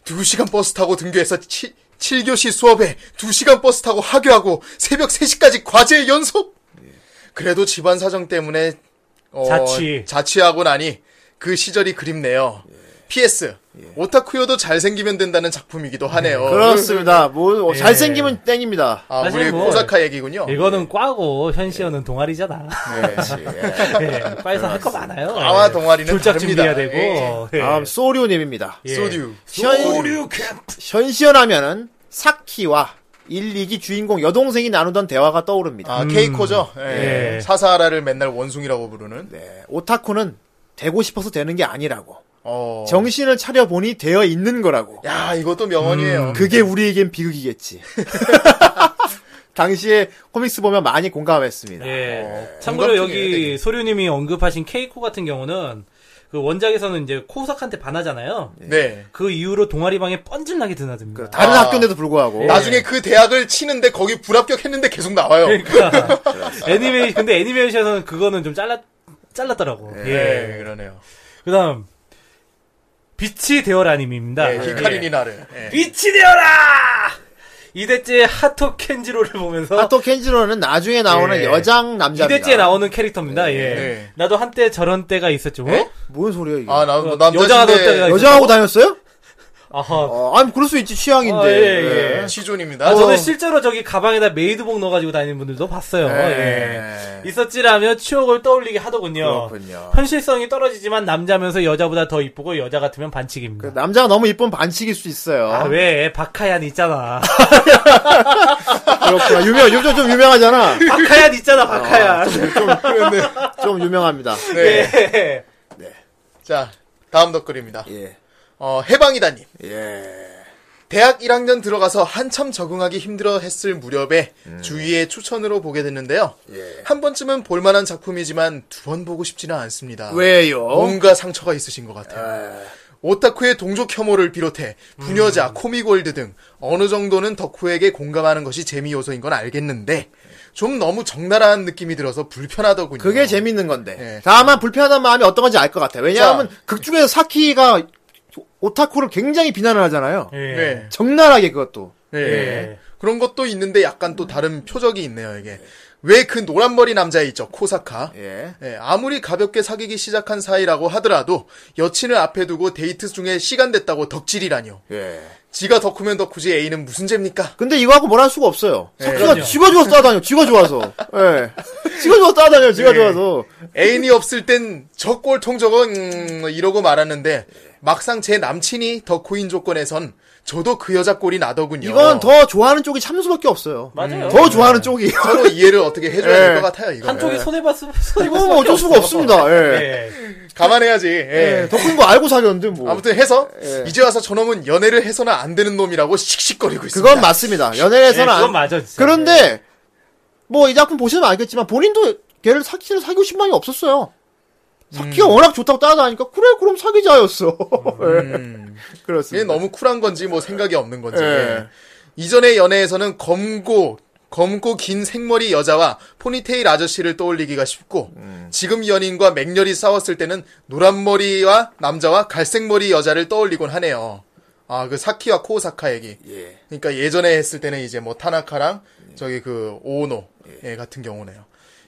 두 시간 버스 타고 등교해서 치, 칠 교시 수업에 두 시간 버스 타고 하교하고 새벽 세 시까지 과제 연속. 예. 그래도 집안 사정 때문에 어, 자취. 자취하고 나니 그 시절이 그립네요. 예. 피에스. 예. 오타쿠요도 잘생기면 된다는 작품이기도 하네요. 네, 그렇습니다. 뭐 예. 잘생기면 땡입니다. 아, 우리 뭐, 코사카 얘기군요. 이거는 예. 과고 현시연은 예. 동아리잖아. 예. 예. 과에서 할 거 많아요. 과와 동아리는 출작 준비해야 되고. 예. 다음 소류님입니다. 예. 소류. 소류. 현시연하면은 사키와 일, 이기 주인공 여동생이 나누던 대화가 떠오릅니다. 아, 음. 케이코죠. 예. 예. 사사하라를 맨날 원숭이라고 부르는. 네. 오타쿠는 되고 싶어서 되는 게 아니라고. 어. 정신을 차려보니 되어 있는 거라고. 야, 이것도 명언이에요. 음, 그게 우리에겐 비극이겠지. 당시에 코믹스 보면 많이 공감했습니다. 예. 어, 참고로 여기 소류님이 언급하신 케이코 같은 경우는 그 원작에서는 이제 코우삭한테 반하잖아요. 네. 그 이후로 동아리방에 뻔질나게 드나듭니다. 다른 아. 학교인데도 불구하고. 네. 나중에 그 대학을 치는데 거기 불합격했는데 계속 나와요. 그러니까. 애니메이, 근데 애니메이션에서는 그거는 좀 잘랐, 잘랐더라고. 네, 예. 그러네요. 그 다음. 빛이 되어라님입니다. 예, 히카리니나를. 예. 빛이 되어라! 이대째 하토 켄지로를 보면서. 하토 켄지로는 나중에 나오는 예. 여장 남자입니다. 이대째 나오는 캐릭터입니다. 예. 예. 나도 한때 저런 때가 있었죠. 예? 뭔 소리야, 이게. 아, 나, 뭐, 남자인데. 여장하고 다녔어요? 아하. 어, 아니, 그럴 수 있지, 취향인데. 아, 예, 예. 시존입니다. 아, 어. 저는 실제로 저기 가방에다 메이드복 넣어가지고 다니는 분들도 봤어요. 예. 예. 있었지라며 추억을 떠올리게 하더군요. 그렇군요. 현실성이 떨어지지만 남자면서 여자보다 더 이쁘고 여자 같으면 반칙입니다. 그, 남자가 너무 이쁜 반칙일 수 있어요. 아, 왜? 박하얀 있잖아. 그렇구나. 유명, 요즘 좀 유명하잖아. 박하얀 있잖아, 박하얀. 어, 좀, 좀, 좀 유명합니다. 네. 네. 네. 자, 다음 댓글입니다. 예. 어, 해방이다님. 예. 대학 일 학년 들어가서 한참 적응하기 힘들어 했을 무렵에 음. 주위의 추천으로 보게 됐는데요. 예. 한 번쯤은 볼만한 작품이지만 두 번 보고 싶지는 않습니다. 왜요? 뭔가 상처가 있으신 것 같아요. 에... 오타쿠의 동족 혐오를 비롯해 부녀자, 음. 코미골드 등 어느 정도는 덕후에게 공감하는 것이 재미 요소인 건 알겠는데 좀 너무 적나라한 느낌이 들어서 불편하더군요. 그게 재밌는 건데. 예. 다만 불편한 마음이 어떤 건지 알 것 같아요. 왜냐하면 자, 극 중에서 사키가 오타쿠를 굉장히 비난을 하잖아요. 예. 적나라하게 그것도. 예. 예. 그런 것도 있는데 약간 또 다른 표적이 있네요, 이게. 왜 그 노란머리 남자 있죠, 코사카. 예. 예. 아무리 가볍게 사귀기 시작한 사이라고 하더라도 여친을 앞에 두고 데이트 중에 시간 됐다고 덕질이라뇨. 예. 지가 덕후면 덕후지 애인은 무슨 죄입니까? 근데 이거 하고 뭘 할 수가 없어요. 사키가 예. 지가 좋아서 따다녀. 지가 좋아서. 예. 지가 좋아서 따다녀. 지가 예. 좋아서. 애인이 없을 땐 저 꼴통 저거 음, 이러고 말았는데 막상 제 남친이 덕후인 조건에선 저도 그 여자 꼴이 나더군요. 이건 더 좋아하는 쪽이 참수밖에 없어요. 맞아요. 음, 더 좋아하는 네. 쪽이. 서로 이해를 어떻게 해줘야 될 것 같아요. 이거 한쪽이 손해봤으면 손해봤으면 이건 어쩔 수가 없습니다. 예. 예. 감안해야지. 예. 예. 덕후인 거 알고 사귀었는데 뭐. 아무튼 해서 예. 이제 와서 저놈은 연애를 해서는 안 되는 놈이라고 씩씩거리고 있습니다. 그건 맞습니다. 연애를 해서는 예, 그건 맞아, 진짜. 그런데 예. 뭐 이 작품 보시면 알겠지만 본인도 걔를 사실은 사귀고 싶은 마음이 없었어요. 사키가 음. 워낙 좋다고 따라다니까 그래 그럼 사귀자였어. 음. 그렇습니다. 이게 너무 쿨한 건지 뭐 생각이 없는 건지. 예. 이전의 연애에서는 검고 검고 긴 생머리 여자와 포니테일 아저씨를 떠올리기가 쉽고 음. 지금 연인과 맹렬히 싸웠을 때는 노란머리와 남자와 갈색머리 여자를 떠올리곤 하네요. 아, 그 사키와 코오사카 얘기. 예. 그러니까 예전에 했을 때는 이제 뭐 타나카랑 예. 저기 그 오오노 예. 예, 같은 경우네요.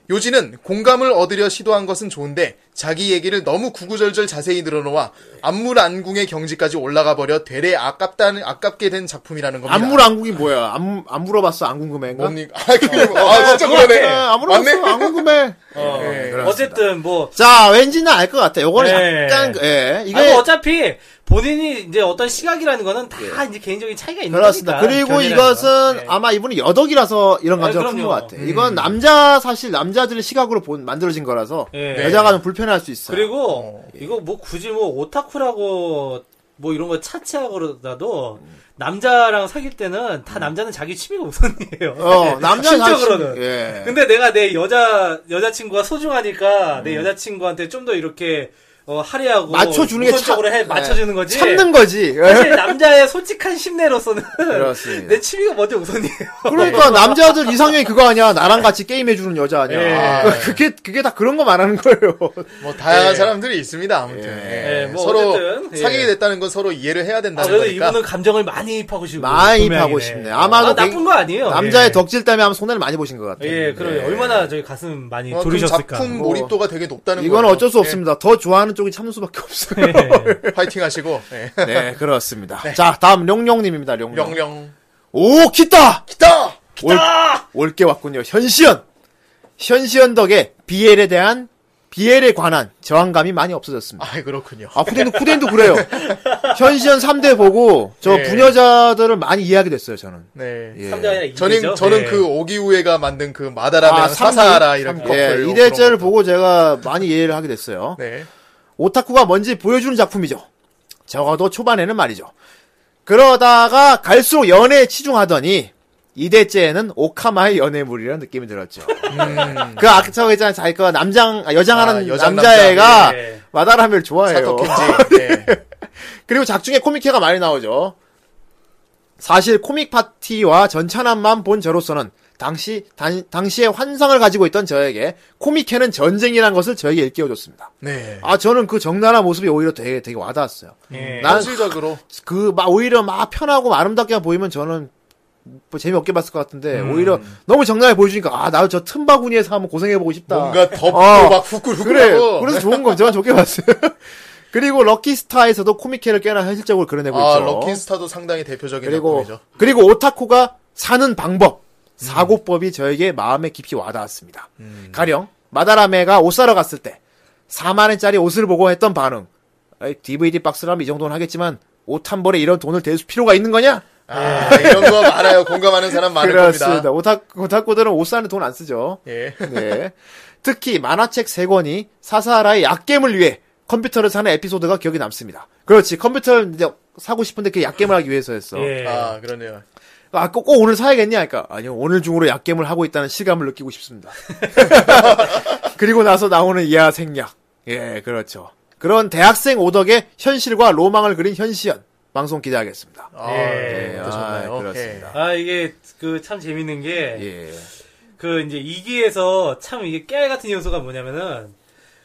요지는 공감을 얻으려 시도한 것은 좋은데 자기 얘기를 너무 구구절절 자세히 늘어놓아 안물안궁의 경지까지 올라가버려 되레 아깝다는, 아깝게 된 작품이라는 겁니다. 안물안궁이 뭐야? 안, 안 물어봤어? 안 궁금해? 뭐, 아니, 아, 어, 아, 진짜 그러네. 안 물어봤어? 안 궁금해? 어, 예, 어쨌든 뭐. 자, 왠지는 알 것 같아. 요거는 예. 약간, 예. 이게. 아니, 어차피 본인이 이제 어떤 시각이라는 거는 다 예. 이제 개인적인 차이가 있는 거니까. 그렇습니다. 그리고 이것은 예. 아마 이분이 여덕이라서 이런 감정을 푸는 것 같아. 음. 이건 남자, 사실 남자들의 시각으로 본, 만들어진 거라서. 예. 여자가 좀 불편해. 할 수 있어요. 그리고 어, 예. 이거 뭐 굳이 뭐 오타쿠라고 뭐 이런 거 차치하고라도 음. 남자랑 사귈 때는 다 음. 남자는 자기 취미가 우선이에요. 어, 남자는 심적으로는. 예. 근데 내가 내 여자 여자친구가 소중하니까 음. 내 여자친구한테 좀 더 이렇게 어, 할애하고 맞춰주는 게 우선적으로 해, 맞춰주는 거지. 참는 거지. 사실 남자의 솔직한 심내로서는 내 취미가 먼저 우선이에요. 그러니까 남자들 이상형이 그거 아니야. 나랑 같이 게임해주는 여자 아니야. 예. 아, 그게 그게 다 그런 거 말하는 거예요. 뭐 다양한 예. 사람들이 있습니다. 아무튼 예. 예. 뭐 서로 어쨌든, 예. 사귀게 됐다는 건 서로 이해를 해야 된다는 거니까. 그래도 이분은 감정을 많이 입하고 싶고 많이 입하고 싶네. 아마도 아, 나쁜 거 아니에요. 남자의 예. 덕질 때문에 아마 손해를 많이 보신 것 같아요. 예, 그래요. 예. 얼마나 저희 가슴 많이 어, 졸이셨을까. 작품 뭐, 몰입도가 되게 높다는 거. 이건 어쩔 수 없습니다. 예. 더 좋아하는 쪽이 참는 수밖에 없어요. 네. 파이팅 하시고. 네, 네 그렇습니다. 네. 자, 다음 룡룡님입니다. 룡룡. 룡룡. 오, 기타! 기타! 기타! 올, 올게 왔군요. 현시연! 현시연 덕에 비엘에 대한, 비엘에 관한 저항감이 많이 없어졌습니다. 아, 그렇군요. 아, 쿠덴도, 쿠덴도 그래요. 현시연 삼 대 보고 저 네. 부녀자들을 많이 이해하게 됐어요, 저는. 네. 예. 삼 대 아니라 저는, 저는 네. 그 오기우에가 만든 그 마다라메랑 아, 사사하라 이런 커플. 예, 이 대째를 보고 제가 많이 이해를 하게 됐어요. 네. 오타쿠가 뭔지 보여주는 작품이죠. 적어도 초반에는 말이죠. 그러다가 갈수록 연애에 치중하더니 이 대째에는 오카마의 연애물이라는 느낌이 들었죠. 음. 그 아까 했잖아요. 자기가 남장 여장하는 아, 여장 남자애가 남자. 예. 와다라미를 좋아해요. 사토 켄지. 네. 그리고 작중에 코믹회가 많이 나오죠. 사실 코믹 파티와 전차남만 본 저로서는 당시 단, 당시의 환상을 가지고 있던 저에게 코믹회는 전쟁이라는 것을 저에게 일깨워줬습니다. 네. 아 저는 그 적나라한 모습이 오히려 되게 되게 와닿았어요. 네. 난 현실적으로 그 막 오히려 막 편하고 아름답게 보이면 저는 뭐 재미없게 봤을 것 같은데 음. 오히려 너무 적나라하게 보여주니까 아 나도 저 틈바구니에서 한번 고생해보고 싶다. 뭔가 덥고 아, 막 후끌후끌. 그래. 그래서 좋은 건 저는 좋게 봤어요. 그리고 럭키스타에서도 코믹회를 꽤나 현실적으로 그려내고 아, 있죠. 럭키스타도 상당히 대표적인 작품이죠. 그리고 오타쿠가 사는 방법, 사고법이 음. 저에게 마음에 깊이 와닿았습니다. 음. 가령 마다라메가 옷 사러 갔을 때 사만 원짜리 옷을 보고 했던 반응. 디브이디 박스라면 이 정도는 하겠지만 옷 한 벌에 이런 돈을 대줄 필요가 있는 거냐? 아, 이런 거 많아요. 공감하는 사람 많을 그렇습니다. 겁니다. 오타쿠, 오타쿠들은 옷 사는 돈 안 쓰죠. 예. 네. 특히 만화책 세 권이 사사하라의 약겜을 위해 컴퓨터를 사는 에피소드가 기억에 남습니다. 그렇지. 컴퓨터를 이제 사고 싶은데 그 약겜을 하기 위해서였어. 예. 아, 그러네요. 아, 꼭, 꼭 오늘 사야겠냐? 그러니까, 아니요, 오늘 중으로 약겜을 하고 있다는 실감을 느끼고 싶습니다. 그리고 나서 나오는 이하 생략. 예, 그렇죠. 그런 대학생 오덕의 현실과 로망을 그린 현시연. 방송 기대하겠습니다. 아, 예, 예. 아, 예, 그렇습니다. 아, 이게, 그, 참 재밌는 게, 예. 그, 이제, 이 기에서 참 이게 깨알 같은 요소가 뭐냐면은,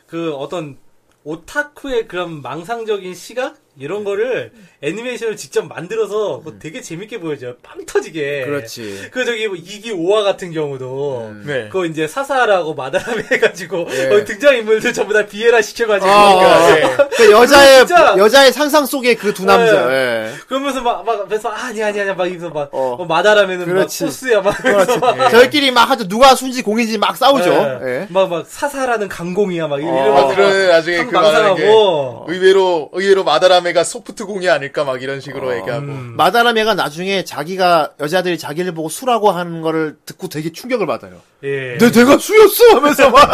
그, 어떤, 오타쿠의 그런 망상적인 시각? 이런 음. 거를 애니메이션을 직접 만들어서 음. 되게 재밌게 보여줘요. 빵 터지게. 그렇지. 그 저기 뭐 이 기 오 화 같은 경우도, 음. 네. 그거 이제 사사하라고 마다라메 해가지고, 예. 등장인물들 전부 다 비에라 시켜가지고. 아, 그러니까. 예. 그 여자의, 진짜... 여자의 상상 속에 그 두 남자. 예. 예. 그러면서 막, 막, 그래서, 아, 아니, 아니, 아니, 막, 이러면서 막, 어. 어, 마다라메는 그렇지. 막, 소스야, 막. 그렇지. 막. 예. 저희끼리 막 하죠. 누가 순지 공인지 막 싸우죠. 예. 예. 막, 막, 사사라는 강공이야, 막, 이러면서. 아, 그래, 나중에 그 망상하고. 의외로, 의외로 마다라메 마다라메가 소프트공이 아닐까 막 이런 식으로 어, 얘기하고 음. 마다라메가 나중에 자기가 여자들이 자기를 보고 수라고 하는 거를 듣고 되게 충격을 받아요. 예. 내 내가 수였어 하면서 막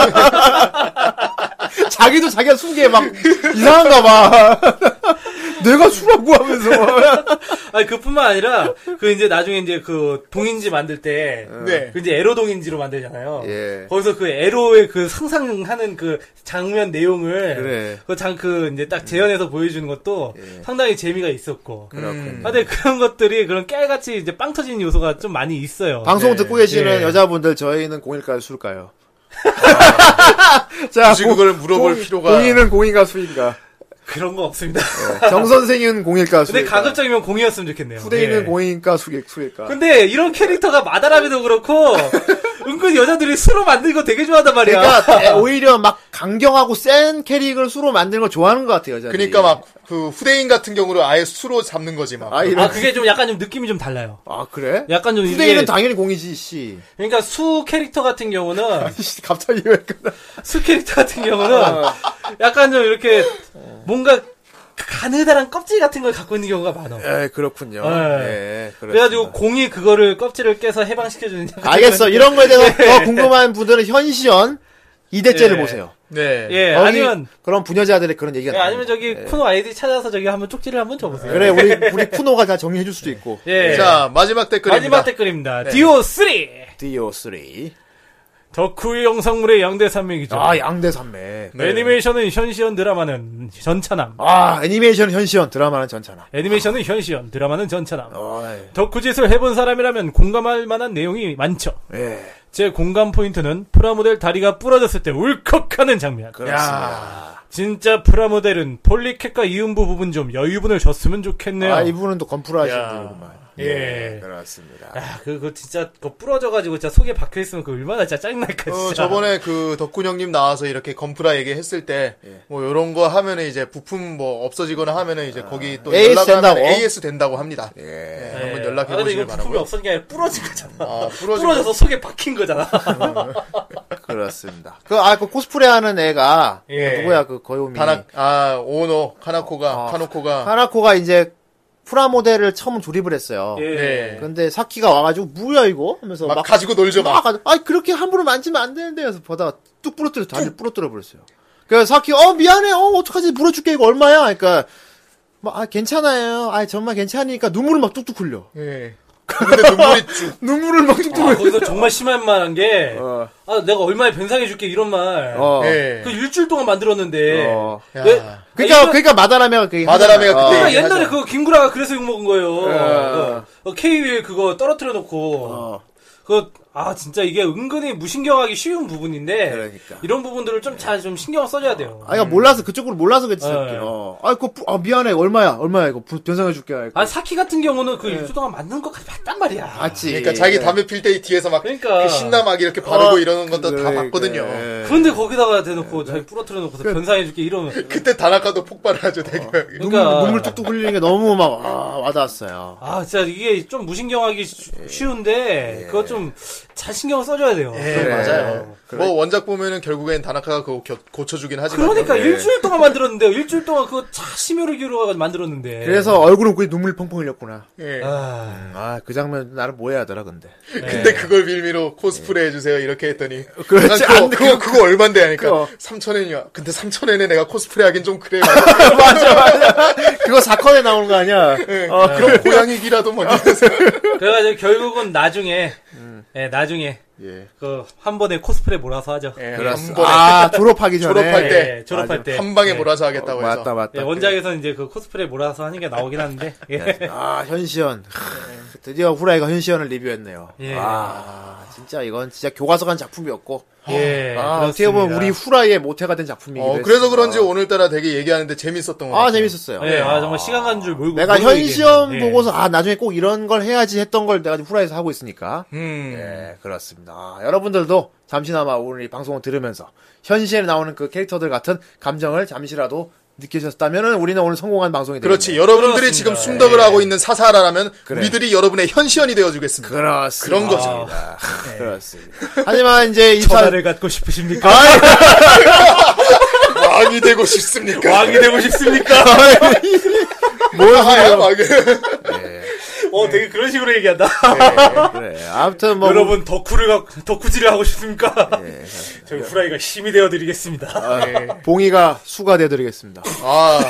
자기도 자기가 숨기에 막 이상한가 봐. 내가 수라고 하면서 막. 아니 그뿐만 아니라 그 이제 나중에 이제 그 동인지 만들 때 네. 그 이제 에로 동인지로 만들잖아요. 예. 거기서 그 에로의 그 상상하는 그 장면 내용을 그래. 그 장 그 이제 딱 재현해서 보여주는 것도 예. 상당히 재미가 있었고. 음. 근데 그런 것들이 그런 깨알같이 이제 빵 터지는 요소가 좀 많이 있어요. 방송 네. 듣고 계시는 예. 여자분들 저희는 공일까요 술까요? 아. 자, 굳이 그걸 물어볼 공, 필요가. 공인은 공인가 수인가? 그런 거 없습니다. 네. 정 선생은 공일까 수일까. 근데 가급적이면 공이었으면 좋겠네요. 후대인은 네. 공일까 수일까 수일까. 근데 이런 캐릭터가 마다라미도 그렇고 은근 여자들이 수로 만든 거 되게 좋아하단 말이야. 그러니까 오히려 막 강경하고 센 캐릭을 수로 만드는 걸 좋아하는 것 같아요. 여자들이. 그러니까 막 그 후대인 같은 경우를 아예 수로 잡는 거지 막. 아, 아 그게 좀 약간 좀 느낌이 좀 달라요. 아 그래? 약간 좀 후대인은 당연히 공이지 씨. 그러니까 수 캐릭터 같은 경우는 아이씨, 갑자기 왜 그러나? 수 캐릭터 같은 경우는 아, 약간 좀 이렇게 뭔가 가느다란 껍질 같은 걸 갖고 있는 경우가 많아. 예, 그렇군요. 예, 그래가지고 공이 그거를 껍질을 깨서 해방시켜주는. 알겠어. 이런 거에 대해서 더 궁금한 분들은 현시연 이 대째를 예. 보세요. 네. 예, 아니면 그런 부녀자들의 그런 얘기가. 예, 아니면 저기 예. 쿠노 아이디 찾아서 저기 한번 쪽지를 한번 줘보세요. 그래, 우리 우리 쿠노가 다 정리해줄 수도 있고. 예. 자, 마지막 댓글입니다. 마지막 댓글입니다. 네. 디오 쓰리. 디오 쓰리. 덕후의 영상물의 양대산맥이죠. 아, 양대산맥. 네. 애니메이션은 현시연, 드라마는 전차남. 아, 애니메이션은 현시연, 드라마는 전차남. 애니메이션은 아. 현시연, 드라마는 전차남. 아, 예. 덕후짓을 해본 사람이라면 공감할 만한 내용이 많죠. 예. 제 공감 포인트는 프라모델 다리가 부러졌을 때 울컥하는 장면. 그렇습니다. 진짜 프라모델은 폴리캣과 이음부 부분 좀 여유분을 줬으면 좋겠네요. 아, 이분은 또 건프라하시는 분이구만. 예. 예, 그렇습니다. 아, 그, 그, 진짜, 그, 부러져가지고, 진짜 속에 박혀있으면, 그, 얼마나 진짜 짜증날까, 진짜. 어, 저번에 그, 덕군 형님 나와서 이렇게 건프라 얘기했을 때, 예. 뭐, 요런 거 하면은 이제, 부품 뭐, 없어지거나 하면은 이제, 아, 거기 또, 에이에스 된다고? 에이에스 된다고 합니다. 예. 예. 한번 연락해보시길 바라고요. 아, 근데 이거 부품이 없어진 게 아니라 부러진 거잖아. 아, 부러진 부러져서 속에 박힌 거잖아. 그렇습니다. 그, 아, 그, 코스프레 하는 애가, 예. 누구야, 그, 거요미. 카나, 아, 오노, 카나코가, 아, 카노코가. 카나코가 이제, 프라모델을 처음 조립을 했어요. 예. 근데 사키가 와가지고 뭐야 이거? 하면서 막, 막 가지고 놀죠 막. 막. 아 그렇게 함부로 만지면 안 되는데 해서 보다가 뚝 부러뜨려 다시 부러뜨려 버렸어요. 그래서 사키 어 미안해 어 어떡하지 물어줄게 이거 얼마야? 그러니까 막 아 괜찮아요. 아 정말 괜찮으니까 눈물을 막 뚝뚝 흘려. 예. 근데 눈물이 눈물을 막 뚝뚝. 아, 거기서 정말 심한 말한 게, 어. 아 내가 얼마에 변상해줄게 이런 말. 어. 예. 그 일주일 동안 만들었는데. 어. 왜, 그러니까 그러니까, 그러니까 마다라메가 그 마다라메가 어. 그때 옛날에 그 김구라가 그래서 욕 먹은 거예요. 예. 그, 그 K위에 그거 떨어뜨려 놓고. 어. 그 아 진짜 이게 은근히 무신경하기 쉬운 부분인데 그러니까. 이런 부분들을 좀 잘 좀 신경 써줘야 돼요. 아, 이거 몰라서 그쪽으로 몰라서 그랬을게요. 어. 아, 그거 아, 미안해 얼마야 얼마야 이거 변상해줄게. 아 사키 같은 경우는 그 일 주 동안 만든 것까지 봤단 말이야. 맞지. 그러니까 자기 담배 필 때 뒤에서 막 그러니까. 그 신나 막 이렇게 바르고 어, 이러는 것도 그래, 다 봤거든요. 그래. 그런데 거기다가 대놓고 네. 자기 부러뜨려 놓고서 그래. 변상해줄게 이러면 그때 다나카도 폭발하죠. 어. 그러니까. 눈물, 눈물 뚝뚝 흘리는 게 너무 막 아, 와닿았어요. 아 진짜 이게 좀 무신경하기 쉬운데 예. 그거 좀 잘 신경을 써줘야 돼요. 예, 그래. 맞아요. 그래. 뭐 원작 보면은 결국엔 다나카가 그거 겨, 고쳐주긴 하지만. 그러니까 그래. 일주일 동안 만들었는데 일주일 동안 그거 차 심혈을 기울여가지고 만들었는데. 그래서 얼굴은 거의 눈물 펑펑 흘렸구나. 예. 아, 그 장면 나를 뭐 해야 하더라 근데. 예. 근데 그걸 빌미로 코스프레 예. 해주세요 이렇게 했더니. 그렇지. 그거, 그거 그거 얼마인데 하니까 삼천 엔이야. 근데 삼천 엔에 내가 코스프레 하긴 좀 그래. 맞아 맞아. 맞아. 그거 사 컨에 나오는 거 아니야? 예. 어, 예. 그럼 고양이기라도 먼저. 그래가지고 결국은 나중에. 음. 예, 나중에 예. 그 한 번에 코스프레 몰아서 하죠. 예, 한 번에. 아 졸업하기 전에 졸업할 때 예, 졸업할 때 한 방에 예. 몰아서 하겠다고 어, 해서 맞다 맞다. 예, 원작에서는 이제 그 코스프레 몰아서 하는 게 나오긴 하는데. 예. 아 현시연 예. 드디어 후라이가 현시연을 리뷰했네요. 예. 아 진짜 이건 진짜 교과서 간 작품이었고. 예. 아, 어떻게 보면 우리 후라이의 모태가 된 작품이기도 했어요. 어, 그래서 그런지 오늘따라 되게 얘기하는데 재밌었던 것 같아요. 아, 재밌었어요. 예, 네, 아, 정말 시간 간 줄 모르고. 내가 현시험 얘기했네. 보고서, 아, 나중에 꼭 이런 걸 해야지 했던 걸 내가 지금 후라이에서 하고 있으니까. 음. 예, 그렇습니다. 아, 여러분들도 잠시나마 오늘 이 방송을 들으면서 현시에 나오는 그 캐릭터들 같은 감정을 잠시라도 느끼셨다면은 우리는 오늘 성공한 방송이 되겠네요. 그렇지. 여러분들이 그렇습니다. 지금 숨덕을 예. 하고 있는 사사라라면 그래. 우리들이 여러분의 현시연이 되어주겠습니다. 그렇습니다. 그런 거죠. 아, 네. 그렇습니다. 하지만 이제 이 전화를 사... 갖고 싶으십니까? 왕이 되고 싶습니까? 왕이 되고 싶습니까? 뭐야, 하야, 왕이. 어, 되게 그런 식으로 얘기한다. 네, 그래. 아무튼 뭐 여러분 덕후를 갖고 덕후질을 하고 싶습니까? 네, 저희 후라이가 힘이 되어드리겠습니다. 아, 네. 봉이가 수가 되어드리겠습니다. 아,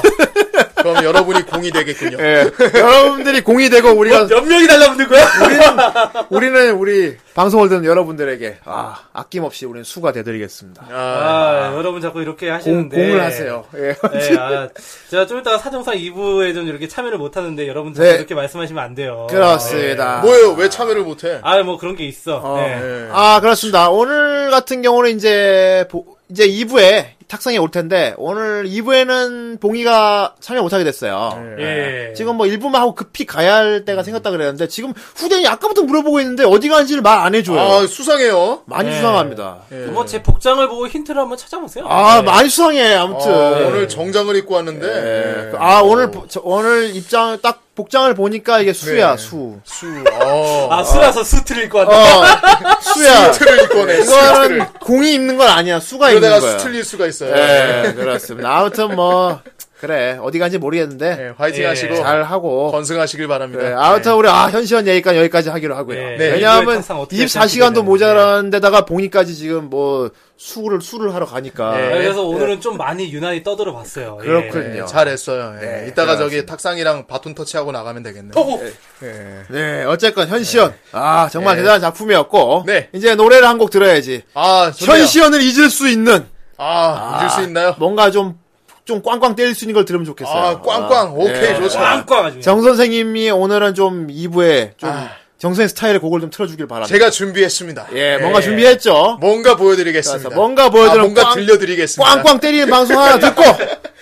그럼 여러분이 공이 되겠군요. 네. 여러분들이 공이 되고 우리가 몇, 몇 명이 달라붙는 거야? 우리는, 우리는 우리 방송을 듣는 여러분들에게 아 아낌없이 우리는 수가 되어드리겠습니다. 아, 아, 아, 여러분 자꾸 이렇게 하시는데 공, 공을 하세요. 예. 네, 아, 제가 좀 이따가 사정상 이 부에 좀 이렇게 참여를 못 하는데 여러분들 네. 이렇게 말씀하시면 안 돼요. 그렇습니다. 네. 뭐예요? 왜 참여를 못해? 아, 뭐 그런 게 있어. 어. 네. 네. 아, 그렇습니다. 오늘 같은 경우는 이제 보, 이제 이 부에 탁상에 올 텐데 오늘 이 부에는 봉이가 참여 못하게 됐어요. 네. 네. 지금 뭐 일 부만 하고 급히 가야 할 때가 생겼다 그랬는데 지금 후대인이 아까부터 물어보고 있는데 어디 가는지를 말 안 해줘요. 아, 수상해요. 많이 네. 수상합니다. 네. 뭐 제 복장을 보고 힌트를 한번 찾아보세요. 아, 네. 많이 수상해. 아무튼 아, 오늘 정장을 입고 왔는데 네. 네. 아, 오늘 저, 오늘 입장 딱 복장을 보니까 이게 수야, 네. 수. 수, 어. 아, 수라서 수트를 입고 왔네. 어. 수야. 수트를 입고 왔네. 이거는 공이 입는 건 아니야. 수가 입는 거야. 그러다가 수틀릴 수가 있어요. 네, 네. 그렇습니다. 아무튼 뭐. 그래, 어디 간지 모르겠는데. 네, 화이팅 예. 하시고. 잘 하고. 건승하시길 바랍니다. 그래, 아무튼 네. 우리, 아, 현시연 얘기까지 여기까지 하기로 하고요. 네. 네. 왜냐하면 이십사 시간도 모자란 데다가 봉이까지 지금 뭐, 수를, 수를 하러 가니까. 네. 네. 그래서 오늘은 네. 좀 많이 유난히 떠들어 봤어요. 그렇군요. 예. 잘했어요. 예. 네. 이따가 네. 저기 탁상이랑 바톤 터치하고 나가면 되겠네요. 예. 네. 네, 어쨌건 현시연. 네. 아, 정말 네. 대단한 작품이었고. 네. 이제 노래를 한 곡 들어야지. 아, 좋네요. 현시연을 잊을 수 있는. 아, 아, 잊을 수 있나요? 뭔가 좀, 좀 꽝꽝 때릴 수 있는 걸 들으면 좋겠어요. 아, 꽝꽝. 아, 오케이, 좋습니다. 네. 꽝꽝. 정선생님이 오늘은 좀 이 부에 좀 아. 정선생 스타일의 곡을 좀 틀어주길 바랍니다. 제가 준비했습니다. 예, 예. 뭔가 준비했죠. 뭔가 보여드리겠습니다. 뭔가 보여드리는 아, 뭔가 꽝, 들려드리겠습니다. 꽝꽝 때리는 방송 하나 듣고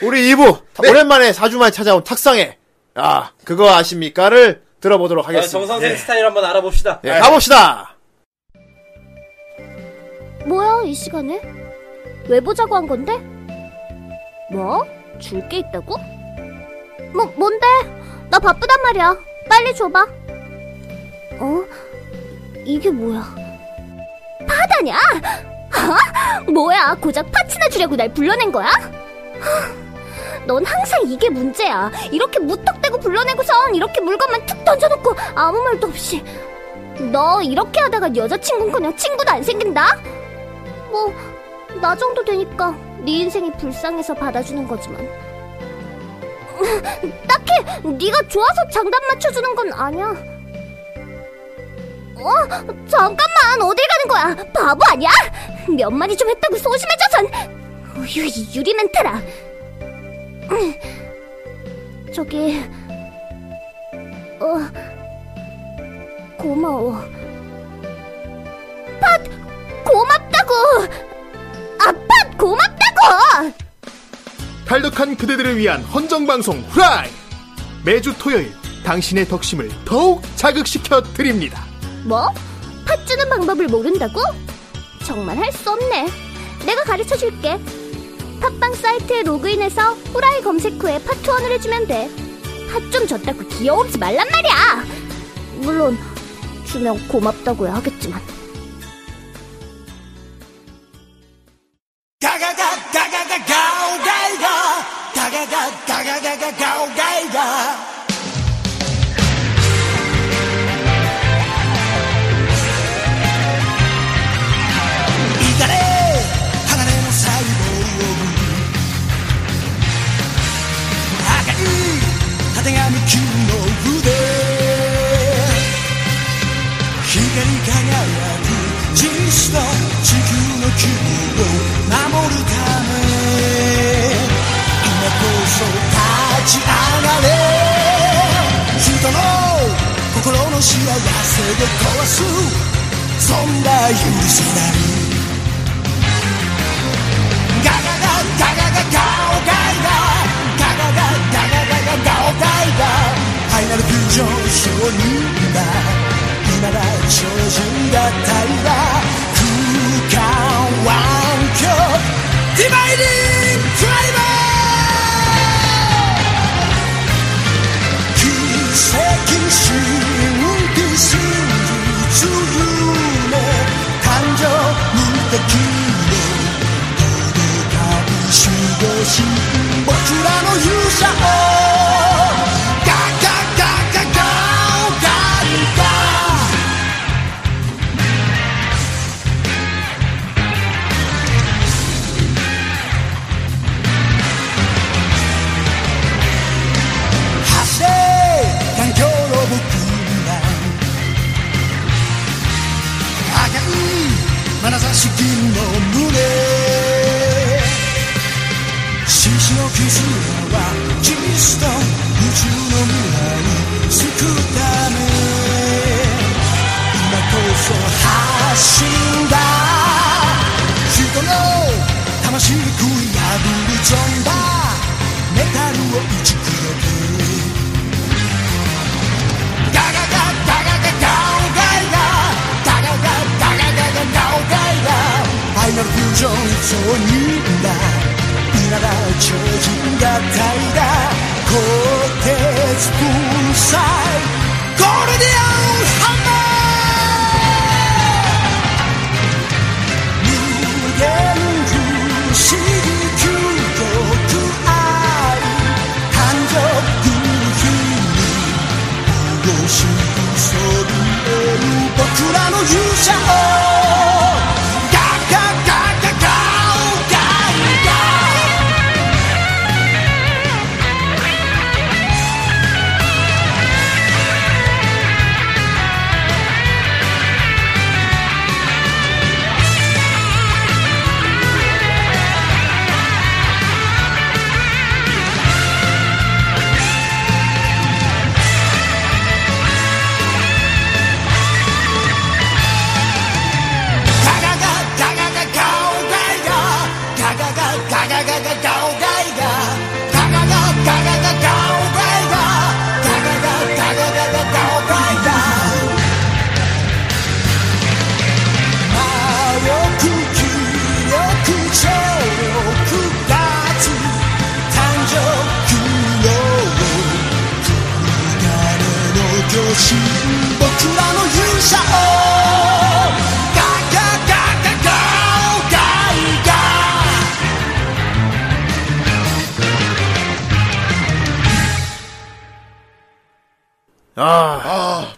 우리 이 부 네. 오랜만에 사 주 만에 찾아온 탁상에 아, 그거 아십니까를 들어보도록 하겠습니다. 아, 정선생 예. 스타일 한번 알아봅시다. 예, 네. 가봅시다. 뭐야, 이 시간에? 왜 보자고 한 건데? 뭐? 줄 게 있다고? 뭐, 뭔데? 나 바쁘단 말이야. 빨리 줘봐. 어? 이게 뭐야? 파다냐? 어? 뭐야, 고작 파츠나 주려고 날 불러낸 거야? 넌 항상 이게 문제야. 이렇게 무턱대고 불러내고선 이렇게 물건만 툭 던져놓고 아무 말도 없이. 너 이렇게 하다가 여자친구는커녕 친구도 안 생긴다? 뭐, 나 정도 되니까 네 인생이 불쌍해서 받아주는 거지만 딱히 네가 좋아서 장단 맞춰주는 건 아니야. 뭐? 잠깐만, 어딜 가는 거야? 바보 아니야? 몇 마디 좀 했다고 소심해져선. 어휴, 이 유리 멘트라. 저기... 어... 고마워. 팟! 고맙다고! 아, 팟! 고맙다고! 탈덕한 그대들을 위한 헌정방송 후라이! 매주 토요일 당신의 덕심을 더욱 자극시켜 드립니다. 뭐? 팟 주는 방법을 모른다고? 정말 할 수 없네. 내가 가르쳐줄게. 팟빵 사이트에 로그인해서 후라이 검색 후에 팟 투원을 해주면 돼. 팟 좀 줬다고 귀여우지 말란 말이야. 물론 주면 고맙다고야 하겠지만.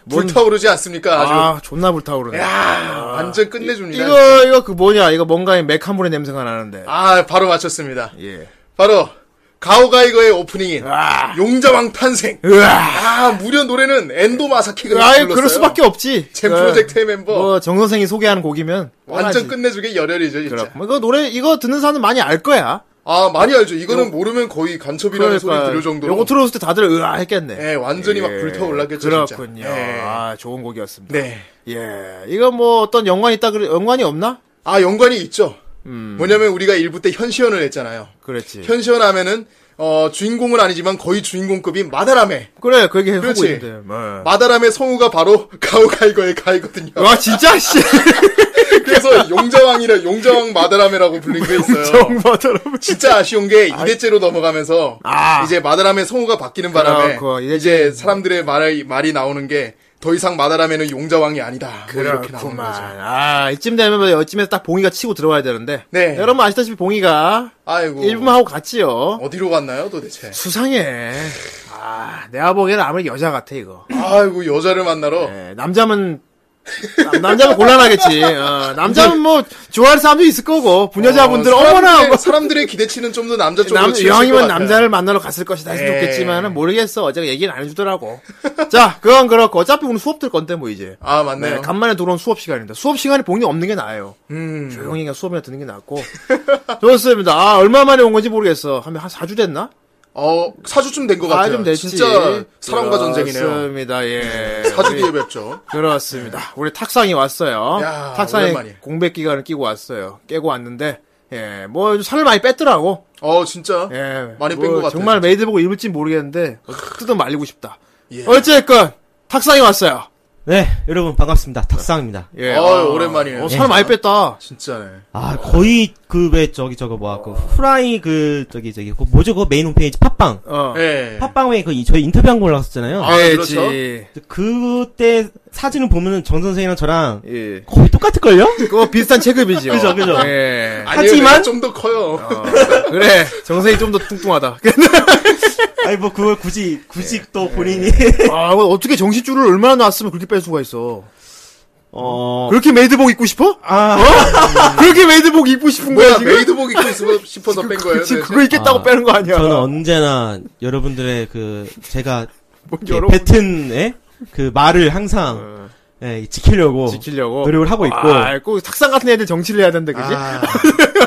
불타오르지 않습니까? 아주. 아, 존나 불타오르네. 야, 아, 완전 끝내줍니다. 이거, 이거 그 뭐냐? 이거 뭔가의 메카물의 냄새가 나는데. 아, 바로 맞췄습니다. 예. 바로 가오가이거의 오프닝인 으아. 용자왕 탄생. 으아. 아, 무려 노래는 엔도 마사키가 불렀어요. 그럴 수밖에 없지. 잼 프로젝트의 멤버. 뭐 정 선생이 소개하는 곡이면 완전 끝내주게 열혈이죠, 진짜. 그럼. 이거 노래 이거 듣는 사람은 많이 알 거야. 아, 많이 알죠. 이거는 요... 모르면 거의 간첩이라는 소리 들을 정도로. 요거 들어왔을 때 다들 으아 했겠네. 예, 완전히 예. 막 불타올랐겠죠. 그렇군요. 예. 아, 좋은 곡이었습니다. 네. 예. 이거 뭐 어떤 연관이 있다 그래, 연관이 없나? 아, 연관이 있죠. 음. 뭐냐면 우리가 일부 때 현시연을 했잖아요. 그렇지. 현시연 하면은 어 주인공은 아니지만 거의 주인공급인 마다라메. 그래, 그 얘기 하고 있는데. 네. 마다라메 성우가 바로 가오가이거의 가이거든요. 와, 진짜 씨. 그래서 용자왕이라 용자왕 마다라메라고 불린 게 있어요. 용자왕 마다라메. 진짜 아쉬운 게 이 대째로 넘어가면서 아. 이제 마다라메 성우가 바뀌는 바람에 그렇고, 이제 사람들의 말이 말이 나오는 게 더 이상 마다라메는 용자왕이 아니다. 뭐 이렇게 나오는 거죠. 아, 이쯤 되면 어찌면서 딱 봉이가 치고 들어와야 되는데. 네. 여러분 아시다시피 봉이가 아이고. 일 분만 하고 갔지요. 어디로 갔나요, 도대체? 수상해. 아, 내가 보기에는 아무래도 여자 같아, 이거. 아이고, 여자를 만나러. 네, 남자면 남자면 곤란하겠지. 어, 남자면 뭐 좋아할 사람도 있을 거고 부녀자분들 어, 어머나 사람들의 기대치는 좀 더 남자 쪽으로 치우실 것 같아요. 이왕이면 남자를 만나러 갔을 것이다 해서 좋겠지만은 모르겠어. 어제가 얘기는 안 해주더라고. 자, 그건 그렇고 어차피 오늘 수업 들 건데 뭐 이제. 아, 맞네요. 네, 간만에 들어온 수업 시간입니다. 수업 시간에 본인이 없는 게 나아요. 음. 조용히 그냥 수업이나 듣는 게 낫고. 좋습니다. 아, 얼마 만에 온 건지 모르겠어. 한 사 주 됐나? 어, 사 주쯤 된 것 같아요. 좀 됐지. 진짜 사랑과 전쟁이네요. 그렇습니다. 예. 사 주 뒤에 뵙죠. 그렇습니다. 우리 탁상이 왔어요. 야, 탁상이 오랜만이야. 공백 기간을 끼고 왔어요. 깨고 왔는데 예, 뭐 살을 많이 뺐더라고. 어, 진짜. 예, 많이 뭐 뺀 것 같아요. 정말 진짜. 메이드 보고 입을지 모르겠는데 뜯어 말리고 싶다. 예. 어쨌건 탁상이 왔어요. 네, 여러분 반갑습니다. 탁상입니다. 예, 어, 어, 오랜만이에요. 어, 살 많이 뺐다. 진짜네. 아, 거의 그 왜 저기 저거 뭐야 그 후라이 그 저기 저기 그 뭐죠 그 메인 홈페이지 팟빵. 어. 예. 팟빵에 그 저희 인터뷰한 거 올라갔었잖아요. 아, 예, 그렇죠. 그때 사진을 보면은 정 선생이랑 저랑 예. 거의 똑같을 걸요? 그거 비슷한 체급이죠. 그죠, 그죠. 예. 하지만 좀 더 커요. 어. 그래, 정 선생이 좀 더 뚱뚱하다. 아니, 뭐, 그걸 굳이, 굳이 예, 또 본인이. 예. 아, 어떻게 정신줄을 얼마나 놨으면 그렇게 뺄 수가 있어. 어. 그렇게 메이드복 입고 싶어? 아. 어? 그렇게 메이드복 입고 싶은 뭐야, 거야, 지금? 메이드복 입고 싶어서 뺀 거예요. 지금 그거 입겠다고 아, 빼는 거 아니야. 저는 언제나 여러분들의 그, 제가, 뱉은, 예? 그 말을 항상, 어. 예, 지키려고. 지키려고. 노력을 하고 있고. 아, 꼭 탁상 같은 애들 정치를 해야 된다, 그지? 아.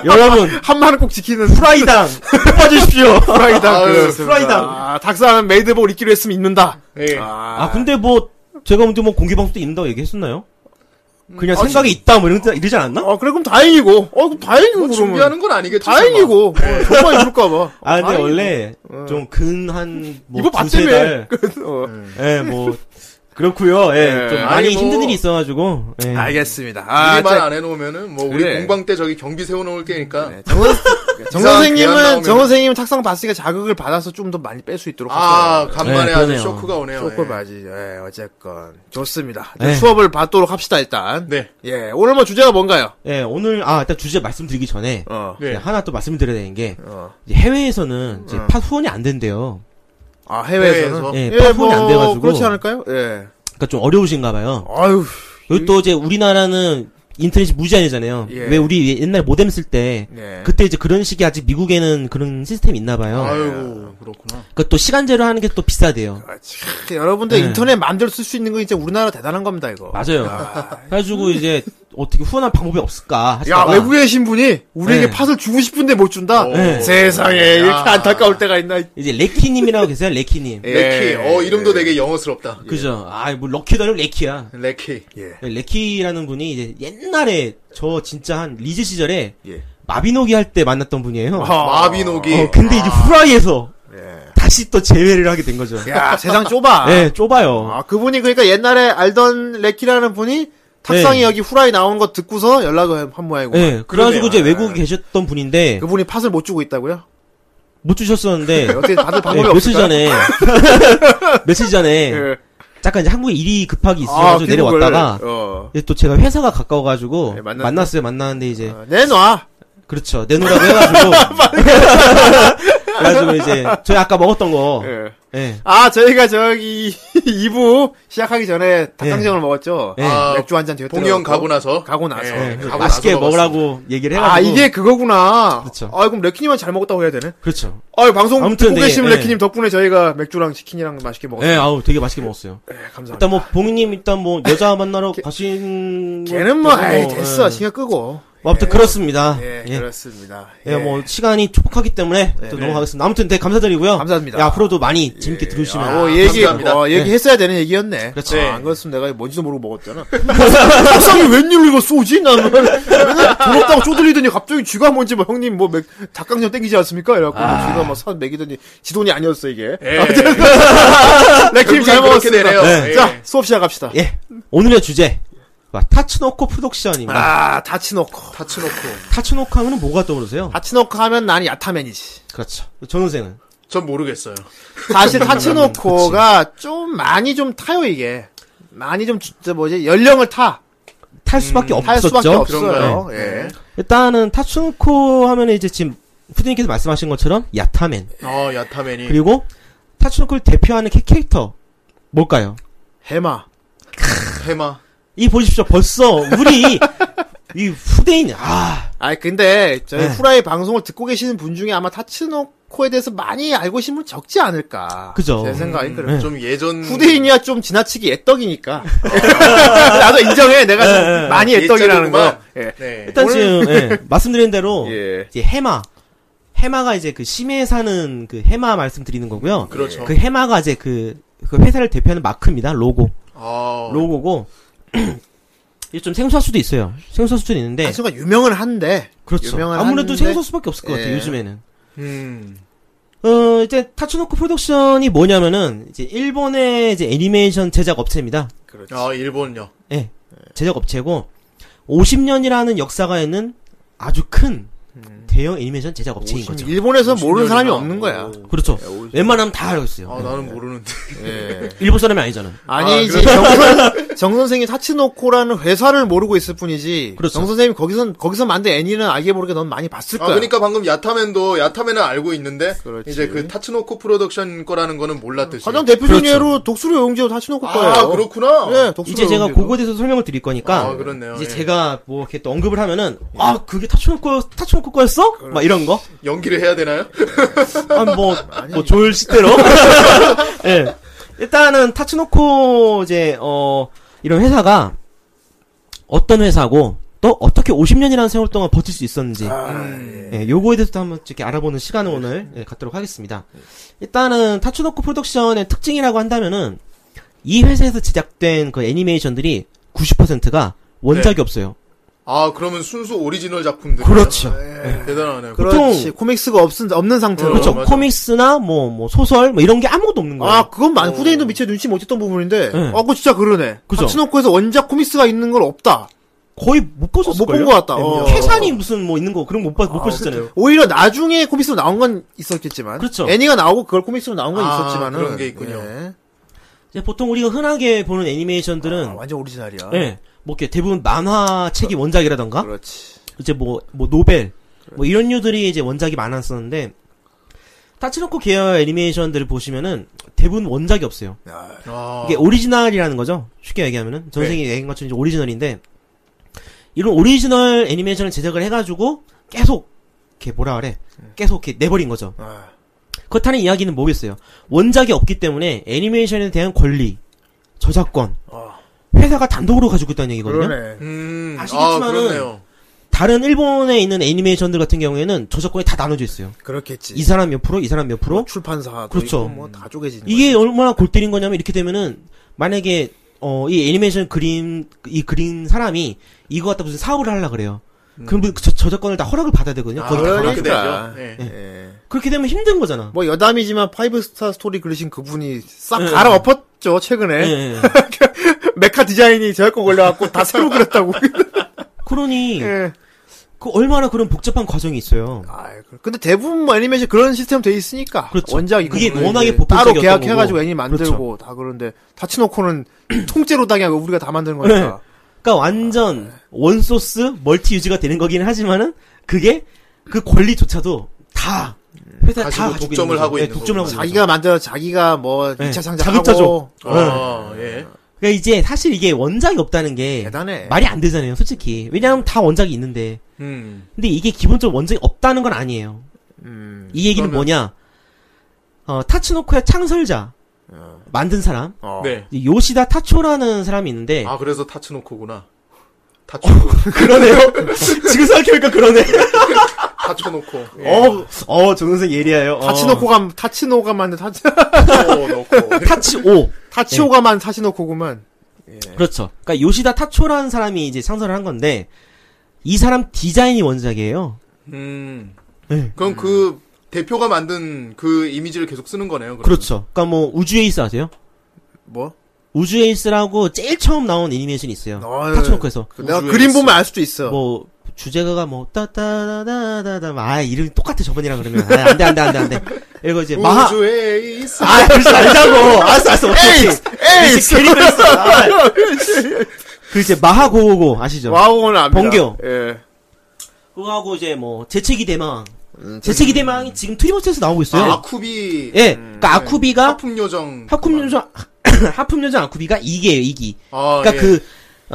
여러분 한마는 꼭 지키는 후라이당 뽑아주십시오. 후라이당. 후라이당. 아, 닭사는 메이드볼 입기로 했으면 입는다. 네. 아, 아 근데 뭐 제가 언제 뭐 공개방송 때 입는다고 얘기했었나요? 그냥 음, 생각이 아, 있다 뭐 이런 이러지 않았나? 아, 그래 그럼 다행이고. 어, 그럼 다행이고. 뭐, 준비하는 건 아니겠지. 다행이고. 정말 입을까 봐. 아, 근데 다행이고. 원래 좀 근 한 뭐 두세 달. 어. 예, 뭐. 그렇구요. 예, 예. 좀 많이 뭐... 힘든 일이 있어가지고. 예. 알겠습니다. 아, 우리 말 안 해놓으면은 뭐 우리 그래. 공방 때 저기 경비 세워놓을 게니까. 네. 정 선생님은 정 선생님은 탁상 봤으니까 자극을 받아서 좀 더 많이 뺄 수 있도록. 아, 할까요? 간만에 예, 아주 쇼크가 오네요. 쇼크 맞지. 예. 예, 어쨌건 좋습니다. 예. 수업을 받도록 합시다 일단. 네. 예, 오늘 뭐 주제가 뭔가요? 예, 오늘 아 일단 주제 말씀드리기 전에 어. 예. 하나 또 말씀드려야 되는 게 어. 이제 해외에서는 이제 어. 팟 후원이 안 된대요. 아, 해외에서? 예, 팟 후원이 안 돼가지고. 그렇지 않을까요? 예. 그니까 좀 어려우신가봐요. 아유. 여기 또 이제 우리나라는 인터넷이 무제한이잖아요. 예. 왜 우리 옛날 모뎀 쓸 때. 예. 그때 이제 그런 식이 아직 미국에는 그런 시스템이 있나봐요. 아유, 그렇구나. 그니까 또 시간제로 하는 게 또 비싸대요. 아, 참. 여러분들 예. 인터넷 마음대로 쓸 수 있는 건 이제 우리나라 대단한 겁니다, 이거. 맞아요. 아. 그래가지고 이제 어떻게 후원할 방법이 없을까 하시다가. 야, 외국에 계신 분이 우리에게 네. 팥을 주고 싶은데 못 준다? 네. 세상에 이렇게 야. 안타까울 때가 있나. 이제 레키님이라고 계세요. 레키님. 예. 레키. 어, 이름도 예. 되게 영어스럽다. 그죠. 예. 아, 뭐 럭키도 아니고 레키야. 레키. 예. 레키라는 분이 이제 옛날에 저 진짜 한 리즈 시절에 예. 마비노기 할 때 만났던 분이에요. 아, 마비노기. 어, 근데 이제 후라이에서 예. 다시 또 재회를 하게 된 거죠. 야, 세상 좁아. 네, 좁아요. 아, 그분이 그러니까 옛날에 알던 레키라는 분이 탁상이 네. 여기 후라이 나온 거 듣고서 연락을 한 모양이고. 네. 그래가지고 이제 외국에 계셨던 분인데. 그분이 팟을 못 주고 있다고요? 못 주셨었는데. 어떻게 다들 방법이 네, 며칠 전에. 며칠 전에. 네. 잠깐 이제 한국에 일이 급하게 있어가지고 아, 내려왔다가. 어. 또 제가 회사가 가까워가지고. 네, 만났어요. 만났는데 이제. 어, 내놔! 그렇죠. 내놓으라고 해가지고. 그래가지고 이제 저희 아까 먹었던 거. 예. 예. 아 저희가 저기 이 부 시작하기 전에 닭강정을 예. 먹었죠. 예. 아, 맥주 한잔 뒤에 동영 가고 나서. 가고 나서. 예. 예. 가고 맛있게 나서 먹으라고 얘기를 해가지고. 아 이게 그거구나. 그렇죠. 아 그럼 레키님만 잘 먹었다고 해야 되네. 그렇죠. 아 방송 듣고 계신 예. 레키님 덕분에 저희가 맥주랑 치킨이랑 맛있게 먹었어요. 예, 아우 되게 맛있게 먹었어요. 예, 감사합니다. 일단 뭐 봉이님 일단 뭐 여자 만나러 가신. 걔는 뭐 에이, 됐어. 예. 신경 끄고. 뭐, 아무튼, 예. 그렇습니다. 예, 예, 그렇습니다. 예, 예, 뭐, 시간이 촉박하기 때문에 예. 또 넘어가겠습니다. 아무튼, 되게 감사드리고요. 감사합니다. 예, 앞으로도 많이 예. 재밌게 들으시면. 아, 어, 얘기, 어, 얘기했어야 예. 되는 얘기였네. 그렇죠. 예. 안 그랬으면 내가 뭔지도 모르고 먹었잖아. 밥상이 웬일로 이거 쏘지? 나는 맨날 더럽다고 쪼들리더니 갑자기 쥐가 뭔지 뭐, 형님 뭐, 맥, 닭강정 땡기지 않습니까? 이래갖고 아. 쥐가 막 사 먹이더니 지 돈이 아니었어, 이게. 예. 레킴 잘 먹었습니다. 네. 예. 자, 수업 시작합시다. 예. 오늘의 주제. 타츠노코 프로덕션입니다. 아, 타츠노코. 타츠노코. 타츠노코 하면은 뭐가 떠오르세요? 타츠노코 하면 난 야타맨이지. 그렇죠. 전우생은? 전 모르겠어요. 사실 타츠노코가 좀 많이 좀 타요, 이게. 많이 좀, 뭐지, 연령을 타. 탈 수밖에 음, 없었죠. 탈 수밖에 없어요. 네. 예. 일단은 타츠노코 하면은 이제 지금 푸드님께서 말씀하신 것처럼 야타맨. 어, 야타맨이. 그리고 타츠노코를 대표하는 캐릭터. 뭘까요? 해마. 해마. 이 보십시오. 벌써 우리 이 후대인 아, 아 근데 저희 네. 후라이 방송을 듣고 계시는 분 중에 아마 타츠노코에 대해서 많이 알고 계신 분 적지 않을까. 그죠. 제 생각이 음, 그래. 네. 좀 예전 후대인이야 좀 지나치게 애떡이니까. 나도 인정해. 내가 네, 좀 네, 많이 애떡이라는 거. 네. 네. 일단 지금 네, 말씀드린 대로 예. 이제 해마. 해마가 이제 그 심해에 사는 그 해마 말씀드리는 거고요. 그렇죠. 그 해마가 이제 그, 그 회사를 대표하는 마크입니다. 로고. 아. 로고고. 이게 좀 생소할 수도 있어요. 생소할 수도 있는데. 타츠노코가 유명은 한데. 그렇죠. 유명은 아무래도 한데. 생소할 수밖에 없을 것 같아요. 예. 요즘에는. 음. 어 이제 타츠노코 프로덕션이 뭐냐면은 이제 일본의 이제 애니메이션 제작 업체입니다. 그렇죠. 아 일본요. 예. 네. 제작 업체고 오십 년이라는 역사가 있는 아주 큰 음. 대형 애니메이션 제작 업체인 오십, 거죠. 일본에서 모르는 사람이 없는 거야. 오, 그렇죠. 네, 웬만하면 다 알고 있어요. 아, 네. 나는 모르는데. 네. 일본 사람이 아니잖아. 아니, 아, 이제 정선, 정선생이 타츠노코라는 회사를 모르고 있을 뿐이지. 그렇죠. 정선생님이 거기서, 거기서 만든 애니는 알게 모르게 넌 많이 봤을 거야. 아, 그러니까 방금 야타맨도, 야타맨은 알고 있는데. 그렇지. 이제 그 타츠노코 프로덕션 거라는 거는 몰랐듯이. 가장 대표적인 예로 그렇죠. 독수리 여행제도 타츠노코 거예요. 아, 그렇구나. 네, 독수리 이제 제가 그거에 대해서 설명을 드릴 거니까. 아, 그렇네요. 이제 예. 제가 뭐 이렇게 또 언급을 하면은, 예. 아, 그게 타츠노코, 타츠노코 거였어? 그래. 막 이런 거? 연기를 해야 되나요? 아, 뭐, 아니, 뭐, 조율 시대로. 예. 네. 일단은, 타츠노코, 이제, 어, 이런 회사가, 어떤 회사고, 또, 어떻게 오십 년이라는 세월 동안 버틸 수 있었는지, 아, 예. 예, 요거에 대해서도 한번 이렇게 알아보는 시간을 네. 오늘 예, 갖도록 하겠습니다. 일단은, 타츠노코 프로덕션의 특징이라고 한다면은, 이 회사에서 제작된 그 애니메이션들이 구십 퍼센트가 원작이 네. 없어요. 아, 그러면 순수 오리지널 작품들. 그렇죠. 예, 대단하네요. 그렇지. 코믹스가 없은, 없는 상태로. 어, 그렇죠. 맞아. 코믹스나, 뭐, 뭐, 소설, 뭐, 이런 게 아무것도 없는 거예요. 아, 그건 많이, 어. 후대인도 미처 눈치 못 챘던 부분인데. 네. 아, 그거 진짜 그러네. 그죠. 타츠노코에서 원작 코믹스가 있는 건 없다. 거의 못 보셨을 거예요. 못 본 것 같다. 어. 캐산이 무슨 뭐 있는 거 그런 거 못 못 보셨잖아요. 아, 오히려 나중에 코믹스로 나온 건 있었겠지만. 그렇죠. 애니가 나오고 그걸 코믹스로 나온 건 아, 있었지만은. 그런 게 있군요. 네. 이제 보통 우리가 흔하게 보는 애니메이션들은. 아, 완전 오리지널이야. 네. 뭐, 이렇게, 대부분 만화 책이 원작이라던가. 그렇지. 이제 뭐, 뭐, 노벨. 그렇지. 뭐, 이런 류들이 이제 원작이 많았었는데, 타츠노코 계열 애니메이션들을 보시면은, 대부분 원작이 없어요. 아. 이게 오리지널이라는 거죠. 쉽게 얘기하면은. 전생이 네. 얘기한 것처럼 이제 오리지널인데, 이런 오리지널 애니메이션을 제작을 해가지고, 계속, 이렇게 뭐라 그래. 계속 이렇게 내버린 거죠. 아. 그렇다는 이야기는 뭐겠어요. 원작이 없기 때문에, 애니메이션에 대한 권리, 저작권, 아. 회사가 단독으로 가지고 있다는 얘기거든요. 그러네. 음, 아시겠지만은 아, 다른 일본에 있는 애니메이션들 같은 경우에는 저작권이 다 나눠져 있어요. 그렇겠지. 이 사람 몇 프로, 이 사람 몇 프로. 뭐 출판사. 그렇죠. 뭐 다 쪼개지는. 이게 거지. 얼마나 골때린 거냐면 이렇게 되면은 만약에 어, 이 애니메이션 그림 이 그린 사람이 이거 갖다 무슨 사업을 하려 그래요. 음. 그럼 저, 저작권을 다 허락을 받아야 되거든요. 아, 그러니까. 네. 네. 네. 그렇게 되면 힘든 거잖아. 뭐 여담이지만 파이브스타 스토리 그리신 그분이 싹 네. 갈아엎었죠 최근에. 네. 메카 디자인이 저작권 걸려갖고 다 새로 그렸다고. 그러니 예. 그 얼마나 그런 복잡한 과정이 있어요. 아, 근데 대부분 뭐 애니메이션 그런 시스템 돼 있으니까. 그렇죠. 원작이 그게 워낙에 따로 계약해가지고 애니 만들고 그렇죠. 다 그런데 타츠노코는 통째로 당하고 우리가 다 만드는 거니까. 네. 그러니까 완전 아, 원소스 멀티 유지가 되는 거기는 하지만은 그게 그 권리조차도 다 회사 다 가지고 독점을 하고 있는, 네, 독점을 하고 자기가 만들어 자기가 뭐 네. 이차 상장하고 어, 예. 그러니까 이제 사실 이게 원작이 없다는 게 대단해. 말이 안 되잖아요, 솔직히. 왜냐하면 다 원작이 있는데. 음. 근데 이게 기본적으로 원작이 없다는 건 아니에요. 음. 이 얘기는 그러면... 뭐냐? 어, 타츠노코의 창설자 어. 만든 사람. 어. 네. 요시다 타초라는 사람이 있는데. 아 그래서 타츠노코구나. 타츠노코. 어, 그러네요. 지금 생각해보니까 그러네. 타츠노코. 예. 어, 어, 정선생 예리해요. 타츠노코가, 어. 타츠노가 만든 타츠. 타츠오. 타츠오가 만 타츠노코구만. 예. 그렇죠. 그러니까 요시다 타초라는 사람이 이제 창설을 한 건데 이 사람 디자인이 원작이에요. 음. 네. 그럼 음. 그 대표가 만든 그 이미지를 계속 쓰는 거네요. 그러면. 그렇죠. 그러니까 뭐 우주의 에이스 아세요? 뭐? 우주의 에이스라고 제일 처음 나온 애니메이션이 있어요. 어, 타츠노코에서. 내가 그림 에이스. 보면 알 수도 있어. 뭐. 주제가가 뭐 따따다다다다 아 이름이 똑같아 저번이랑 그러면 아, 안돼 안돼 안돼 안돼 이거 이제 마하 우주에 있어 아 그래서 알자고 알았어 알았어 에이스 에이스 캐릭터 있어 아, 그 이제 마하고오고 아시죠? 마하고오는 압니다. 번개요. 예. 그거하고 이제 뭐 재채기 대망 음, 재채기 음. 대망이 지금 트리버스에서 나오고 있어요. 아, 아쿠비 예 음, 그러니까 아쿠비가 하품요정 하품요정 하품요정 아쿠비가 이게요 이기 아, 그러니까 예. 그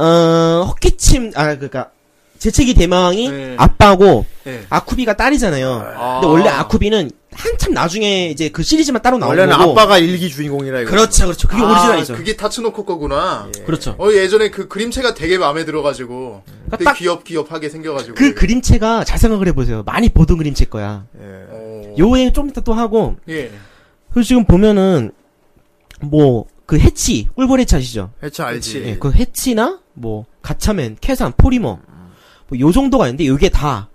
어 헛기침 아 그러니까 재채기 대망이 네. 아빠고 네. 아쿠비가 딸이잖아요. 아~ 근데 원래 아쿠비는 한참 나중에 이제 그 시리즈만 따로 나오고 원래는 거고. 아빠가 일기 주인공이라 이거. 그렇죠, 그렇죠. 그게 아, 오리지널이죠. 그게 타츠노코 거구나. 예. 그렇죠. 어 예전에 그 그림체가 되게 마음에 들어가지고 그러니까 되게 딱 귀엽 귀엽하게 생겨가지고 그 이거. 그림체가 잘 생각을 해보세요. 많이 보던 그림체 거야. 예. 요 얘기 좀 이따 또 하고. 예. 그리고 지금 보면은 뭐 그 해치 꿀벌 해치 아시죠? 해치 알지. 예. 그 해치나 뭐 가차맨, 캐산, 포리머. 뭐 요 정도가 있는데 이게 다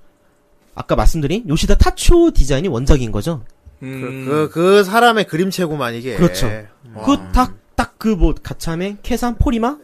아까 말씀드린 요시다 타초 디자인이 원작인 거죠. 음. 그, 그, 그 사람의 그림체고만 이게. 그렇죠. 그 딱 딱 그 뭐 가차맨, 캐산, 포리마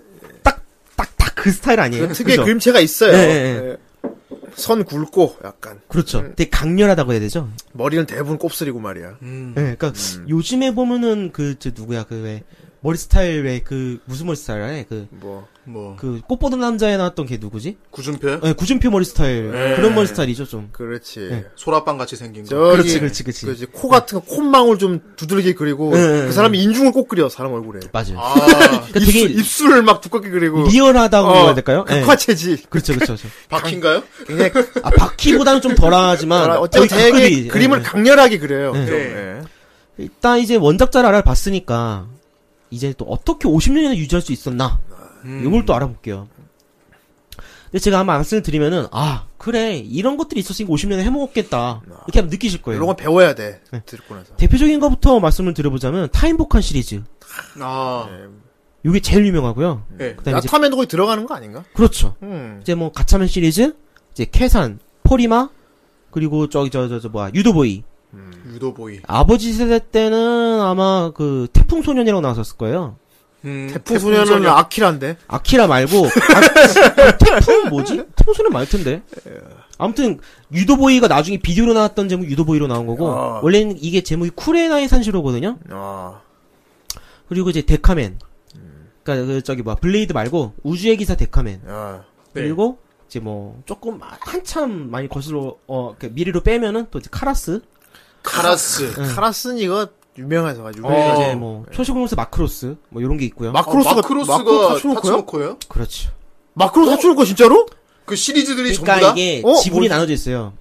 딱 딱 딱 그 스타일 아니에요. 그 특유의 그렇죠? 그림체가 있어요. 네, 네. 네. 선 굵고 약간. 그렇죠. 음. 되게 강렬하다고 해야 되죠. 머리는 대부분 곱슬이고 말이야. 음. 네, 그러니까 음. 요즘에 보면은 그 저 누구야 그 왜 머리 스타일 왜 그 무슨 머리 스타일이야 그 뭐. 뭐. 그, 꽃보던 남자에 나왔던 걔 누구지? 구준표요? 네, 구준표 머리 스타일. 네. 그런 머리 스타일이죠, 좀. 그렇지. 네. 소라빵 같이 생긴 거. 저기, 그렇지, 그렇지, 그렇지. 그렇지. 코 같은 거, 콧망울 좀 두들겨 그리고, 네, 네, 그 사람이 인중을 꼭 그려, 사람 얼굴에. 맞아요. 아, 그러니까 되게. 입술을 막 두껍게 그리고. 리얼하다고 어, 해야 될까요? 극화체지. 네. 그렇죠, 그렇죠. 바퀴인가요? 굉장히. 아, 바퀴보다는 좀 덜하지만. 어쨌든 되게 그림을 네. 강렬하게 그려요. 네. 네. 네. 일단 이제 원작자를 알아봤으니까, 이제 또 어떻게 오십 년이나 유지할 수 있었나. 음. 이걸 또 알아볼게요. 근데 제가 아마 말씀드리면은 아 그래 이런 것들이 있었으니까 오십 년에 해먹었겠다 이렇게 한번 느끼실 거예요. 이런 건 배워야 돼. 네. 듣고 나서 대표적인 것부터 말씀을 드려보자면 타임복한 시리즈. 아 네. 이게 제일 유명하고요. 네. 그다음에 야타맨도 거기 들어가는 거 아닌가? 그렇죠. 음. 이제 뭐 가차맨 시리즈, 이제 캐산, 포리마 그리고 저기 저 저 저 뭐야 유도보이. 음. 유도보이. 아버지 세대 때는 아마 그 태풍 소년이라고 나왔었을 거예요. 음, 태풍 소년은 아키라인데? 아키라 말고, 아, 태풍 뭐지? 태풍 소년 말 텐데. 아무튼, 유도보이가 나중에 비디오로 나왔던 제목이 유도보이로 나온 거고, 아. 원래는 이게 제목이 쿠레나의 산시로거든요? 아. 그리고 이제 데카맨. 음. 그니까, 그, 저기 뭐야, 블레이드 말고, 우주의 기사 데카맨. 아. 네. 그리고, 이제 뭐, 조금, 한참 많이 거슬러, 어, 그러니까 미래로 빼면은 또 이제 카라스. 카라스. 카라스. 응. 카라스는 이거, 유명해서 가지고 어, 이제 뭐 예. 초시공룡에서 마크로스 뭐 이런 게 있고요. 마크로스가 어, 마크로스가 마크로 타츠노코예요? 그렇죠. 마크로스 어? 타츠노코 진짜로? 그 시리즈들이 그러니까 전부 다. 그러니까 이게 어? 지분이 뭘... 나눠져 있어요.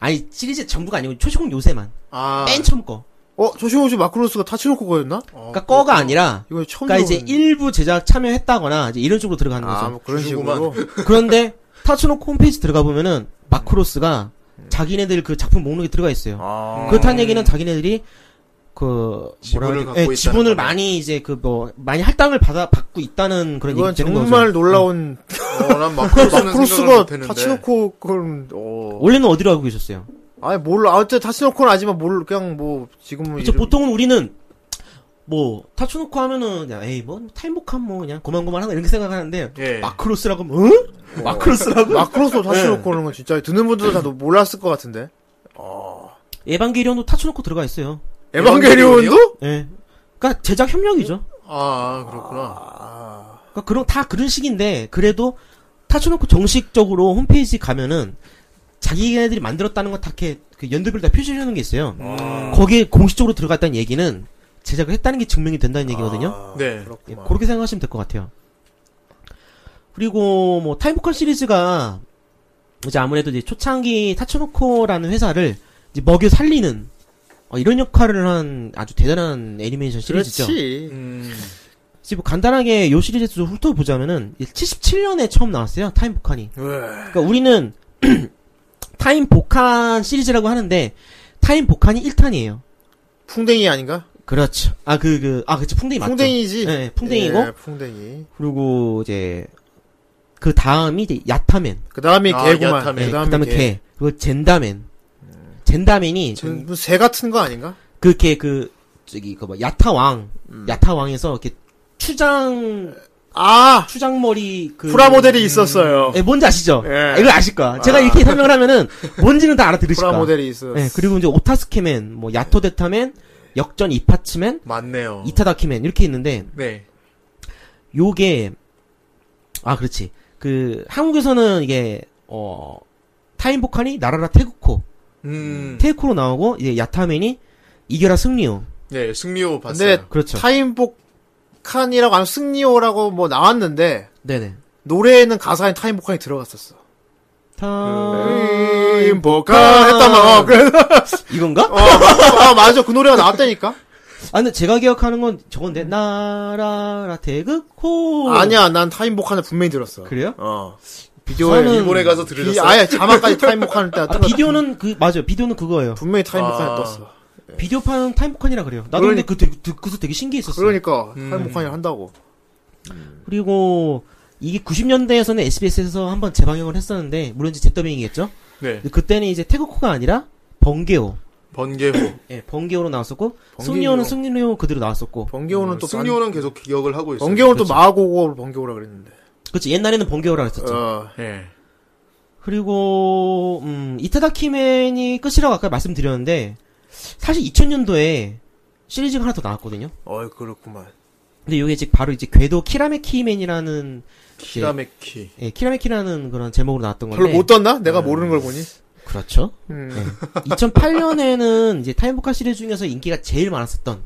아니 시리즈 전부가 아니고 초시공 요새만. 아. 맨 처음 거. 어 초시공룡 마크로스가 타츠노코 거였나? 그러니까 아, 거가 아니라. 이거 처음. 그러니까 이제 일부 제작 참여했다거나 이제 이런 쪽으로 들어가는 거죠. 아, 뭐 그런 식으로. 그런데 타츠노코 홈페이지 들어가 보면은 마크로스가 자기네들 그 작품 목록에 들어가 있어요. 아. 그렇다는 얘기는 자기네들이 그 지분을 갖고 예, 지분을 많이 이제 그 뭐 많이 할당을 받아 받고 있다는 그런 얘기 되는 거죠. 정말 놀라운. 어, 난 마크로스가 타츠노코 그런. 어. 원래는 어디로 알고 계셨어요? 아니 몰라. 어째 타츠노코는 아니지만 몰 그냥 뭐 지금은. 그렇죠. 이름... 보통은 우리는 뭐 타츠노코 하면은 그냥 에이 뭐 타임복한 뭐 그냥 고만고만한 거 이렇게 생각하는데 예. 마크로스라고 응? 어. 마크로스라고? 마크로스 타츠노코는 건 진짜 듣는 분들도 다 몰랐을 것 같은데. 어. 에반게리온도 타츠노코 들어가 있어요. 에반게리온도? 예. 네. 그니까 제작 협력이죠. 아, 그렇구나. 아... 그니까 그런, 다 그런 식인데, 그래도 타츠노코 정식적으로 홈페이지 가면은 자기네들이 만들었다는 건 다 이렇게 그 연도별 다 표시해놓는 게 있어요. 아. 거기에 공식적으로 들어갔다는 얘기는 제작을 했다는 게 증명이 된다는 얘기거든요. 아, 네. 예, 그렇게 생각하시면 될 것 같아요. 그리고 뭐 타임보컬 시리즈가 이제 아무래도 이제 초창기 타츠노코라는 회사를 이제 먹여 살리는 어, 이런 역할을 한 아주 대단한 애니메이션 시리즈죠. 그렇지. 음. 뭐 간단하게 요 시리즈에서 좀 훑어보자면은 칠십칠 년에 처음 나왔어요. 타임보칸이. 그러니까 우리는 타임보칸 시리즈라고 하는데 타임보칸이 일 탄이에요. 풍뎅이 아닌가? 그렇죠. 아, 그, 그, 아, 그치, 풍뎅이 맞죠. 풍뎅이지. 예, 네, 풍뎅이고. 예, 풍뎅이. 그리고 이제, 그 다음이 이제 야타맨. 그 다음이 아, 개구만. 네, 그 다음에 개. 개. 그리고 젠다맨. 음. 젠다맨이. 젠, 뭐 새 같은 거 아닌가? 그, 개, 그, 저기, 그, 뭐, 야타왕. 음. 야타왕에서 이렇게 추장. 아! 추장머리 그. 프라모델이 음... 있었어요. 예, 뭔지 아시죠? 예. 이걸 아실 거야. 제가 아. 이렇게 설명을 하면은 뭔지는 다 알아들으실 거야. 프라모델이 있었어요. 예, 그리고 이제 오타스케맨, 뭐, 야토데타맨, 역전 이파츠맨, 맞네요. 이타다키맨 이렇게 있는데, 네. 요게 아 그렇지 그 한국에서는 이게 어 타임보칸이 나라라 태국코, 음. 태국코로 나오고 이제 야타맨이 이겨라 승리호, 네 승리호 봤어요. 근데 그렇죠. 타임보칸이라고 안 승리호라고 뭐 나왔는데, 네네 노래에는 가사에 타임보칸이 들어갔었어. 타임보칸 했단 말. 어, 그래서 이건가? 어, 어, 맞아. 그 노래가 나왔다니까. 아 근데 제가 기억하는 건 저건데 나라라 태극호. 아니야, 난 타임보칸을 분명히 들었어. 그래요? 어. 비디오에 저는... 일본에 가서 들으셨어. 아예 자막까지 타임보칸을 때. 아, 비디오는 그 맞아요. 비디오는 그거예요. 분명히 타임보칸을 아... 떴어. 예. 비디오판 타임보칸이라 그래요. 나도 그러니... 근데 그 듣고서 되게 신기했었어. 그러니까 음. 타임보칸이라 한다고. 음. 그리고. 이게 구십 년대에서는 에스비에스에서 한번 재방영을 했었는데, 물론 이제 재더빙이겠죠? 네. 그때는 이제 태극호가 아니라, 번개호. 번개호. 예, 네, 번개호로 나왔었고, 승리호는 승리호 그대로 나왔었고. 번개호는 음, 또, 승리호는 반... 계속 기억을 하고 있어요. 번개호는 그렇죠. 또 마하고고를 번개호라 그랬는데. 그렇지, 옛날에는 번개호라 그랬었죠. 어, 예. 그리고, 음, 이타다키맨이 끝이라고 아까 말씀드렸는데, 사실 이천 년도에 시리즈가 하나 더 나왔거든요? 어이, 그렇구만. 근데 요게 지금 바로 이제 궤도 키라메키맨이라는 키라메키. 예, 키라메키라는 그런 제목으로 나왔던 건데. 별로 못 떴나? 내가 음, 모르는 걸 보니. 그렇죠. 음. 네. 이천팔 년에는 이제 타임보칸 시리즈 중에서 인기가 제일 많았었던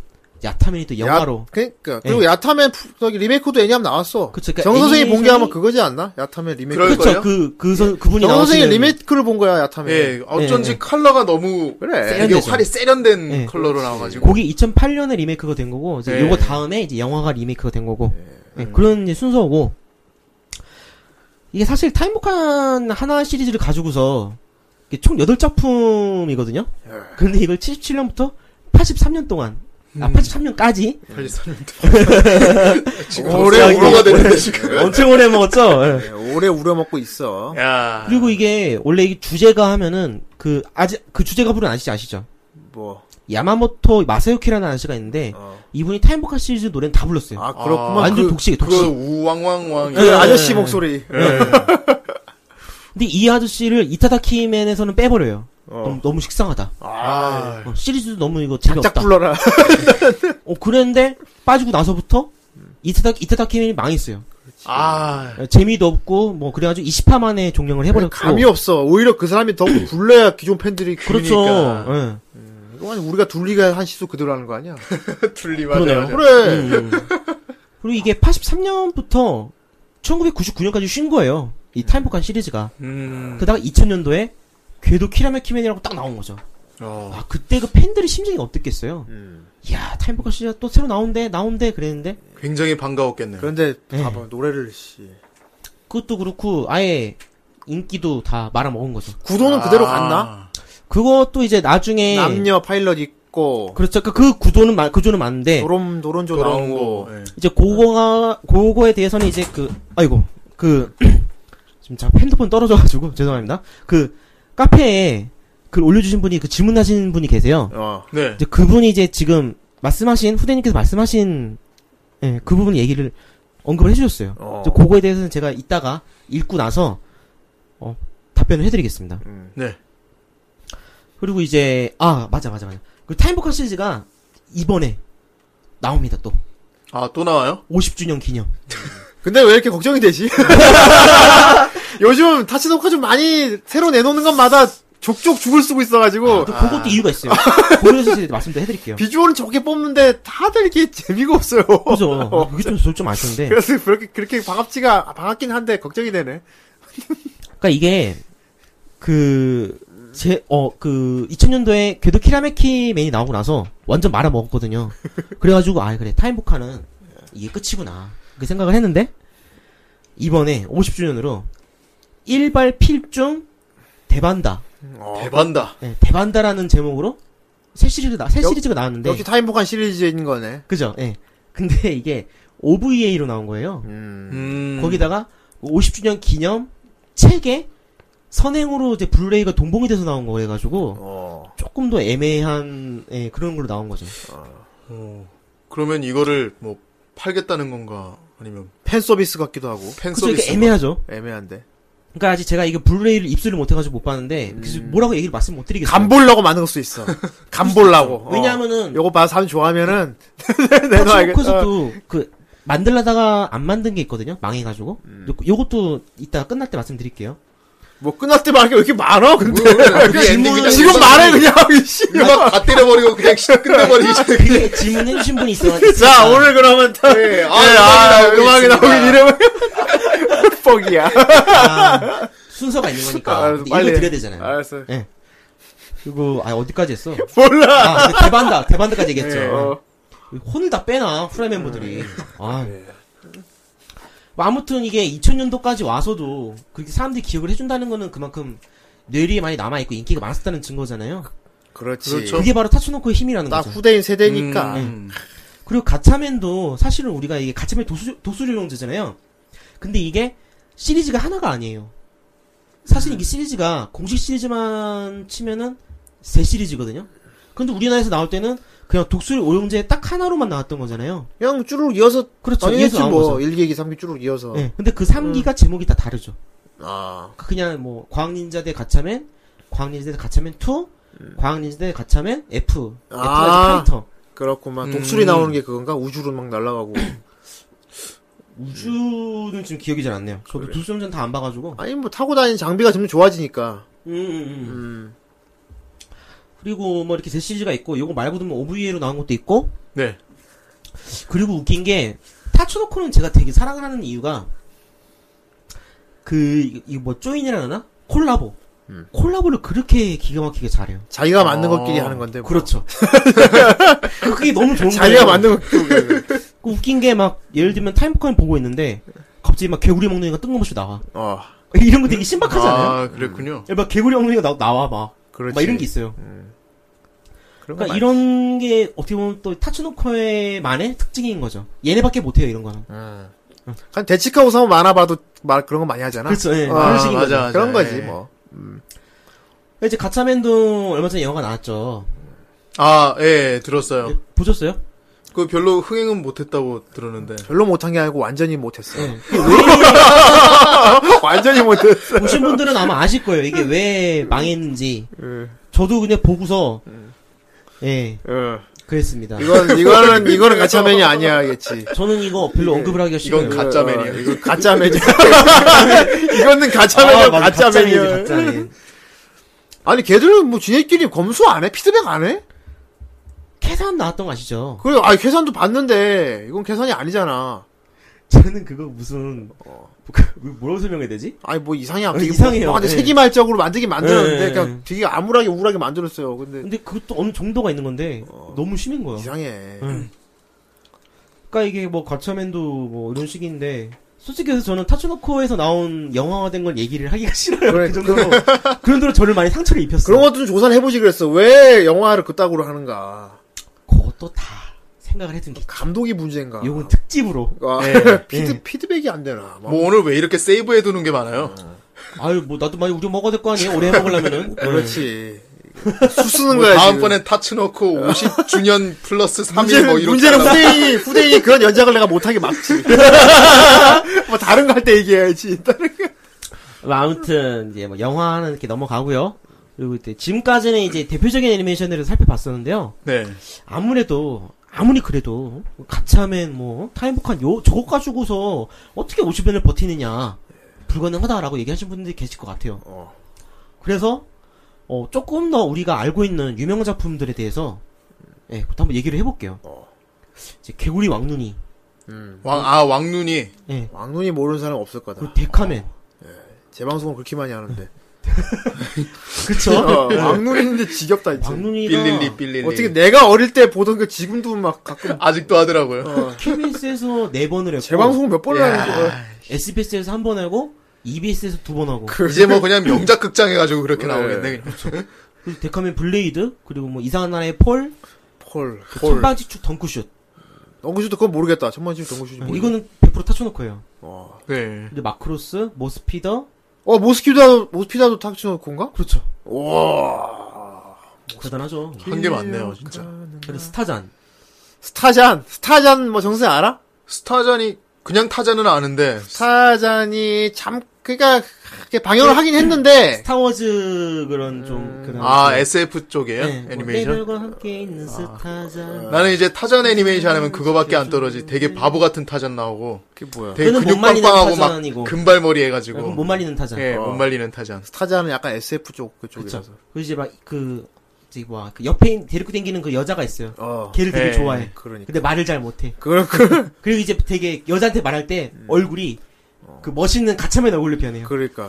야타맨이 또 영화로. 야, 그러니까 그리고 예. 야타맨 저기 리메이크도 애니하면 나왔어. 그쵸, 그러니까 정 선생이 본 게 아마 그거지 않나? 야타맨 리메이크. 그렇죠. 그 그 선 그분이 정 선생이 리메이크를 본 거야 야타맨. 예. 어쩐지 예, 예. 컬러가 너무 그래. 이게 활이 세련된 예. 컬러로 나와가지고. 거기 이천팔 년에 리메이크가 된 거고 이제 예. 요거 다음에 이제 영화가 리메이크가 된 거고 예. 예. 음. 그런 이제 순서고. 이게 사실 타임보칸 하나 시리즈를 가지고서 총 여덟 작품이거든요. 예. 근데 이걸 칠십칠 년부터 팔십삼 년 동안. 아, 팔십삼 년까지? 팔십삼 년. 지금 오래 우려가 되는데, 지금. 엄청 오래 먹었죠? 네, 오래 우려먹고 있어. 야. 그리고 이게, 원래 이 주제가 하면은, 그, 아직, 그 주제가 부른 아저씨 아시죠? 뭐. 야마모토 마사유키라는 아저씨가 있는데, 어. 이분이 타임보칸 시리즈 노래는 다 불렀어요. 아, 그렇구만. 완전 그, 독식이, 독식. 그, 우왕왕왕. 그 아저씨 목소리. 예. 근데 이 아저씨를 이타다키맨에서는 빼버려요. 어. 너무, 너무 식상하다. 아. 어, 시리즈도 너무 이거 재미없다. 짝 불러라. 어, 그랬는데, 빠지고 나서부터, 이타다, 이타다키맨이 망했어요. 그렇지. 아. 재미도 없고, 뭐, 그래가지고 이십 화 만에 종영을 해버렸고. 감이 없어. 오히려 그 사람이 더 불러야 기존 팬들이. 그렇죠. 예. 네. 음, 이거 아니, 우리가 둘리가 한 시수 그대로 하는 거 아니야? 둘리 맞아요. 그러네요. 그래. 음, 음. 그리고 이게 팔십삼 년부터 천구백구십구 년까지 쉰 거예요. 이 타임보칸 시리즈가. 음. 그러다가 이천 년도에, 궤도 키라메키맨이라고 딱 나온 거죠. 어. 아, 그때 그 팬들의 심정이 어땠겠어요? 음. 이야, 타임보칸 시리즈 또 새로 나온대, 나온대, 그랬는데. 굉장히 반가웠겠네요. 그런데, 네. 봐봐, 노래를, 씨. 그것도 그렇고, 아예, 인기도 다 말아먹은 거죠. 구도는 아. 그대로 갔나? 그것도 이제 나중에. 남녀 파일럿 있고. 그렇죠. 그, 그 구도는, 마, 그조는 맞는데. 도론, 도론조 나오고. 네. 이제 그거가, 그거에 대해서는 이제 그, 아이고, 그, 지금 자, 핸드폰 떨어져가지고, 죄송합니다. 그, 카페에 글 올려주신 분이 그 질문하신 분이 계세요. 어, 네. 이제 그분이 이제 지금 말씀하신 후대님께서 말씀하신 예, 그 부분 얘기를 언급을 해주셨어요. 어. 그거에 대해서는 제가 이따가 읽고 나서 어, 답변을 해드리겠습니다. 음. 네. 그리고 이제 아 맞아 맞아 맞아. 그 타임보칸 시리즈가 이번에 나옵니다 또. 아 또 나와요? 오십 주년 기념. 근데 왜 이렇게 걱정이 되지? 요즘 타치노카 좀 많이 새로 내놓는 것마다 족족 죽을 쓰고 있어가지고. 아, 그것도 아. 이유가 있어요. 고려했을 때 말씀도 해드릴게요. 비주얼은 저게 뽑는데 다들 이게 재미가 없어요. 그죠. 어. 그게 좀, 좀 아쉬운데. 그래서 그렇게, 그렇게 반갑지가, 반갑긴 한데 걱정이 되네. 그니까 이게, 그, 제, 어, 그, 이천 년도에 궤도 키라메키 맨이 나오고 나서 완전 말아먹었거든요. 그래가지고, 아, 그래. 타임보카는 이게 끝이구나. 그 생각을 했는데, 이번에 오십 주년으로 일발 필중 대반다. 어, 대반다. 네, 대반다라는 제목으로 새 시리즈가, 새 시리즈가 나왔는데. 역시 타임보칸 시리즈인 거네. 그죠, 예. 네. 근데 이게 오브이에이로 나온 거예요. 음. 거기다가 오십 주년 기념 책에 선행으로 이제 블루레이가 동봉이 돼서 나온 거래 가지고, 어. 조금 더 애매한, 예, 그런 걸로 나온 거죠. 아. 어. 그러면 이거를 뭐 팔겠다는 건가? 아니면 팬 서비스 같기도 하고. 팬 그쵸, 서비스. 애매하죠. 애매한데. 그니까 아직 제가 이게 블루레이를 입수를 못해가지고 못 봤는데, 음. 뭐라고 얘기를 말씀 못 드리겠어요. 간 보려고 만든 걸 수 있어. 간 보려고. 왜냐면은. 요거 봐서 사람 좋아하면은. 터치워커스도 그, 만들려다가 안 만든 게 있거든요. 망해가지고. 음. 요, 요것도 이따 끝날 때 말씀드릴게요. 뭐 끝날 때 말할 게 왜 이렇게 많아, 근데. 질문 지금 말해, 그냥. 막 다 때려버리고 그냥 끝내버리기 전에. 그게 질문해주신 분이 있어가지고. 자, 오늘 그러면 다. 네, 아, 네, 아, 음악이 나오긴 이래버려. 뻑이야. 아, 순서가 있는 거니까. 아, 빨리 드려야 되잖아요. 알았어요. 예. 네. 그리고, 아, 어디까지 했어? 몰라! 아, 대반다, 대반다까지 얘기했죠. 네, 어. 혼을 다 빼나, 프라이 멤버들이. 아. 네. 뭐 아무튼 이게 이천 년도까지 와서도 그렇게 사람들이 기억을 해준다는 거는 그만큼 뇌리에 많이 남아있고 인기가 많았다는 증거잖아요. 그렇지. 그렇죠. 그게 바로 타츠노코의 힘이라는 나 거죠. 나 후대인 세대니까. 음. 네. 그리고 가차맨도 사실은 우리가 이게 가차맨 도수, 도수료용제잖아요. 근데 이게 시리즈가 하나가 아니에요. 사실 이게 시리즈가 공식 시리즈만 치면은 세 시리즈거든요. 근데 우리나라에서 나올 때는 그냥 독수리 오용제 딱 하나로만 나왔던 거잖아요. 그냥 쭈루룩 이어서. 그렇죠. 이어서 나온 뭐, 거죠. 일 기, 이 기, 삼 기 쭈루룩 이어서. 네. 근데 그 삼 기가 음. 제목이 다 다르죠. 아. 그냥 뭐, 과학닌자 대 가차맨, 과학닌자 대 가차맨 이, 음. 과학닌자 대 가차맨 F, 아. F까지 파이터. 그렇구만. 음. 독수리 나오는 게 그건가? 우주로 막 날아가고. 우주는 지금 기억이 잘 안 나요. 저도 그래. 독수리 오용제는 다 안 봐가지고. 아니, 뭐, 타고 다니는 장비가 점점 좋아지니까. 음, 음, 음. 음. 그리고 뭐 이렇게 제 시리즈가 있고 요거 말고도 뭐 오브이에이로 나온 것도 있고. 네. 그리고 웃긴 게 타츠노코는 제가 되게 사랑을 하는 이유가 그 이 뭐 조인이라 하나? 콜라보. 음. 콜라보를 그렇게 기가 막히게 잘해요. 자기가 아... 만든 것끼리 하는 건데. 뭐. 그렇죠. 그게 너무 좋은 거예요. 자기가 만든 것끼리. 그 웃긴 게 막 예를 들면 타임보칸 보고 있는데 갑자기 막 개구리 먹는 애가 뜬금없이 나와. 어. 이런 거 되게 신박하잖아요. 아, 그랬군요. 막 개구리 먹는 애가 나, 나와 막. 그렇지. 막 이런 게 있어요. 음. 그러니까 많이... 이런 게 어떻게 보면 또 타츠노코의 만의 특징인 거죠. 얘네밖에 못해요 이런 거는. 음. 응. 데치카 오사무 만화 봐도 말 그런 거 많이 하잖아. 그렇죠. 예. 아, 맞아, 맞아. 그런 거지 예. 뭐. 음. 이제 가차맨도 얼마 전에 영화가 나왔죠. 아, 예, 들었어요. 예, 보셨어요? 그 별로 흥행은 못했다고 들었는데. 별로 못한 게 아니고 완전히 못했어요. 네. 왜... 완전히 못했어요. 보신 분들은 아마 아실 거예요. 이게 왜 망했는지. 음. 저도 그냥 보고서 음. 예, 음. 그랬습니다. 이건 이거는 이거는 가짜맨이 아니야겠지. 저는 이거 별로 언급을 하기가 싫어요. 이건 가짜맨이야. 이거 가짜맨이야. 이거는 가짜맨이야. 가짜맨이야. 가짜맨. 아니 걔들은 뭐 지네끼리 검수 안 해? 피드백 안 해? 계산 나왔던 거 아시죠? 그래, 아 계산도 봤는데, 이건 계산이 아니잖아. 저는 그거 무슨, 어, 뭐라고 설명해야 되지? 아니, 뭐 이상해. 아, 이상해요. 아, 근데 세기말적으로 만들긴 만들었는데, 네. 그냥 되게 암울하게 우울하게 만들었어요. 근데. 근데 그것도 어느 정도가 있는 건데, 어, 너무 심한 거야. 이상해. 응. 그니까 이게 뭐, 가차맨도 뭐, 이런 식인데, 솔직히 해서 저는 타츠노코에서 나온 영화화된 걸 얘기를 하기가 싫어요. 그래, 그 정도로. 그 정도로 저를 많이 상처를 입혔어요. 그런 것도 좀 조사를 해보지 그랬어. 왜 영화를 그따구로 하는가. 그것도 다 생각을 해둔 게 감독이 문제인가? 요건 특집으로 아, 네. 피드, 네. 피드백이 안 되나? 뭐, 뭐 오늘 왜 이렇게 세이브해두는 게 많아요? 음. 아유 뭐 나도 많이 우려 먹어야 될 거 아니에요? 오래 해먹으려면은 그렇지 수쓰는 뭐 거야 다음번엔 타츠노코 오십 주년 플러스 삼 일 뭐 이렇게 문제는 후대인이 후대인이 그런 연장을 내가 못하게 막지 뭐 다른 거 할 때 얘기해야지 다른 거 뭐 아무튼 이제 뭐 영화는 이렇게 넘어가고요 그리고 이때 지금까지는 이제 대표적인 애니메이션을 살펴봤었는데요. 네. 아무래도 아무리 그래도 가차맨 뭐 타임보칸 요 저거 가지고서 어떻게 오십 년을 버티느냐. 불가능하다라고 얘기하시는 분들이 계실 것 같아요. 어. 그래서 어, 조금 더 우리가 알고 있는 유명 작품들에 대해서 예, 네, 한번 얘기를 해볼게요. 어. 이제 개구리 왕눈이. 음. 왕, 아, 왕눈이. 네. 왕눈이 모르는 사람 없을 거다. 그리고 데카맨. 어. 예. 재방송을 그렇게 많이 하는데. 그쵸? 어, 왕눈이인데 지겹다, 이제. 왕눈이가 빌릴리, 빌릴리. 어떻게 내가 어릴 때 보던 게 지금도 막 가끔. 아직도 하더라고요. 어. 케이비에스에서 네 번을 했고. 재방송 몇 번을 하는 거야. 에스비에스에서 한 번 하고, 이비에스에서 두 번 하고. 그... 이제 뭐 그냥 명작 극장 해가지고 그렇게 그래. 나오겠네. 그냥. 그리고 데카맨 블레이드, 그리고 뭐 이상한 나라의 폴. 폴. 그 폴. 천방지축 덩크슛. 덩크슛도 그건 모르겠다. 천방지축 덩크슛이 모르겠다. 이거는 백 퍼센트 타쳐놓고예요. 와. 네. 근데 마크로스, 모스피더, 어, 모스피다도, 모스피다도 탁치노콘가? 그렇죠. 와. 대단하죠. 한 개 많네요, 진짜. 그리고 스타잔. 스타잔! 스타잔, 뭐, 정승 알아? 스타잔이, 그냥 타잔은 아는데. 스타잔이, 참, 그니까, 방영을 하긴 했는데. 스타워즈, 그런 좀, 그런. 아, 에스에프 쪽이에요? 네, 애니메이션? 뭐 함께 있는 아. 스타잔. 나는 이제 타잔 애니메이션 하면 그거밖에 안 떨어지. 되게 바보 같은 타잔 나오고. 그게 뭐야? 되게 근육빵빵하고 막, 금발머리 해가지고. 못 말리는 타잔. 예, 네, 어. 못 말리는 타잔. 타잔은 약간 에스에프 쪽, 그쪽이라서. 그쵸. 그리고 이제 막, 그, 이제 뭐야, 그 옆에 데리고 다니는 그 여자가 있어요. 어. 걔를 되게 에이, 좋아해. 그러니까. 근데 말을 잘 못해. 그럼, 그럼. 그리고 이제 되게 여자한테 말할 때, 음. 얼굴이, 그 멋있는 가차맨 얼굴로 변해요. 그러니까.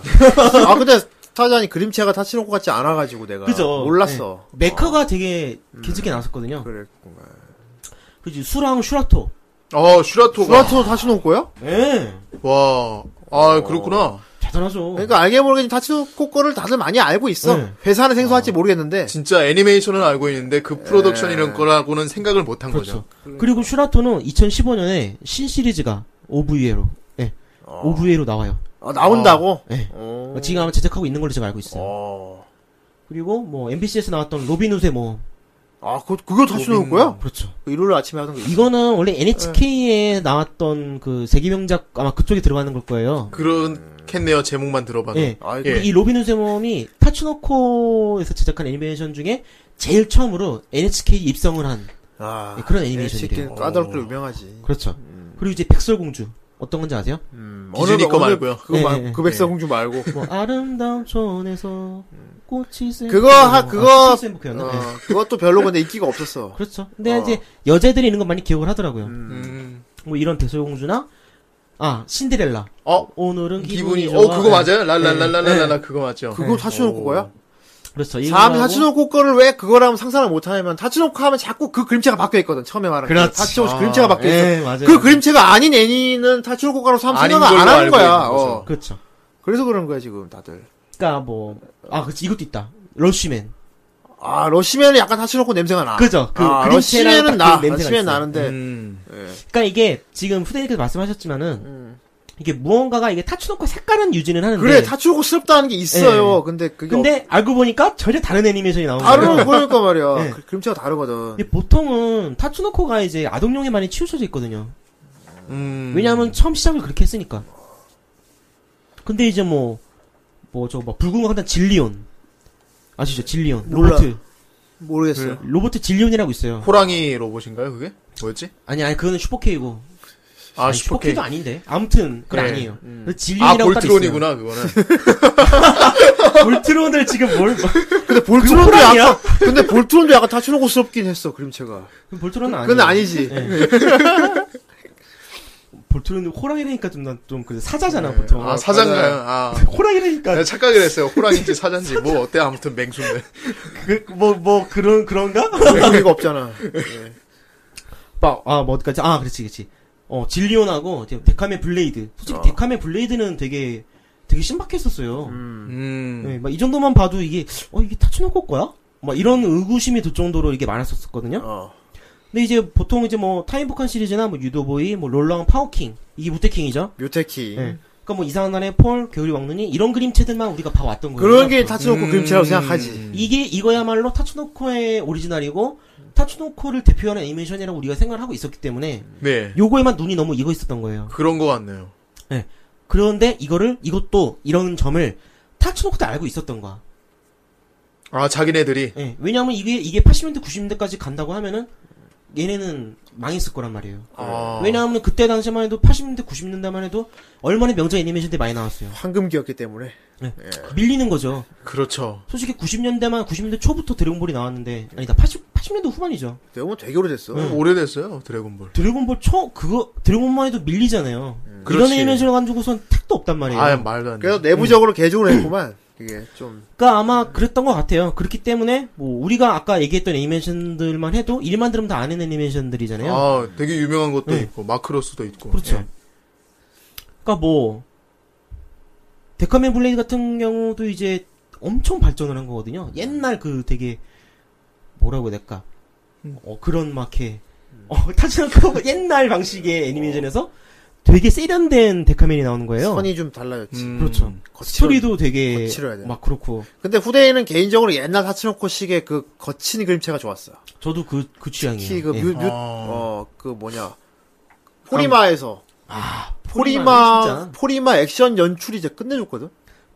아 근데 스타잔이 그림체가 타치노코 같지 않아가지고 내가 그죠? 몰랐어. 네. 메카가 어. 되게 괜찮게 음. 나왔었거든요. 그랬구만. 그지 수랑 슈라토. 어 슈라토. 슈라토 타치노코야? 네. 와. 아 어. 그렇구나. 대단하죠. 그러니까 알게 모르게 타치노코 거를 다들 많이 알고 있어. 네. 회사는 생소할지 어. 모르겠는데. 진짜 애니메이션은 알고 있는데 그 프로덕션 에. 이런 거라고는 생각을 못한 그렇죠. 거죠. 그리고 슈라토는 이천십오 년에 신 시리즈가 오브이에로. 오브이에로 나와요. 아, 나온다고? 예. 네. 어... 지금 아마 제작하고 있는 걸로 제가 알고 있어요. 어... 그리고 뭐 엠비씨에서 나왔던 로빈우세 뭐. 아, 그 그거 다시 나올 거야? 그렇죠. 그 일요일 아침에 하던 거. 이거는 원래 엔에이치케이에 네. 나왔던 그 세계명작 아마 그쪽에 들어가는 걸 거예요. 그렇겠네요. 음... 제목만 들어봐도. 네. 아, 예. 이 로빈우세 몸이 타츠노코에서 제작한 애니메이션 중에 제일 처음으로 엔에이치케이 입성을 한 아... 네, 그런 애니메이션이에요. 까다롭게 유명하지. 그렇죠. 음... 그리고 이제 백설공주. 어떤 건지 아세요? 음, 기준이 거 말고요. 그거 네, 말, 네, 그 백설공주 네. 말고. 뭐, 아름다운 촌에서 꽃이 샘. 그거, 하, 그거. 아, 어, 네. 그것도 별로 근데 인기가 없었어. 그렇죠. 근데 어. 이제 여자들이 있는 건 많이 기억을 하더라고요. 음. 뭐 이런 백설공주나, 아, 신데렐라. 어? 오늘은 기분이. 기분이 좋아. 어, 그거 맞아요? 랄랄랄랄랄라, 네. 그거 맞죠? 그거 네. 타치노코 거야? 그렇죠. 사람이 타치노코 거를 왜 그거라면 상상을 못하냐면 타치노코 하면 자꾸 그 그림체가 바뀌어있거든. 처음에 말한 거. 타치노코 아, 그림체가 바뀌어있어. 그 그림체가 아닌 애니는 타치노코 거로 사람 생각을 안 하는 거야. 어. 그렇죠. 그래서 그런 거야 지금 다들. 그러니까 뭐 아 그렇지 이것도 있다. 러쉬맨. 아 러쉬맨은 약간 타치노코 냄새가 나. 그죠. 그 아, 러쉬맨은 나. 그 러쉬맨 나는데. 음. 예. 그러니까 이게 지금 후대님께서 말씀하셨지만은. 음. 이게 무언가가 이게 타치노코 색깔은 유지는 하는데 그래 타치노코스럽다는 게 있어요. 네. 근데 그게 근데 없... 알고 보니까 전혀 다른 애니메이션이 나오는 거예요. 다른 거니까 말이야. 네. 그림체가 다르거든. 근데 보통은 타치노코가 이제 아동용에 많이 치우쳐져 있거든요. 음... 왜냐하면 처음 시작을 그렇게 했으니까. 근데 이제 뭐 뭐 저 막 불공화당 질리온 아시죠? 질리온 로버트 몰라. 모르겠어요. 로버트 질리온이라고 있어요. 호랑이 로봇인가요 그게? 뭐였지? 아니 아니 그거는 슈퍼K이고. 아, 아니, 슈퍼케이도 아닌데. 아무튼, 그건 네. 아니에요. 음. 진리라고 아, 볼트론이구나, 그거는. 볼트론을 지금 뭘, 근데 볼트론도 약간, 근데 볼트론도 약간 타치노코스럽긴 했어, 그림체가. 그럼 볼트론은 아니야. 그건 아니지. 네. 볼트론은 호랑이라니까 좀 난 좀, 그 사자잖아, 네. 보통. 아, 사자인가요? 아. 호랑이라니까. 착각을 했어요. 호랑인지 사자인지, 뭐, 어때? 아무튼 맹수인데. 그, 뭐, 뭐, 그런, 그런가? 그거 없잖아. 네. 아, 뭐, 어디까지? 아, 그렇지, 그렇지. 어, 질리온하고, 데카맨 블레이드. 솔직히 어. 데카맨 블레이드는 되게, 되게 신박했었어요. 음. 네, 막 이 정도만 봐도 이게, 어, 이게 타치노코 거야? 막 이런 의구심이 들 정도로 이게 많았었거든요. 어. 근데 이제 보통 이제 뭐, 타임복한 시리즈나 뭐, 유도보이, 뭐, 롤랑 파워킹. 이게 무테킹이죠? 무테킹. 네. 그니까 뭐, 이상한 나라의 폴, 개구리 왕눈이, 이런 그림체들만 우리가 봐왔던 거예요. 그런 게 타치노코 음. 그림체라고 생각하지. 이게, 이거야말로 타치노코의 오리지널이고, 타치노코를 대표하는 애니메이션이라고 우리가 생각을 하고 있었기 때문에 네. 요거에만 눈이 너무 익어 있었던 거예요. 그런 거 같네요. 네. 그런데 이거를 이것도 이런 점을 타치노코도 알고 있었던 거야. 아 자기네들이. 네. 왜냐하면 이게 이게 팔십 년대 구십 년대까지 간다고 하면은 얘네는 망했을 거란 말이에요. 아. 왜냐하면 그때 당시만 해도 팔십 년대, 구십 년대만 해도 얼마나 명작 애니메이션들이 많이 나왔어요. 황금기였기 때문에. 네. 예. 밀리는 거죠. 그렇죠. 솔직히 구십 년대만, 구십 년대 초부터 드래곤볼이 나왔는데, 아니다, 팔십, 팔십 년대 후반이죠. 드래곤볼 되게 오래됐어. 네. 오래됐어요, 드래곤볼. 드래곤볼 처, 그거, 드래곤만 해도 밀리잖아요. 음. 이런 애니메이션을 가지고선 택도 없단 말이에요. 아, 말도 안 돼. 그래서 내부적으로 음. 개종을 했구만. 이게 좀. 그니까 아마 그랬던 것 같아요. 그렇기 때문에, 뭐, 우리가 아까 얘기했던 애니메이션들만 해도, 일만 들으면 다 아는 애니메이션들이잖아요. 아, 되게 유명한 것도 네. 있고, 마크로스도 있고. 그렇죠. 예. 그니까 뭐, 데카맨 블레이드 같은 경우도 이제 엄청 발전을 한 거거든요. 옛날 그 되게, 뭐라고 해야 될까. 음. 어, 그런 막 해. 음. 어, 타지난 그 옛날 방식의 애니메이션에서, 어. 되게 세련된 데카맨이 나오는 거예요. 선이 좀 달라졌지. 음, 그렇죠. 거칠, 스토리도 되게 막 그렇고. 근데 후대에는 개인적으로 옛날 사치노코 식의 그 거친 그림체가 좋았어요. 저도 그, 그 취향이에요. 특히 그 예. 뮤, 뮤, 아. 어, 그 뭐냐. 포리마에서. 아, 포리마, 포리마, 포리마 액션 연출이 이제 끝내줬거든?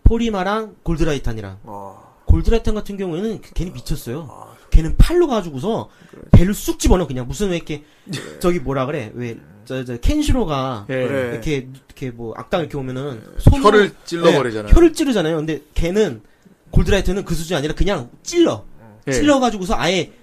포리마랑 골드라이탄이랑. 아. 골드라이탄 같은 경우에는 걔는 미쳤어요. 아. 걔는 팔로 가지고서 그래. 배를 쑥 집어넣어 그냥 무슨 왜 이렇게 그래. 저기 뭐라 그래 왜 저 저 켄시로가 그래. 이렇게 이렇게 뭐 악당 이렇게 오면은 손으로 혀를 찔러버리잖아요. 네, 혀를 찌르잖아요. 근데 걔는 골드라이트는 그 수준이 아니라 그냥 찔러 네. 찔러 가지고서 아예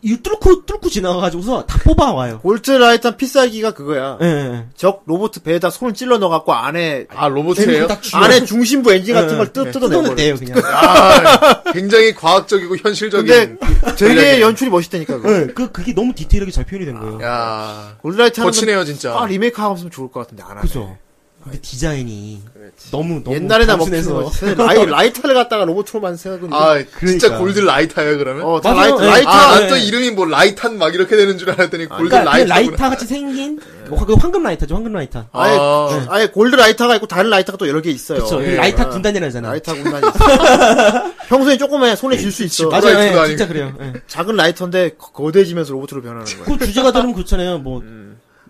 이 뚫고 뚫고 지나가 가지고서 다 뽑아 와요. 골드라이탄 피살기가 그거야. 네. 적 로봇 배에다 손을 찔러 넣어 갖고 안에 아 로봇이에요? 안에 중심부 엔진 같은 네. 걸 뜯, 네. 뜯어내요 그냥. 아, 굉장히 과학적이고 현실적인. 근데 되게 연출이 멋있다니까. 네. 그 그게 너무 디테일하게 잘 표현이 된 거예요. 야, 골드라이탄 거치네요 진짜. 아 리메이크 하면 좋을 것 같은데 안 하네. 그죠. 근데 디자인이 그렇지. 너무 너무 옛날에나 먹으면서 라이 라이터를 갖다가 로봇으로만 생각했는데 아 그러니까. 진짜 골드 라이터예요 그러면? 어, 맞아요. 라이터, 네. 라이터. 아, 네. 아, 또 이름이 뭐 라이탄 막 이렇게 되는 줄 알았더니 골드 그러니까 라이터. 라이터 같이 생긴 뭐 그 황금 라이터죠 황금 라이터. 아, 아예 네. 아예 골드 라이터가 있고 다른 라이터가 또 여러 개 있어요. 그렇죠. 예. 라이터 군단이라잖아. 라이터 군단이 있어. 평소에 조금만 손에 쥘 수 있어. 맞아요. 네, 네, 진짜 그래요. 네. 작은 라이터인데 거대해지면서 로봇으로 변하는 거예요. 그 주제가 되면 그렇잖아요. 뭐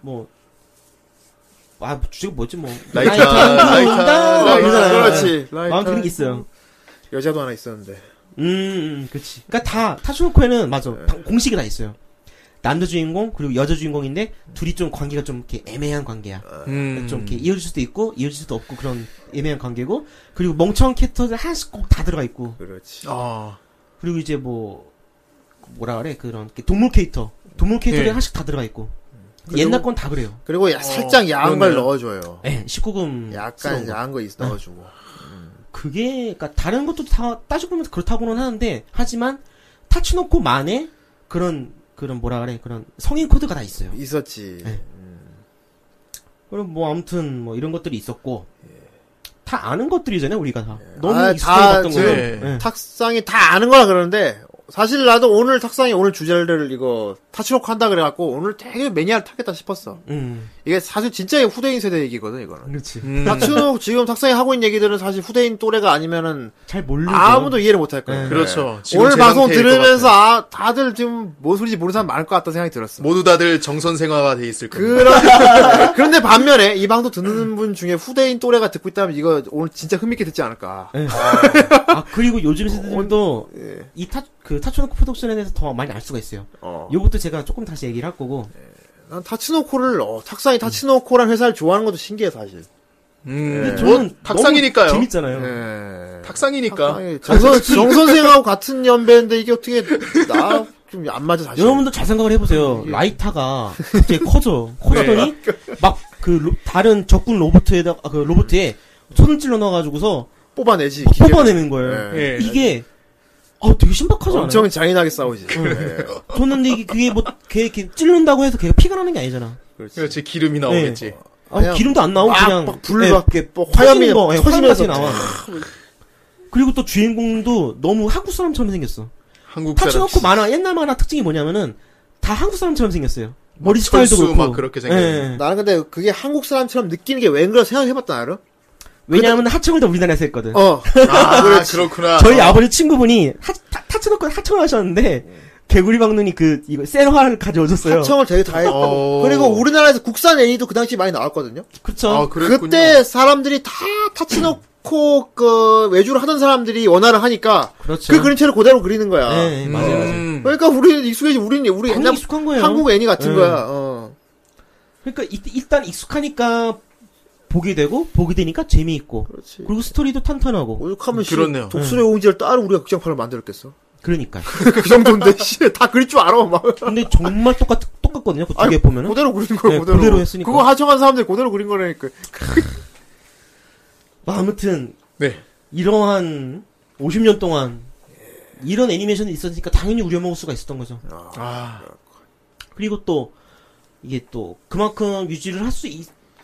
뭐. 아, 지금 뭐지, 뭐. 라이터, 라이터, 라이터. 그렇지. 마음 그런 게 있어요. 여자도 하나 있었는데. 음, 음 그렇지. 그니까 다, 타츠노코에는, 맞아. 네. 공식이 다 있어요. 남자 주인공, 그리고 여자 주인공인데, 둘이 좀 관계가 좀 이렇게 애매한 관계야. 음. 좀 이렇게 이어질 수도 있고, 이어질 수도 없고, 그런 애매한 관계고, 그리고 멍청한 캐릭터들 하나씩 꼭 다 들어가 있고. 그렇지. 아. 그리고 이제 뭐, 뭐라 그래, 그런, 동물 캐릭터. 동물 캐릭터들이 네. 하나씩 다 들어가 있고. 옛날 건 다 그래요. 그리고 야, 살짝 어, 야한 걸 넣어줘요. 네, 십구 금. 약간 야한 거 있, 넣어주고. 네. 음. 그게, 그니까, 다른 것도 다 따져보면 그렇다고는 하는데, 하지만, 타츠노코만의 그런, 그런 뭐라 그래, 그런 성인 코드가 다 있어요. 있었지. 네. 음. 그럼 뭐, 아무튼, 뭐, 이런 것들이 있었고, 예. 다 아는 것들이잖아요, 우리가 다. 예. 너무 아, 익숙해졌던 거예요. 네. 탁상이 다 아는 거라 그러는데, 사실 나도 오늘 탁상이 오늘 주제를 이거 타치노코 한다 그래갖고 오늘 되게 매니아를 타겠다 싶었어. 음. 이게 사실 진짜 후대인 세대 얘기거든 이거는. 그렇지. 음. 타치노코 지금 탁상이 하고 있는 얘기들은 사실 후대인 또래가 아니면은 잘 모르죠. 아무도 이해를 못할 거예요. 네. 그렇죠. 오늘 방송 들으면서 아 다들 지금 뭔 소리인지 모르는 사람 많을 것 같다는 생각이 들었어. 모두 다들 정선생화가 돼 있을 겁니다. 그런데 반면에 이 방송 듣는 음. 분 중에 후대인 또래가 듣고 있다면 이거 오늘 진짜 흥미있게 듣지 않을까. 네. 아. 아 그리고 요즘 세대들도 어, 예. 이 타 그 타츠노코 프로덕션에 대해서 더 많이 알 수가 있어요. 어. 요것도 제가 조금 다시 얘기를 할 거고. 네. 난 타츠노코를 어, 탁상이 타츠노코란 회사를 좋아하는 것도 신기해 사실. 음. 네. 저는 탁상이니까요. 재밌잖아요. 네. 탁상이니까. 정선 정 선생하고 같은 연배인데 이게 어떻게 나 좀 안 맞아 사실. 여러분도 잘 생각을 해보세요. 라이타가 갑자기 커져 커지더니 네. 막 그 다른 적군 로봇에다 그 로봇에 손을 찔러 넣어가지고서 뽑아내지. 뽑아내는 거예요. 네. 이게 아, 되게 신박하지 않아요? 엄청 잔인하게 싸우지. 저는 근데 이게, 그게 뭐, 걔, 이렇게 찔른다고 해서 걔가 피가 나는 게 아니잖아. 그렇지. 그렇지 기름이 나오겠지. 네. 아, 그냥 기름도 안 나오고, 아, 그냥. 막 불, 막, 이렇게, 화염이, 터지면서 나와. 그리고 또 주인공도 너무 한국 사람처럼 생겼어. 한국 사람. 타치노코 만화, 옛날 만화 특징이 뭐냐면은, 다 한국 사람처럼 생겼어요. 머리 스타일도 그렇고. 막 그렇게 생겼어. 네. 나는 근데 그게 한국 사람처럼 느끼는 게 왠 그런 생각을 해봤다, 알아? 왜냐하면 근데... 하청을 다 우리나라에서 했거든. 어, 아, 그렇구나. 저희 어. 아버지 친구분이 하, 타, 타츠노코 하청을 하셨는데 음. 개구리 박눈이 그 이거 셀화를 가져오셨어요. 하청을 되게 다 했고 그리고 우리나라에서 국산 애니도 그 당시 많이 나왔거든요. 그렇죠. 아, 그때 사람들이 다 타츠노코 놓고 그 외주를 하던 사람들이 원화를 하니까 그렇죠. 그 그림체를 그대로 그리는 거야. 네, 네, 맞아요, 음. 맞아요. 그러니까 우리는 익숙해지, 우리는 우리 옛날 익숙한 거예요. 한국 애니 같은 네. 거야. 어. 그러니까 이, 일단 익숙하니까 보게 되고 보게 되니까 재미있고. 그렇지. 그리고 스토리도 탄탄하고. 오죽하면 그렇네요. 독수리의 옹지를 따로 우리가 극장판을 만들었겠어. 그러니까. 그 정도인데, 씨, 다 그릴 줄 알아, 막. 근데 정말 똑같, 똑같거든요, 그 두 개 보면은. 그대로 그린 거예요, 그대로. 네, 그대로 했으니까. 그거 하청한 사람들이 그대로 그린 거라니까. 아무튼. 네. 이러한, 오십 년 동안, 이런 애니메이션이 있었으니까 당연히 우려먹을 수가 있었던 거죠. 아. 아. 그리고 또, 이게 또, 그만큼 유지를 할 수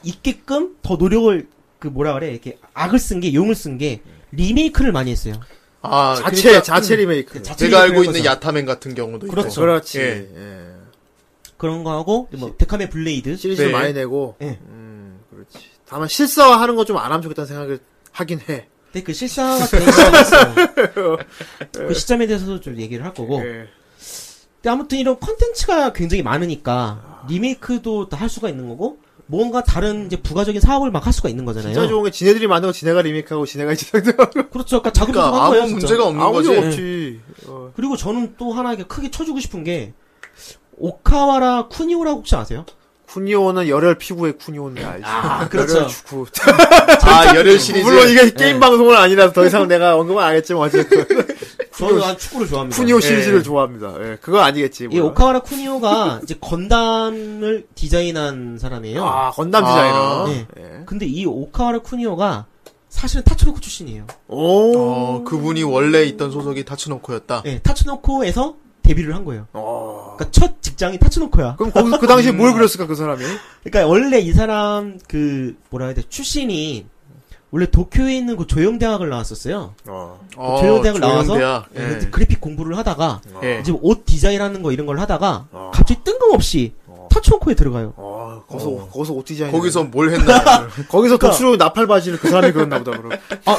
있게끔 더 노력을, 그 뭐라 그래, 이렇게 악을 쓴 게, 용을 쓴 게, 리메이크를 많이 했어요. 아, 자체, 그러니까, 자체 리메이크. 음, 자체 제가 알고 있는 거죠. 야타맨 같은 경우도 그렇죠. 있고. 그렇지. 예. 예. 그런 거 하고, 뭐, 데카맨 블레이드. 시리즈 네. 많이 내고. 예. 음, 그렇지. 다만, 실사화 하는 거 좀 안 하면 좋겠다는 생각을 하긴 해. 근데 그 실사화가 되게 시점이었어. 그 시점에 대해서도 좀 얘기를 할 거고. 예. 근데 아무튼 이런 컨텐츠가 굉장히 많으니까, 리메이크도 다 할 수가 있는 거고, 뭔가 다른 이제 부가적인 사업을 막 할 수가 있는 거잖아요. 진짜 좋은 게 지네들이 만든 거 지네가 리메이크하고 지네가 이제 상대하고. 그렇죠. 그러니까 자금도 한 거예요. 아무 문제가 없는 아무 거지. 없지. 어. 그리고 저는 또 하나 크게 쳐주고 싶은 게 오카와라 쿠니오라고 혹시 아세요? 쿠니오는 열혈 피부의 쿠니오는 알지. 아, 그렇죠. 열혈 축구. 아, 열혈 시리즈. 물론 이게 게임 네. 방송은 아니라서 더 이상 내가 언급은 안 했지만 어쨌든. 저는 난 축구를 좋아합니다. 쿠니오 시리즈를 예. 좋아합니다. 예, 그건 아니겠지. 이 예, 오카와라 쿠니오가 이제 건담을 디자인한 사람이에요. 아, 건담 디자이너. 아, 네. 예. 근데 이 오카와라 쿠니오가 사실은 타츠노코 출신이에요. 오, 어, 그분이 원래 있던 소속이 타츠노코였다. 네, 타츠노코에서 데뷔를 한 거예요. 어. 그러니까 첫 직장이 타츠노코야. 그럼 거기서 그 당시에 음. 뭘 그렸을까 그 사람이? 그러니까 원래 이 사람 그 뭐라 해야 돼 출신이. 원래 도쿄에 있는 그 조형대학을 나왔었어요. 어. 그 조형대학을 어, 나와서 조형대학. 예. 그래픽 공부를 하다가 어. 이제 옷 디자인하는 거 이런 걸 하다가 어. 갑자기 뜬금없이 어. 타츠노코에 들어가요. 어. 거기서 어. 거기서 옷 디자인. 거기서 뭘 했나? 거기서 독수리 그러니까. 나팔 바지를 그 사람이 그렸나 보다 그럼. 아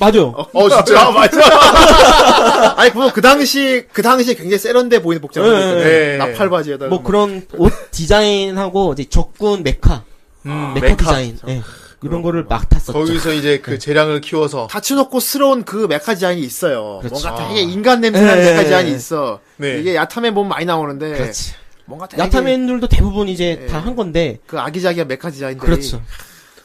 맞아요. 어, 어 진짜 아, 맞아. 아니 그럼 그 당시 그 당시에 굉장히 세련돼 보이는 복장을 입었거든요. 예, 예. 나팔 바지에다가 뭐 그런 옷 디자인하고 이제 적군 메카, 음, 메카, 메카 디자인. 예. 이런 거를 막 탔었죠. 거기서 이제 그 재량을 키워서 타츠노코스러운 그 메카 디자인이 있어요. 그렇지. 뭔가 되게 인간 냄새나는 메카 디자인이 있어. 네. 이게 야타맨 보면 많이 나오는데 그렇지. 뭔가 되게 야타맨들도 대부분 이제 네. 다 한 건데 그 아기자기한 메카 디자인들이 그렇죠.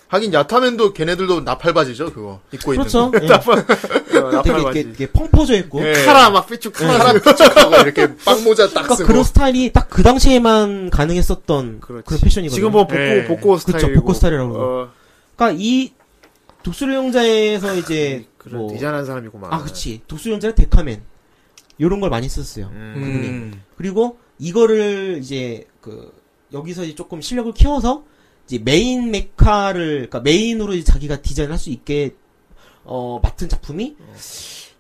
하긴 야타맨도 걔네들도 나팔바지죠 그거 입고 그렇죠. 있는 거. 그렇죠. 되게 이렇게, 이렇게 펑 퍼져 있고 예. 카라 막 삐죽 카라 삐죽하고 이렇게 빵모자 딱 그러니까 쓰고 그런 스타일이 딱 그 당시에만 가능했었던 그렇지. 그런 패션이거든요. 지금 보면 복고 예. 복고 스타일이고 그렇죠. 복고 스타일이라고 어. 그니까, 이, 독수리 용자에서 이제. 그런, 뭐, 디자인한 사람이구만. 아, 그치. 독수리 용자는 데카맨. 요런 걸 많이 썼어요. 음. 그리고, 이거를 이제, 그, 여기서 이제 조금 실력을 키워서, 이제 메인 메카를, 그니까 메인으로 이제 자기가 디자인할 수 있게, 어, 맡은 작품이, 어.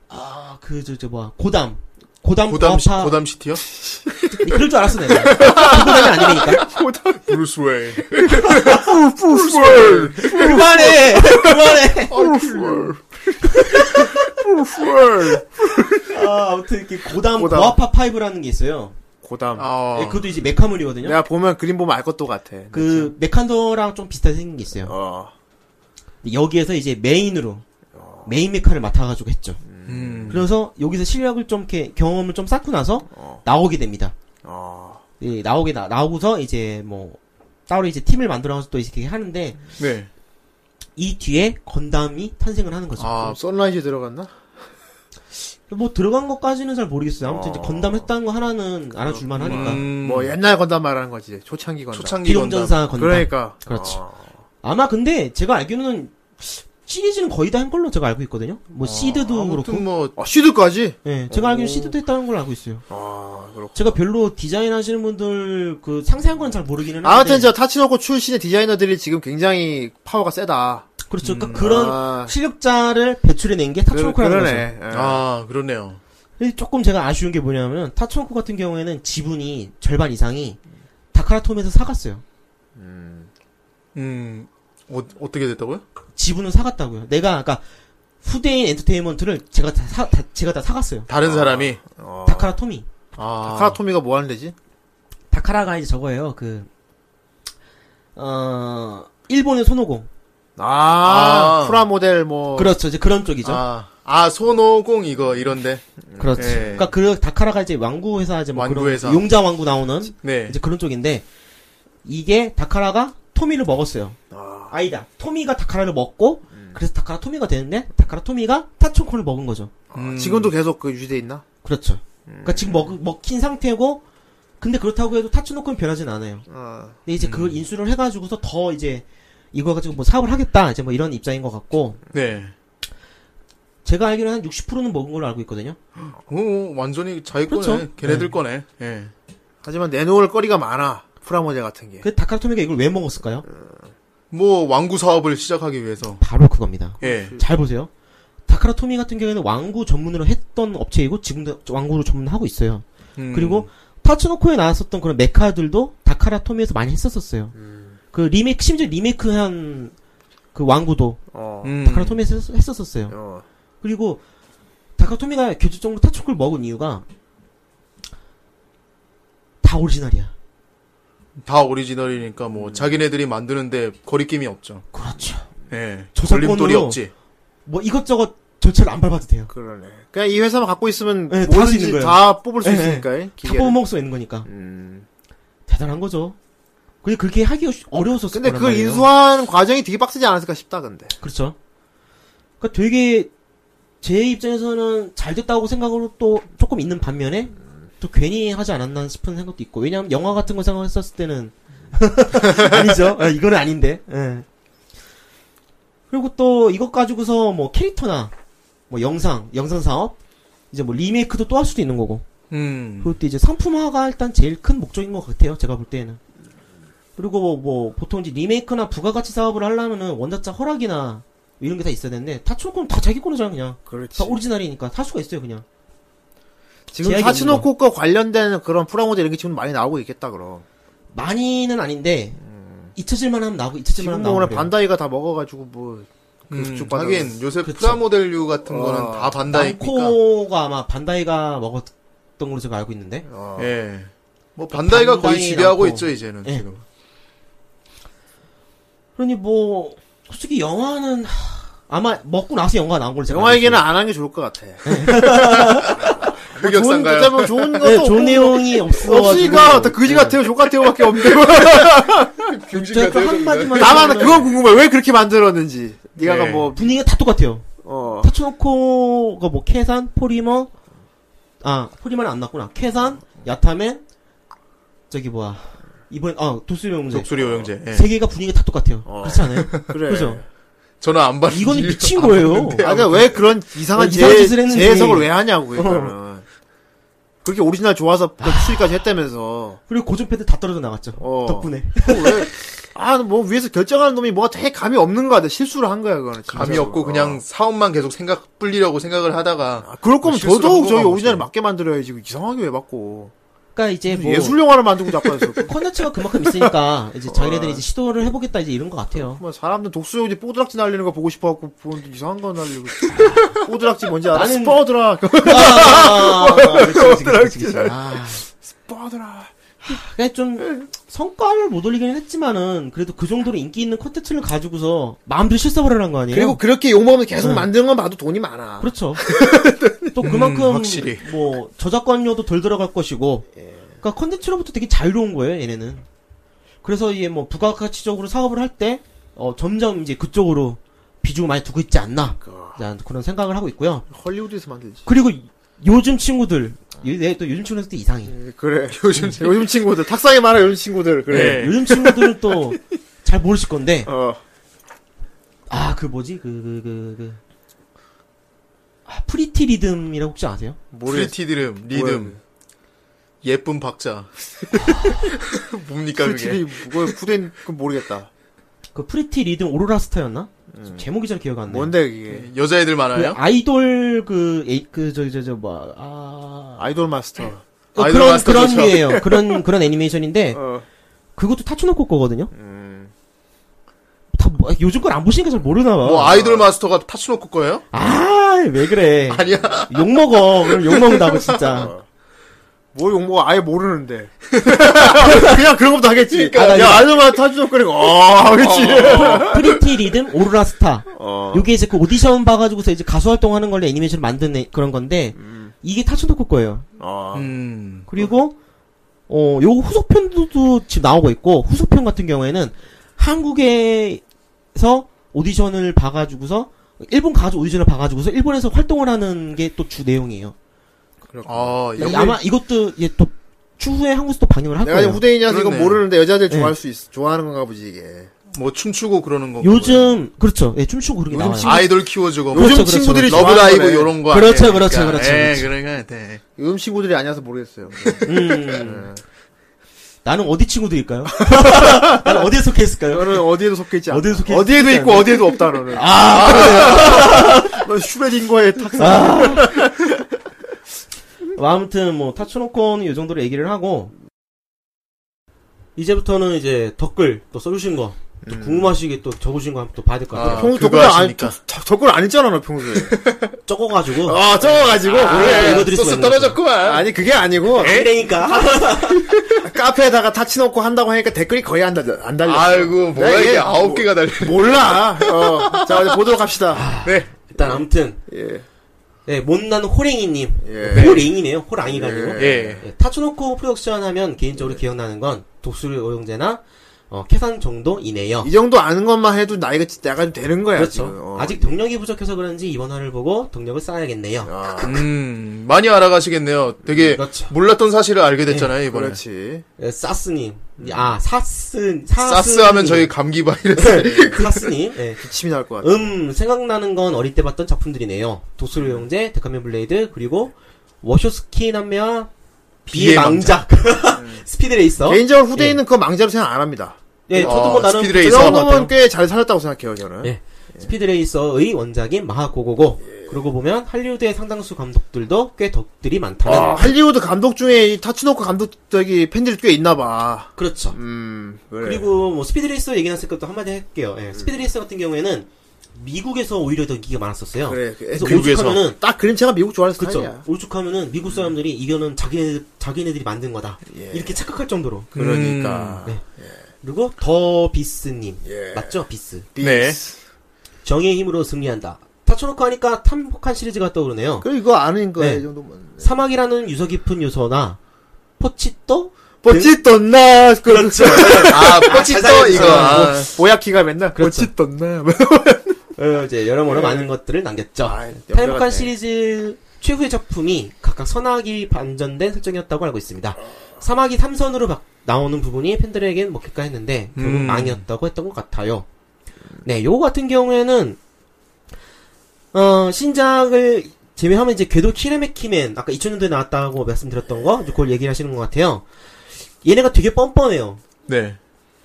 아, 그, 저, 저, 뭐야, 고담. 고담, 고담, 고담, 고담 시티요? 그럴 줄 알았어, 내가. 고담이 아니니까. 고담. 브루스 웨인. 브루스 웨인. 그만해! 그만해! 브루스 웨인. 브루스 웨인. 아, 아무튼 이렇게 고담, 고담. 고아파 파이브라는 게 있어요. 고담. 아. 네, 그것도 이제 메카물이거든요. 내가 보면, 그림 보면 알 것도 같아. 그, 메칸더랑 좀 비슷하게 생긴 게 있어요. 어. 여기에서 이제 메인으로, 어. 메인 메카를 맡아가지고 했죠. 음. 그래서 여기서 실력을 좀 이렇게 경험을 좀 쌓고 나서 어. 나오게 됩니다. 어. 예, 나오게 나, 나오고서 이제 뭐 따로 이제 팀을 만들어서 또 이렇게 하는데 네. 이 뒤에 건담이 탄생을 하는 거죠. 아, 썬라이즈 들어갔나? 뭐 들어간 것까지는 잘 모르겠어요. 아무튼 어. 이제 건담 했다는 거 하나는 알아줄만 하니까. 음. 뭐 옛날 건담 말하는 거지. 초창기 건담. 초창기 기동전사 건담. 그러니까. 그렇지. 어. 아마 근데 제가 알기로는. 시리즈는 거의 다 한 걸로 제가 알고 있거든요. 뭐, 아, 시드도 그렇고. 뭐, 아, 시드까지? 예, 네, 제가 알기로는 시드도 했다는 걸 알고 있어요. 아, 그렇구나. 제가 별로 디자인 하시는 분들, 그, 상세한 건 잘 모르기는 한데. 아무튼, 저, 타츠노코 출신의 디자이너들이 지금 굉장히 파워가 세다. 그렇죠. 음, 그러니까 그런 아. 실력자를 배출해낸 게 타츠노코라는 그, 거죠. 예. 아, 그러네요. 조금 제가 아쉬운 게 뭐냐면, 타츠노코 같은 경우에는 지분이 절반 이상이 다카라톰에서 사갔어요. 음. 음. 어, 어떻게 됐다고요? 지분은 사갔다고요. 내가, 그니까, 후대인 엔터테인먼트를 제가 다, 사, 다, 제가 다 사갔어요. 다른 사람이? 아, 다카라 토미. 아. 다카라 토미가 뭐 하는 데지? 다카라가 이제 저거예요. 그, 어, 일본의 손오공. 아, 아 프라모델 뭐 그렇죠 이제 그런 쪽이죠. 아, 아 손오공 이거 이런데 그렇죠. 네. 그러니까 그 다카라가 이제 왕구 회사 이제 뭐 왕구 그런 회사. 용자 왕구 나오는 네. 이제 그런 쪽인데 이게 다카라가 토미를 먹었어요. 아. 아니다 토미가 다카라를 먹고 음. 그래서 다카라 토미가 되는데 다카라 토미가 타촌콘을 먹은 거죠. 음. 지금도 계속 그 유지돼 있나? 그렇죠. 음. 그러니까 지금 먹 먹힌 상태고. 근데 그렇다고 해도 타츠노코는 변하진 않아요. 아, 근데 이제 음. 그걸 인수를 해가지고서 더 이제 이거 가지고 뭐 사업을 하겠다 이제 뭐 이런 입장인 것 같고. 네. 제가 알기로는 한 육십 퍼센트는 먹은 걸로 알고 있거든요. 오, 완전히 자기 그렇죠. 거네. 걔네들 네. 거네. 예. 네. 하지만 내놓을 거리가 많아. 프라모델 같은 게. 그 다카토미가 이걸 왜 먹었을까요? 뭐 왕구 사업을 시작하기 위해서. 바로 그겁니다. 예. 네. 잘 보세요. 다카토미 같은 경우에는 왕구 전문으로 했던 업체이고 지금도 왕구로 전문하고 있어요. 음. 그리고 타츠노코에 나왔었던 그런 메카들도 다카라 토미에서 많이 했었었어요. 음. 그 리메이크, 심지어 리메이크한 그 왕구도 어. 음. 다카라 토미에서 했었었어요. 어. 그리고 다카라 토미가 결정적으로 타츠노코를 먹은 이유가 다 오리지널이야. 다 오리지널이니까 뭐 음. 자기네들이 만드는데 거리낌이 없죠. 그렇죠. 예. 걸림돌이 없지. 뭐 이것저것 절차를 안 밟아도 돼요. 그러네. 그냥 이 회사만 갖고 있으면 네, 다, 수 있는 거예요. 다 뽑을 수 네, 있으니까. 네. 다 뽑아먹을 수 있는 거니까. 음. 대단한 거죠. 근데 그렇게 하기 어려웠었을 거란 말이에요. 근데 그걸 인수하는 과정이 되게 빡세지 않았을까 싶다, 근데. 그렇죠. 그러니까 되게 제 입장에서는 잘 됐다고 생각으로 또 조금 있는 반면에 또 괜히 하지 않았나 싶은 생각도 있고. 왜냐하면 영화 같은 거 생각했었을 때는 아니죠. 아, 이거는 아닌데. 네. 그리고 또 이것 가지고서 뭐 캐릭터나 뭐 영상, 영상 사업, 이제 뭐 리메이크도 또 할 수도 있는 거고. 음. 그것도 이제 상품화가 일단 제일 큰 목적인 것 같아요. 제가 볼 때에는. 그리고 뭐, 뭐 보통 이제 리메이크나 부가가치 사업을 하려면은 원작자 허락이나 이런 게 다 있어야 되는데 타츠노코는 다 자기 거잖아요, 그냥. 그렇지. 다 오리지널이니까 살 수가 있어요, 그냥. 지금 타츠노코과 관련된 그런 프라모델 이런 게 지금 많이 나오고 있겠다, 그럼. 많이는 아닌데 음. 잊혀질만 하면 나오고 잊혀질만 하면 나오고. 오늘 반다이가 다 먹어가지고 뭐. 음, 하긴 요새 그쵸. 프라모델류 같은 어, 거는 다 반다이니까. 남코가 아마 반다이가 먹었던 걸로 제가 알고 있는데. 어. 예. 뭐 반다이가 반다이 거의 지배하고 남코. 있죠 이제는. 예. 지금. 그러니 뭐 솔직히 영화는 아마 먹고 나서 영화 나온 걸로 제가. 영화 얘기는 안 하는 게 좋을 것 같아. 흑역사인가요? 뭐 좋은, 네, 좋은 내용이 없어. 없으니까, 다 그지 같아요, 족 같아요, 밖에 없는데. 병신 같아요. 한마디만. 나만 그건 궁금해. 왜 그렇게 만들었는지. 니가 네. 뭐. 분위기가 다 똑같아요. 어. 타츠노코가 뭐, 캐산, 포리머, 아, 포리머는 안 났구나. 캐산, 야타맨, 저기 뭐야. 이번엔, 아, 독수리 오형제. 독수리 오형제. 어, 네. 세 개가 분위기가 다 똑같아요. 어. 그렇지 않아요? 그래. 그죠? 저는 안 봤는데. 이건 미친 거예요. 아, 그러니까 왜 그런 이상한, 어, 이상한 제, 짓을 했는지. 재해석을 왜 하냐고, 일단은. 그렇게 오리지널 좋아서 아... 수익까지 했다면서. 그리고 고전패드 다 떨어져 나갔죠. 어. 덕분에. 왜, 아, 뭐 위에서 결정하는 놈이 뭐가 되게 감이 없는 거 같아. 실수를 한 거야, 그거는. 진짜로. 감이 없고 그냥 어. 사업만 계속 생각 불리려고 생각을 하다가. 아, 그럴 거면 뭐 더더욱 저희 오리지널에 맞게 만들어야지. 이상하게 왜 맞고. 그러니까 이제 뭐 예술 영화를 만들고 자꾸 해서 컨텐츠가 그만큼 있으니까 이제 자기네들이 이제 시도를 해보겠다 이제 이런 것 같아요. 사람들 독수리 뽀드락지 날리는 거 보고 싶어갖고 보는데 이상한 거 날리고 뽀드락지 뭔지 알아? 나는... 스퍼드라. 뽀드락지. 스퍼드라. 그냥 좀 성과를 못 올리기는 했지만은 그래도 그 정도로 인기 있는 컨텐츠를 가지고서 마음대로 실습을 하는 거 아니에요? 그리고 그렇게 욕먹으면 계속 응. 만드는 건 봐도 돈이 많아. 그렇죠. 또 그만큼 음, 확실히. 뭐 저작권료도 덜 들어갈 것이고, 예. 그러니까 컨텐츠로부터 되게 자유로운 거예요 얘네는. 그래서 이게 뭐 부가가치적으로 사업을 할 때 어, 점점 이제 그쪽으로 비중을 많이 두고 있지 않나 그런 생각을 하고 있고요. 헐리우드에서 만들지. 그리고 요즘 친구들. 내 또 요즘 친구들 또 이상해. 예, 그래. 요즘 요즘 친구들 탁상에 많아 요즘 친구들. 그래. 예, 요즘 친구들은 또 잘 모르실 건데. 어. 아, 그 뭐지? 그 그 그 그 아, 프리티 리듬이라고 혹시 아세요? 모르겠어요. 프리티 리듬. 리듬. 뭐야? 예쁜 박자. 뭡니까 그게? 그거 후대인 그 모르겠다. 그 프리티 리듬 오로라 스타였나? 음. 제목이 잘 기억 안 나요. 뭔데 이게? 여자애들 많아요? 그 아이돌 그그저저저뭐 아... 아이돌 마스터. 어, 아이돌 그런 마스터 그런 좋죠. 거예요. 그런 그런 애니메이션인데 어. 그것도 타츠노코 거거든요. 음. 다 뭐, 요즘 걸 안 보시니까 잘 모르나 봐. 뭐 아이돌 마스터가 타츠노코 거예요? 아, 왜 그래? 아니야. 욕 먹어. 그럼 욕 먹는다고 진짜. 뭐 욕먹어, 아예 모르는데. 그냥 그런 것도 하겠지. 그러니까, 야, 아줌마 타주적거리고, 아, 하겠지. 프리티 리듬, 오로라 스타. 어. 요게 이제 그 오디션 봐가지고서 이제 가수 활동하는 걸로 애니메이션을 만든 애, 그런 건데, 음. 이게 타츠노코 거예요. 아. 음. 그리고, 어, 요 후속편도 지금 나오고 있고, 후속편 같은 경우에는 한국에서 오디션을 봐가지고서, 일본 가수 오디션을 봐가지고서 일본에서 활동을 하는 게 또 주 내용이에요. 아, 예. 아마 이것도 얘 또 추후에 한국에서 또 방영을 할 거예요. 내가 후대인이라서 이건 모르는데 여자들 좋아할 네. 수 있어. 좋아하는 건가 보지 이게. 뭐 춤추고 그러는 거. 요즘 봐요. 그렇죠. 예, 춤추고 그런 게 나와요. 친구... 아이돌 키워주고. 요즘 그렇죠, 친구들이 그렇죠. 러브라이브 요런 거. 그렇죠, 그렇죠, 그러니까. 그렇죠. 예, 그렇죠. 그러니까 네. 요즘 친구들이 아니어서 모르겠어요. 음. 나는 어디 친구들일까요? 나는 어디에 속해 있을까요? 너는 어디에도 속해 있지 않아. 어디에 속해 어디에도 있지 있고 않나? 어디에도 없다 너는. 아, 그래요. 너 슈베딩과의 탁상. 아. 아무튼 뭐 타츠노코는 이 정도로 얘기를 하고 이제부터는 이제 댓글 또 써주신 거 또 음. 궁금하시게 또 적으신 거 한번 또 봐야 될 것 같아요. 아, 평소 댓글 안 댓글 안 했잖아 나 평소에. 적어가지고. 아 적어가지고. 아, 그래. 그래. 소스 떨어졌구만. 아니 그게 아니고. 그러니까. 카페에다가 타츠노코 한다고 하니까 댓글이 거의 안 달려. 안 달려. 아이고 뭐야 이게 아홉 개가 달려. 몰라. 어. 자 이제 보도록 합시다. 아, 네. 일단 아무튼. 예. 네, 못난 호랭이님. 예. 호랭이네요. 호랑이가 아니고. 예. 예. 타츠노코 프로덕션 하면 개인적으로 예. 기억나는 건 독수리 오영재나 어, 캐산 정도이네요. 이 정도 아는 것만 해도 나이가 약간 되는 거야. 그렇죠. 어. 아직 동력이 부족해서 그런지 이번 화를 보고 동력을 쌓아야겠네요. 아. 음, 많이 알아가시겠네요. 되게 그렇죠. 몰랐던 사실을 알게 됐잖아요. 예. 이번에. 그렇지. 예, 사스님. 아, 사스, 사스. 사스 하면 저희 감기 바이러스. 네, 사스님. 예. 기침이 날 것 같아요. 음, 생각나는 건 어릴 때 봤던 작품들이네요. 도수로 용제, 데카면 블레이드, 그리고 워쇼스키 남매와 비의 망작. 망작. 스피드레이서. 개인적으로 후대인은 예. 그거 망자로 생각 안 합니다. 예, 저도 뭐 어, 나름 스피드레이서 놈은 꽤 잘 살았다고 생각해요, 저는. 예. 예. 스피드레이서의 원작인 마하고고고. 예. 그러고 보면 할리우드의 상당수 감독들도 꽤 덕들이 많다는. 아, 할리우드 감독 중에 이 타츠노코 감독들이 팬들이 꽤 있나 봐. 그렇죠. 음. 그래. 그리고 뭐 스피드레이서 얘기 나왔을 것도 한마디 할게요. 예. 음. 스피드레이서 같은 경우에는 미국에서 오히려 더 인기가 많았었어요. 그래, 그, 그래서 오죽하면은 딱 그림체가 미국 좋아하는 스타일이야. 오죽하면은 미국 사람들이 음. 이거는 자기네 자기네들이 만든 거다. 예. 이렇게 착각할 정도로. 그러니까. 음. 네. 예. 그리고 더 비스님 예. 맞죠 비스. 비스. 네. 정의의 힘으로 승리한다. 타츠노코 하니까 탐복한 시리즈가 떠오르네요. 그 이거 아는 거예요. 네. 이 정도면. 사막이라는 유서 깊은 요소나 포치또. 포치또나 그... 그렇죠. 아 포치또 아, 이거 아. 오야키가 맨날 그렇죠. 포치또나. 어, 이제 여러모로 네. 많은 것들을 남겼죠. 아, 탈북한 시리즈 최후의 작품이 각각 선악이 반전된 설정이었다고 알고 있습니다. 사막이 삼선으로 바, 나오는 부분이 팬들에겐 먹힐까 했는데 결국 음. 망이었다고 했던 것 같아요. 네, 요거 같은 경우에는 어, 신작을 제외하면 이제 궤도 키레메키맨 아까 이천 년도에 나왔다고 말씀드렸던 거 그걸 얘기를 하시는 것 같아요. 얘네가 되게 뻔뻔해요. 네.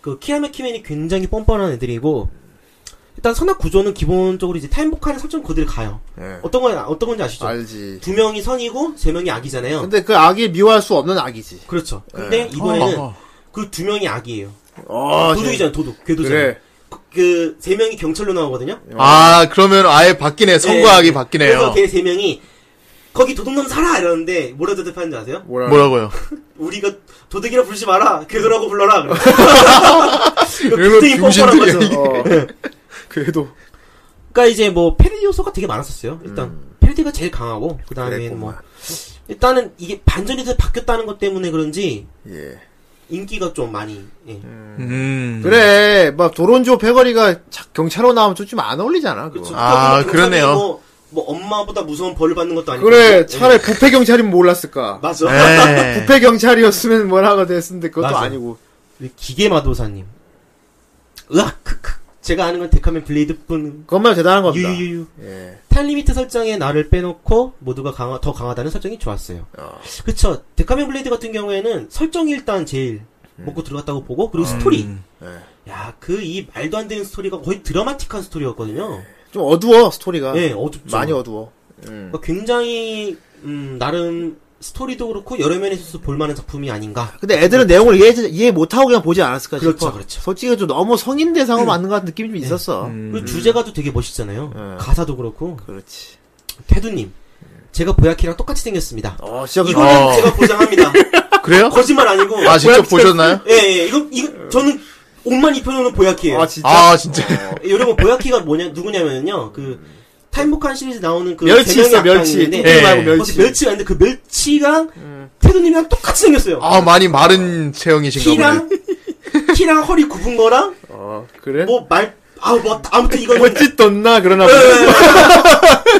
그 키레메키맨이 굉장히 뻔뻔한 애들이고 일단 선악 구조는 기본적으로 이제 타임복하는 설정 그대로 가요. 네. 어떤 건 어떤 건지 아시죠? 알지. 두 명이 선이고 세 명이 악이잖아요. 근데 그 악이 미워할 수 없는 악이지. 그렇죠. 근데 네. 이번에는 어, 그 두 명이 악이에요. 어, 도둑이잖아요. 도둑. 궤도잖아요. 그래. 그 세 명이 경찰로 나오거든요. 아 그러면 아예 바뀌네. 선과 악이 네. 바뀌네요. 그래서 걔 세 명이 거기 도둑놈 살아 이러는데 뭐라 대답하는 줄 아세요? 뭐라 뭐라고요? 우리가 도둑이라 부르지 마라. 궤도라고 불러라. 그래서 되게 뻔뻔한 거죠. 그래도. 그니까 이제 뭐, 패러디 요소가 되게 많았었어요. 일단, 음. 패러디가 제일 강하고, 그 다음에 뭐, 일단은 이게 반전이 더 바뀌었다는 것 때문에 그런지, 예. 인기가 좀 많이, 예. 음. 음. 그래, 막, 도론조 패거리가 경찰로 나오면 좀 안 어울리잖아. 그거. 그쵸. 아, 그러네요. 뭐, 뭐, 엄마보다 무서운 벌을 받는 것도 아니고. 그래, 차라리 부패 경찰이면 몰랐을까. 맞아. 부패 경찰이었으면 뭐라고 됐는데, 그것도 맞아. 아니고. 기계마도사님. 으악, 크크. 제가 아는 건 데카맨 블레이드 뿐. 그것만 대단한 겁니다. 유유유. 예. 타임리미트 설정에 나를 빼놓고 모두가 강화, 더 강하다는 설정이 좋았어요. 어. 그쵸. 데카맨 블레이드 같은 경우에는 설정이 일단 제일 음. 먹고 들어갔다고 보고, 그리고 음. 스토리. 예. 야, 그 이 말도 안 되는 스토리가 거의 드라마틱한 스토리였거든요. 좀 어두워, 스토리가. 예, 어둡죠. 많이 어두워. 음. 그러니까 굉장히, 음, 나름, 스토리도 그렇고 여러 면에 있어서 볼만한 작품이 아닌가. 근데 애들은 그렇죠. 내용을 이해, 이해 못하고 그냥 보지 않았을까 싶어. 그렇죠, 그렇죠. 솔직히 좀 너무 성인 대상으로 응. 맞는 것 같은 느낌이 좀 네. 있었어. 음. 그리고 주제가도 되게 멋있잖아요. 음. 가사도 그렇고. 그렇지. 태두님. 제가 보야키랑 똑같이 생겼습니다. 어, 시작은... 이거는 어. 제가 보장합니다. 그래요? 거짓말 아니고. 아, 직접 보셨나요? 예, 예. 이거, 이거, 저는 옷만 입혀놓은 보야키예요. 아, 진짜? 아, 진짜. 어, 여러분, 보야키가 뭐냐, 누구냐면요. 그, 타임복한 시리즈 나오는 그, 멸치 있어, 멸치. 네. 말고 멸치. 멸치가 있는데, 그 멸치랑, 음. 태도님이랑 똑같이 생겼어요. 아, 많이 마른 체형이신가 보네. 키랑, 키랑 허리 굽은 거랑, 어, 그래? 뭐, 말, 아, 뭐, 아무튼 이거는. 멋짓 떴나? 그러나 보네.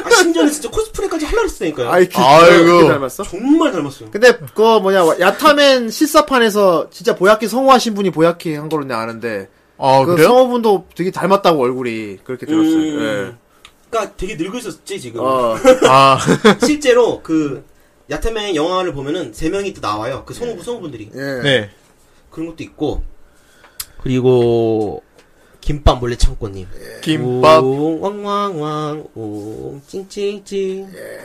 아, 심지어는 진짜 코스프레까지 하려고 했으니까요. 아이, 그, 아이고. 그렇게 닮았어? 정말 닮았어요. 근데, 그거 뭐냐, 야타맨 실사판에서 진짜 보야키 성우하신 분이 보야키 한 걸로 내가 아는데. 아, 그 그래요? 성우분도 되게 닮았다고 얼굴이. 그렇게 들었어요. 음... 예. 그니까 되게 늙어 있었지, 지금. 어. 아. 실제로, 그, 야타맨 영화를 보면은 세 명이 또 나와요. 그 성우, 성우분들이. 예. 네. 그런 것도 있고. 그리고, 김밥 몰래 창고님. 예. 김밥. 오, 왕왕왕, 오, 찡찡찡. 예.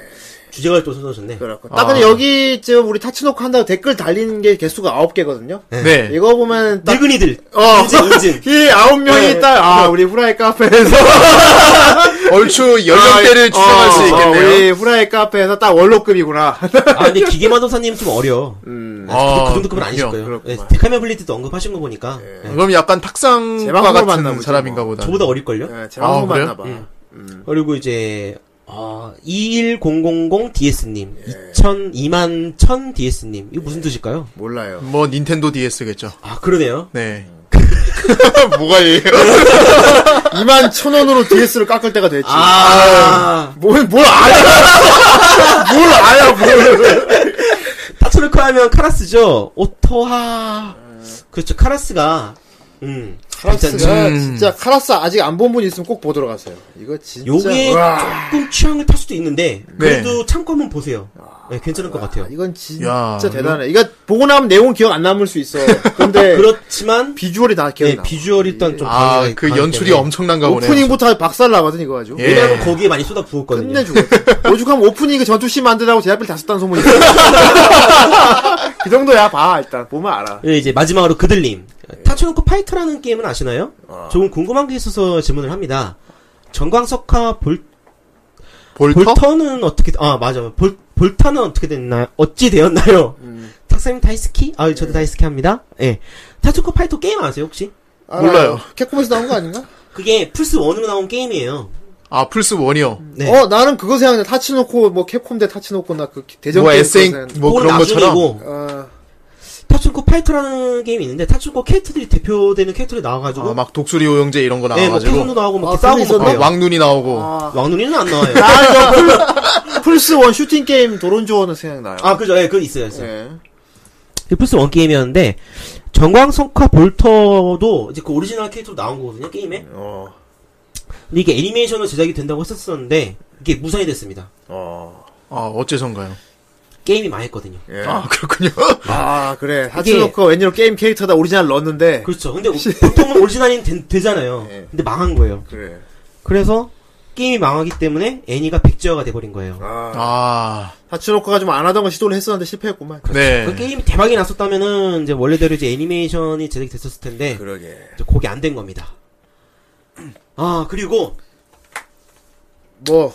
주제가 또 선정하셨네. 그렇고. 딱 아. 근데 여기 지금 우리 타치노코 한다고 댓글 달리는 게 개수가 아홉 개거든요? 네. 네. 이거 보면. 딱... 늙은이들. 어. 인증, 인증. 이 아홉 명이 네. 딱, 아, 우리 후라이 카페에서. 얼추 연령대를 아, 추정할 어, 수 있겠네요. 우리 후라이 카페에서 딱 원로급이구나. 아, 근데 기계마도사님 좀 어려. 음. 아, 그, 그 정도급은 아니실 거예요. 네, 데카메 블리드도 언급하신 거 보니까. 예. 네. 그럼 약간 탁상과 같은 사람인가 보다. 저보다 어릴걸요? 네, 제방으로 만나봐. 음. 음. 그리고 이제, 아, 이만 천 디에스님, 예. 이만 천 디에스님, 이거 무슨 뜻일까요? 몰라요. 뭐, 닌텐도 디에스겠죠. 아, 그러네요? 네. 뭐가 얘예요? 이만 천 원으로 디에스를 깎을 때가 됐지. 아, 뭘, 뭘 알아? 뭘 알아, 뭘. 타츠노코 하면 카라스죠? 오토하. 그렇죠, 카라스가, 음. 카라스가 음. 진짜 카라스 아직 안 본 분이 있으면 꼭 보도록 하세요. 이거 진짜 요게 와. 조금 취향을 탈 수도 있는데 그래도 네. 참고 한번 보세요. 네, 괜찮을 와. 것 같아요. 이건 진짜 야. 대단해. 이거 보고 나면 내용은 기억 안 남을 수 있어. 근데 그렇지만 비주얼이 다 기억나. 네, 비주얼이 일단 좀 아, 그 연출이 때문에. 엄청난가 보네요. 오프닝부터 보네. 박살 나거든 이거 아주. 예. 왜냐면 거기에 많이 쏟아 부었거든요. 끝내주고. 오죽하면 오프닝 그 전투씬 만들라고 제작비를 다 썼다는 소문이 있어요. 그 정도야 봐 일단 보면 알아. 예, 이제 마지막으로 그들님. 타츠노코 파이터라는 게임은 아시나요? 아. 조금 궁금한 게 있어서 질문을 합니다. 전광석화 볼 볼터? 볼터는 어떻게 아 맞아 볼 볼타는 어떻게 됐나요? 어찌 되었나요? 음. 탁사님 다이스키? 아 저도 네. 다이스키 합니다. 예, 타츠노코 파이터 게임 아세요 혹시? 아, 몰라요. 캡콤에서 나온 거 아닌가? 그게 플스 원으로 나온 게임이에요. 아 플스 원이요. 네. 어 나는 그거 생각나. 타츠노코 뭐 캡콤 대 타츠노코나 그 대전 뭐 에스엔 뭐 그런 것처럼. 어. 타츠노코 파이터라는 게임이 있는데 타츠노코 캐릭터들이 대표되는 캐릭터들이 나와가지고 아, 막 독수리 오영제 이런 거 나와가지고 네, 뭐 태도 나오고 막 아, 싸우고 막 왕눈이 나오고 아... 왕눈이는 안 나와요. 아, 플스 원 슈팅 게임 도론조어는 생각나요. 아 그죠, 예, 네, 그건 있어요, 있어요. 네. 그 플스 원 게임이었는데 전광석화 볼터도 이제 그 오리지널 캐릭터로 나온 거거든요 게임에. 어. 근데 이게 애니메이션으로 제작이 된다고 했었었는데 이게 무산이 됐습니다. 어. 아 어째선가요? 게임이 망했거든요. 예. 아, 그렇군요. 아, 그래. 하츠노코 웬일로 게임 캐릭터다 오리지널 넣었는데. 그렇죠. 근데 보통은 오리지널이 되, 되잖아요. 예. 근데 망한 거예요. 그래. 그래서 게임이 망하기 때문에 애니가 백지화가 돼버린 거예요. 아. 아. 하츠노코가 좀 안 하던 걸 시도를 했었는데 실패했구만. 그렇죠. 네. 그 게임이 대박이 났었다면은 이제 원래대로 이제 애니메이션이 제작이 됐었을 텐데. 그러게. 그게 안 된 겁니다. 아, 그리고. 뭐.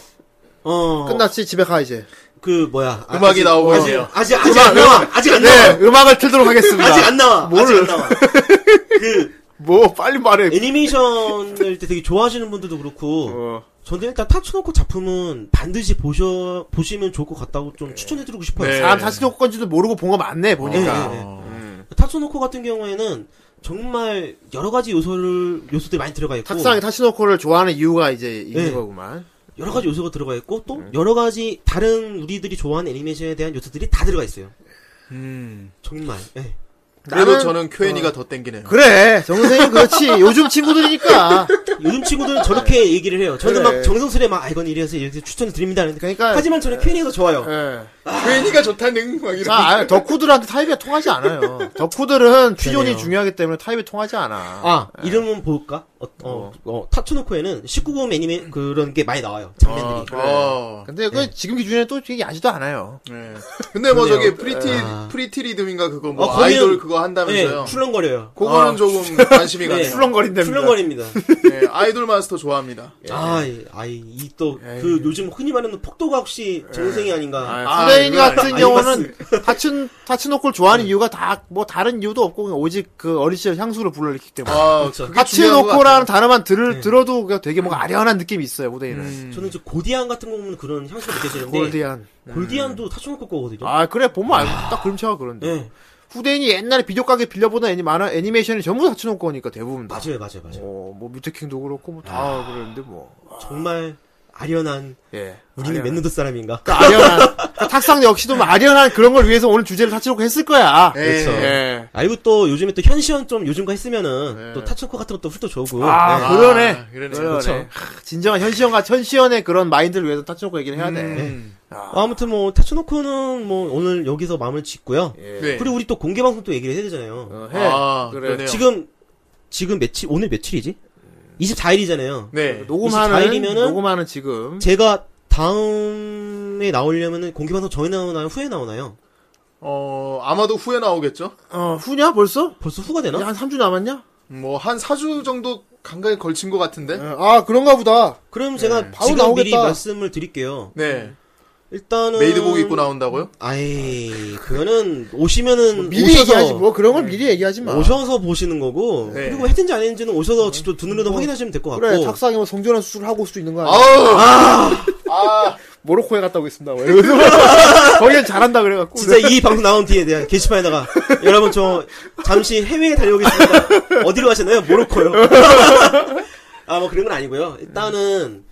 어. 끝났지? 집에 가, 이제. 그 뭐야 음악이 나오고 아직 아직 아직, 음악, 아직 안 나와 음악, 아직 안 네, 나와 음악을 틀도록 하겠습니다. 아직 안 나와 뭘? 아직 안 나와 그 뭐 빨리 말해. 애니메이션을 되게 좋아하시는 분들도 그렇고 어. 저는 일단 타츠노코 작품은 반드시 보셔 보시면 좋을 것 같다고 좀 네. 추천해드리고 싶어요. 네. 사람 타츠노코 건지도 모르고 본 거 많네 보니까. 어. 네, 네, 네. 음. 타츠노코 같은 경우에는 정말 여러 가지 요소를 요소들이 많이 들어가 있고 탁상에 타츠노코를 좋아하는 이유가 이제 있는 네. 거구만. 여러 가지 요소가 들어가 있고 또 음. 여러 가지 다른 우리들이 좋아하는 애니메이션에 대한 요소들이 다 들어가 있어요. 음 정말. 네. 그래도 나는... 저는 큐엔이가 어. 더 땡기네요. 그래 정선생님 그렇지. 요즘 친구들이니까. 요즘 친구들은 저렇게 네. 얘기를 해요. 저는 그래. 막 정성스레 막 아, 이건 이래서 이렇게 추천을 드립니다. 그러니까 하지만 저는 큐엔이가 더 좋아요. 네. 괜히가 좋다는 막 이런. 자, 덕후들한테 타입이 통하지 않아요. 덕후들은 취존이 중요하기 때문에 타입이 통하지 않아. 아, 네. 이름은 볼까? 어, 어, 어 타츠노코에는 십구 금 애니메 그런 게 많이 나와요. 장면들이. 어, 그래. 어. 근데 그 네. 지금 기준에 또 되게 야지도 않아요. 네. 근데 뭐 저기 프리티 아. 프리티 리듬인가 그거 뭐 어, 아이돌 그거 한다면서요? 네, 출렁거려요. 그거는 아. 조금 관심이 가네요. 출렁거린답니다. 출렁거립니다. 네, 아이돌 마스터 좋아합니다. 예. 아, 아이 이 또 그 요즘 흔히 말하는 폭도가 혹시 정승이 아닌가? 아, 아, 후대인 아, 같은 경우는 타츠 타츠노코를 좋아하는 네. 이유가 다 뭐 다른 이유도 없고 오직 그 어린 시절 향수를 불러일으키기 때문에. 아, 그렇죠. 타츠노코라는 단어만 들을 네. 들어도 그냥 되게 뭔가 아련한 느낌이 있어요. 후대인은. 음. 저는 저 고디안 같은 거 보면 그런 향수가 느껴지는데. 골디안. 음. 골디안도 타츠노코 거거든요. 아 그래 보면 아. 딱 그림체가 그런데. 네. 후대인이 옛날에 비디오 가게 빌려보던 애니, 만화, 애니메이션이 전부 타츠노코 거니까 대부분. 다. 맞아요, 맞아요, 맞아요. 어, 뭐 뮤테킹도 그렇고 뭐 다 아. 그랬는데 뭐. 정말. 아련한 예, 우리는 맨누드 사람인가? 그러니까 아련한 그러니까 탁상 역시도 뭐 아련한 그런 걸 위해서 오늘 주제를 타츠노코 했을 거야. 예, 그렇죠. 예. 아이고 또 요즘에 또 현시연 좀 요즘과 했으면은 예. 또 타츠노코 같은 것도 훌쩍 좋고. 아, 네. 그러네. 아 그러네. 그렇죠. 하, 진정한 현시연과 현시연의 그런 마인드를 위해서 타츠노코 얘기를 해야 돼. 음. 예. 아. 아무튼 뭐 타츠노코는 뭐 오늘 여기서 마음을 짓고요. 예. 네. 그리고 우리 또 공개 방송 또 얘기를 해야 되잖아요. 어, 해. 아, 그래. 지금 지금 며칠 오늘 며칠이지? 이십사 일이잖아요. 네. 녹음하는, 녹음하는 지금. 제가 다음에 나오려면은 공개방송 전에 나오나요? 후에 나오나요? 어, 아마도 후에 나오겠죠? 어, 후냐? 벌써? 벌써 후가 되나? 한 삼 주 남았냐? 뭐, 한 사 주 정도 간간히 걸친 것 같은데? 네. 아, 그런가 보다. 그럼 네. 제가 바로 지금 나오겠다. 미리 말씀을 드릴게요. 네. 일단은. 메이드복 입고 나온다고요? 아이, 그거는, 오시면은. 뭐 미리 오셔서 얘기하지, 뭐, 그런 걸 미리 얘기하지 마. 오셔서 보시는 거고. 네. 그리고 했든지 안 했는지는 오셔서 직접 두 눈으로 뭐, 확인하시면 될 것 같고. 그래, 탁상이 뭐 성전환 수술을 하고 올 수도 있는 거 아니야? 아! 아! 모로코에 갔다 오겠습니다. 거기는 잘한다 그래갖고. 진짜 이 방송 나온 뒤에 내가 게시판에다가 여러분 저, 잠시 해외에 다녀오겠습니다. 어디로 가시나요? 모로코요. 아, 뭐 그런 건 아니고요. 일단은.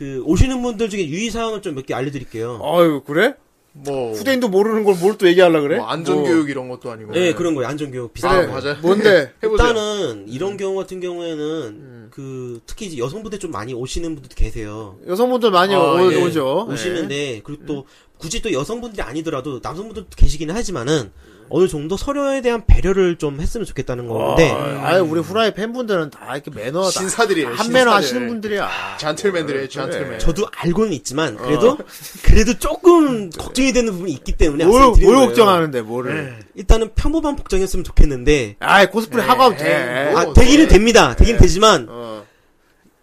그 오시는 분들 중에 유의사항을 좀 몇 개 알려드릴게요. 아유 그래? 뭐 후대인도 모르는 걸 뭘 또 얘기하려 그래? 뭐 안전교육 뭐. 이런 것도 아니고. 네 그런 거예요. 안전교육 비슷한 아, 거. 맞아. 뭔데? 해보세요. 일단은 이런 경우 같은 경우에는 음. 그 특히 이제 여성분들 좀 많이 오시는 분들도 계세요. 여성분들 많이 아, 오, 예. 오죠. 오시는데 네. 그리고 또 굳이 또 여성분들이 아니더라도 남성분들도 계시기는 하지만은. 어느 정도 서로에 대한 배려를 좀 했으면 좋겠다는 건데. 아유, 우리 후라이 팬분들은 다 이렇게 매너다. 신사들이에요. 한 신사들. 매너 하시는 분들이야. 아, 잔틀맨들이에요, 잔틀맨. 저도 알고는 있지만, 그래도, 어. 그래도 조금 걱정이 되는 부분이 있기 때문에. 뭘, 뭘 걱정하는데, 뭐를. 일단은 평범한 복장이었으면 좋겠는데. 아이, 코스프레 에이, 하고 하면 돼. 아, 되기는 됩니다. 되기는 에이. 되지만. 어.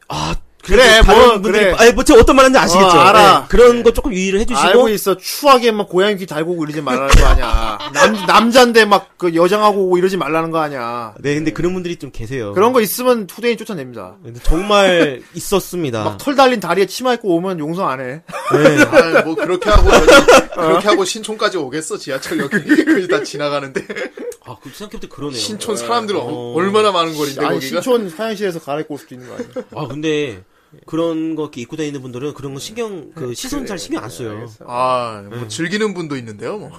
아, 그래, 뭐, 그래. 아니, 뭐, 제가 어떤 말 하는지 아시겠죠? 어, 알아. 네, 그런 네. 거 조금 유의를 해주시고. 알고 있어. 추하게 막 고양이 귀 달고 오고 이러지 말라는 거 아니야. 남, 남잔데 막, 그, 여장하고 오고 이러지 말라는 거 아니야. 네, 근데 네. 그런 분들이 좀 계세요. 그런 거 있으면 후대인 쫓아냅니다. 정말 있었습니다. 막 털 달린 다리에 치마 입고 오면 용서 안 해. 네. 아, 뭐, 그렇게 하고, 그렇게 하고 신촌까지 오겠어? 지하철역이 다 지나가는데. 아, 그 생각해보니까 그러네요. 신촌 사람들 어... 어... 얼마나 많은 거리인데, 아니, 거기가? 신촌 화장실에서 갈아입고 올 수도 있는 거 아니야? 아, 근데. 그런 거 입고 다니는 분들은 그런 거 신경 그 시선 잘 신경 안 써요. 아, 뭐 네. 즐기는 분도 있는데요, 뭐.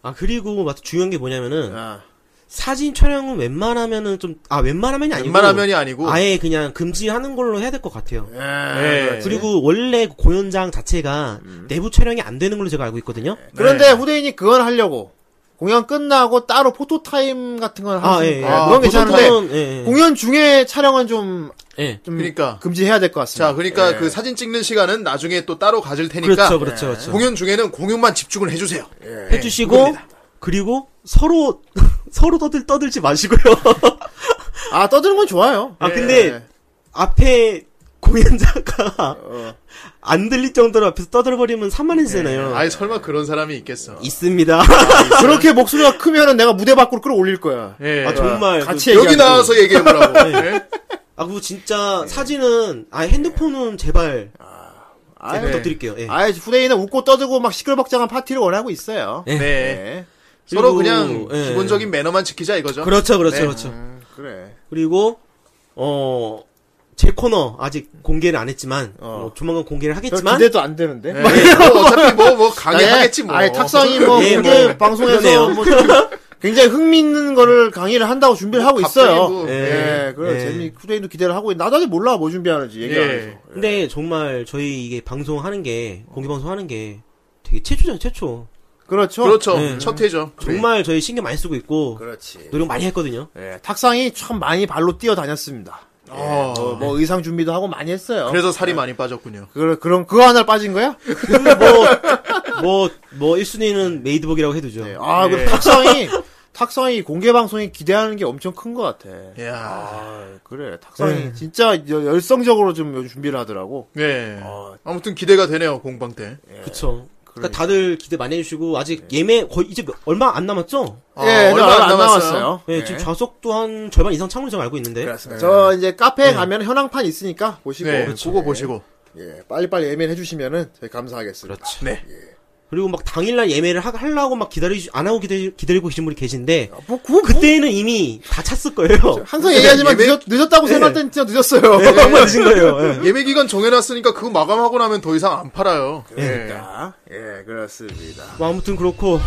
아 그리고 맞다 중요한 게 뭐냐면은 아. 사진 촬영은 웬만하면은 좀 아 웬만하면이 아니고 웬만하면이 아니고 아예 그냥 금지하는 걸로 해야 될 것 같아요. 예. 예. 그리고 원래 공연장 자체가 음. 내부 촬영이 안 되는 걸로 제가 알고 있거든요. 네. 그런데 후대인이 그건 하려고. 공연 끝나고 따로 포토타임 같은 건 하시니까 아, 예, 예. 아, 그건 괜찮은데 예, 예. 공연 중에 촬영은 좀, 예. 좀 그러니까 금지해야 될 것 같습니다. 자, 그러니까 예. 그 사진 찍는 시간은 나중에 또 따로 가질 테니까 그렇죠, 그렇죠, 그렇죠. 공연 중에는 공연만 집중을 해주세요. 예. 해주시고 그겁니다. 그리고 서로 서로 떠들 떠들지 마시고요. 아 떠드는 건 좋아요. 아 예. 근데 앞에 공연자가 어. 안 들릴 정도로 앞에서 떠들어버리면 산만해지잖아요. 예. 아니 설마 그런 사람이 있겠어. 있습니다. 아, 그렇게 목소리가 크면은 내가 무대 밖으로 끌어올릴 거야. 예. 아 정말. 같이 그, 여기 나와서 얘기해보라고. 예. 예. 아 그리고 진짜 예. 사진은 아 핸드폰은 제발 아 부탁드릴게요. 예. 아 후대인은 웃고 떠들고 막 시끌벅적한 파티를 원하고 있어요. 예. 네. 예. 서로 그냥 예. 기본적인 매너만 지키자 이거죠. 그렇죠, 그렇죠, 네. 그렇죠. 음, 그래. 그리고 어. 제 코너 아직 공개를 안 했지만 어. 어, 조만간 공개를 하겠지만 기대도 안 되는데 네. 뭐 어차피 뭐뭐 뭐 강의하겠지 뭐 아니, 탁상이 뭐 네, 공개 뭐. 방송에서 뭐 굉장히 흥미있는 거를 강의를 한다고 준비를 하고 있어요. 뭐. 네, 네. 네. 그래 네. 재미 후대인도 기대를 하고 나도 아직 몰라 뭐 준비하는지 얘기하면서. 네. 근데 정말 저희 이게 방송하는 게 공개 방송하는 게 되게 최초잖아요, 최초. 그렇죠. 그렇죠. 네. 첫 해죠. 정말 그래. 저희 신경 많이 쓰고 있고. 그렇지. 노력 많이 했거든요. 예. 네. 탁상이 참 많이 발로 뛰어다녔습니다. 예. 어, 어, 뭐, 네. 의상 준비도 하고 많이 했어요. 그래서 살이 네. 많이 빠졌군요. 그, 그럼, 그거 하나 빠진 거야? 그, 뭐, 뭐, 뭐, 일 순위는 메이드복이라고 해두죠. 네. 아, 네. 그럼 탁상이, 탁상이 공개방송에 기대하는 게 엄청 큰 것 같아. 이야. 아, 그래. 탁상이 네. 진짜 열성적으로 좀 준비를 하더라고. 예. 네. 아, 아무튼 기대가 되네요, 공방 때. 네. 그쵸. 그러니까 다들 기대 많이 해주시고 아직 네. 예매 거의 이제 얼마 안 남았죠? 예, 네, 얼마, 얼마 안, 안 남았어요. 남았어요. 네, 네. 지금 좌석도 한 절반 이상 찬 걸로 제가 알고 있는데. 그렇습니다. 네. 저 이제 카페에 네. 가면 현황판 있으니까 보시고, 네, 그렇죠. 보고 보시고, 예, 빨리빨리 예매를 해주시면은 저희 감사하겠습니다. 그렇죠. 네. 예. 그리고 막 당일날 예매를 하, 하려고 막 기다리지 안 하고 기다리, 기다리고 계신 분이 계신데, 아, 뭐, 뭐, 그때는 이미 다 찼을 거예요. 그렇죠. 항상 얘기하지만 예매... 늦었, 늦었다고 네. 생각할 때는 진짜 늦었어요. 네. 네. 늦은 거예요. 네. 예매 기간 정해놨으니까 그거 마감하고 나면 더 이상 안 팔아요. 그러니까 예, 네. 네, 그렇습니다. 뭐 아무튼 그렇고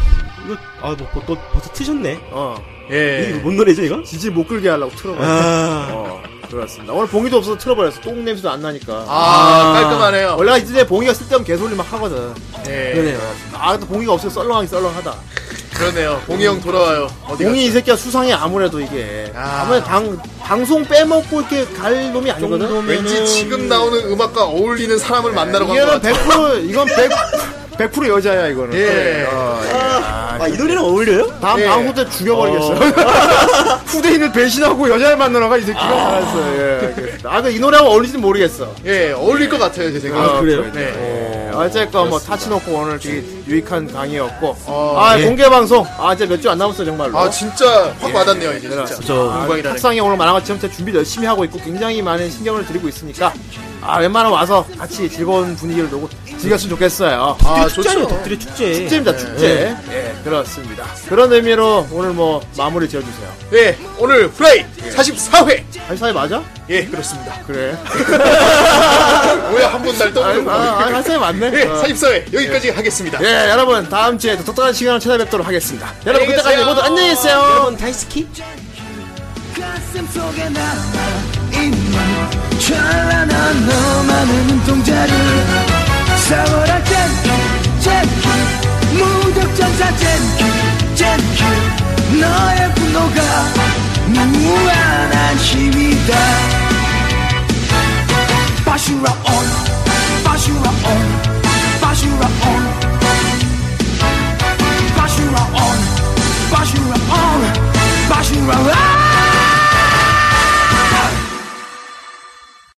이거 아뭐 또 벌써 트셨네. 어, 예, 이거 뭔 노래죠 이거? 지지 못 끌게 하려고 틀어버렸어. 아... 어, 그렇습니다. 오늘 봉이도 없어서 틀어버렸어. 똥 냄새도 안 나니까. 아, 아 깔끔하네요. 원래 이제 봉이가 쓸데없는 개소리 막 하거든. 예. 그러네요. 아, 또 봉이가 없어서 썰렁하기 썰렁하다. 그러네요. 봉이 형 돌아와요. 어디 봉이 갔어? 이 새끼가 수상해. 아무래도 이게 아... 아무래도 방 방송 빼먹고 이렇게 갈 놈이 아니거든. 정도면은... 왠지 지금 나오는 음악과 어울리는 사람을 예. 만나러 간 것 같아. 백 퍼센트 이건 백 퍼센트 백 퍼센트 여자야, 이거는. 예. 어, 예. 아, 아, 이 노래랑 어울려요? 다음, 예. 다음 후대 죽여버리겠어. 어. 후대인을 배신하고 여자를 만나러 가, 이 새끼가. 아. 알았어, 예. 아, 그 이 노래하고 어울리지는 모르겠어. 예, 어울릴 것 같아요, 제 생각에. 아, 그래요? 네. 예. 어, 어쨌건 뭐, 타치놓고 오늘 되게 유익한 강의였고. 어, 아, 예. 공개방송. 아, 이제 몇 주 안 남았어, 정말로. 아, 진짜 확 예. 와닿네요, 이제. 진짜. 공방이라는. 탁상이 오늘 만화가 지금부터 준비 열심히 하고 있고, 굉장히 많은 신경을 드리고 있으니까. 아, 웬만하면 와서 같이 즐거운 분위기를 놓고 즐겼으면 좋겠어요. 아, 좋죠. 덕들의 축제. 축제입니다, 네. 축제. 예, 네. 네, 그렇습니다. 그런 의미로 오늘 뭐 마무리 지어주세요. 예, 네, 오늘 플레이 네. 사십사 회. 사십사 회 맞아? 예, 그렇습니다. 그래. 왜 한 번 날 떠먹는 아, 사십사 회 맞네. 예, 사십사 회 여기까지 네. 하겠습니다. 예, 여러분, 다음 주에도 독특한 시간을 찾아뵙도록 하겠습니다. 여러분, 그때까지 모두 안녕히 계세요. 여러분, 다이스키. 가슴 속에 남아있는 찬란한 너만의 눈동자를 사월할 젠키 젠키 무적전사 젠키 젠키 너의 분노가 무한한 힘이다 Bash you up on Bash you up on Bash you up on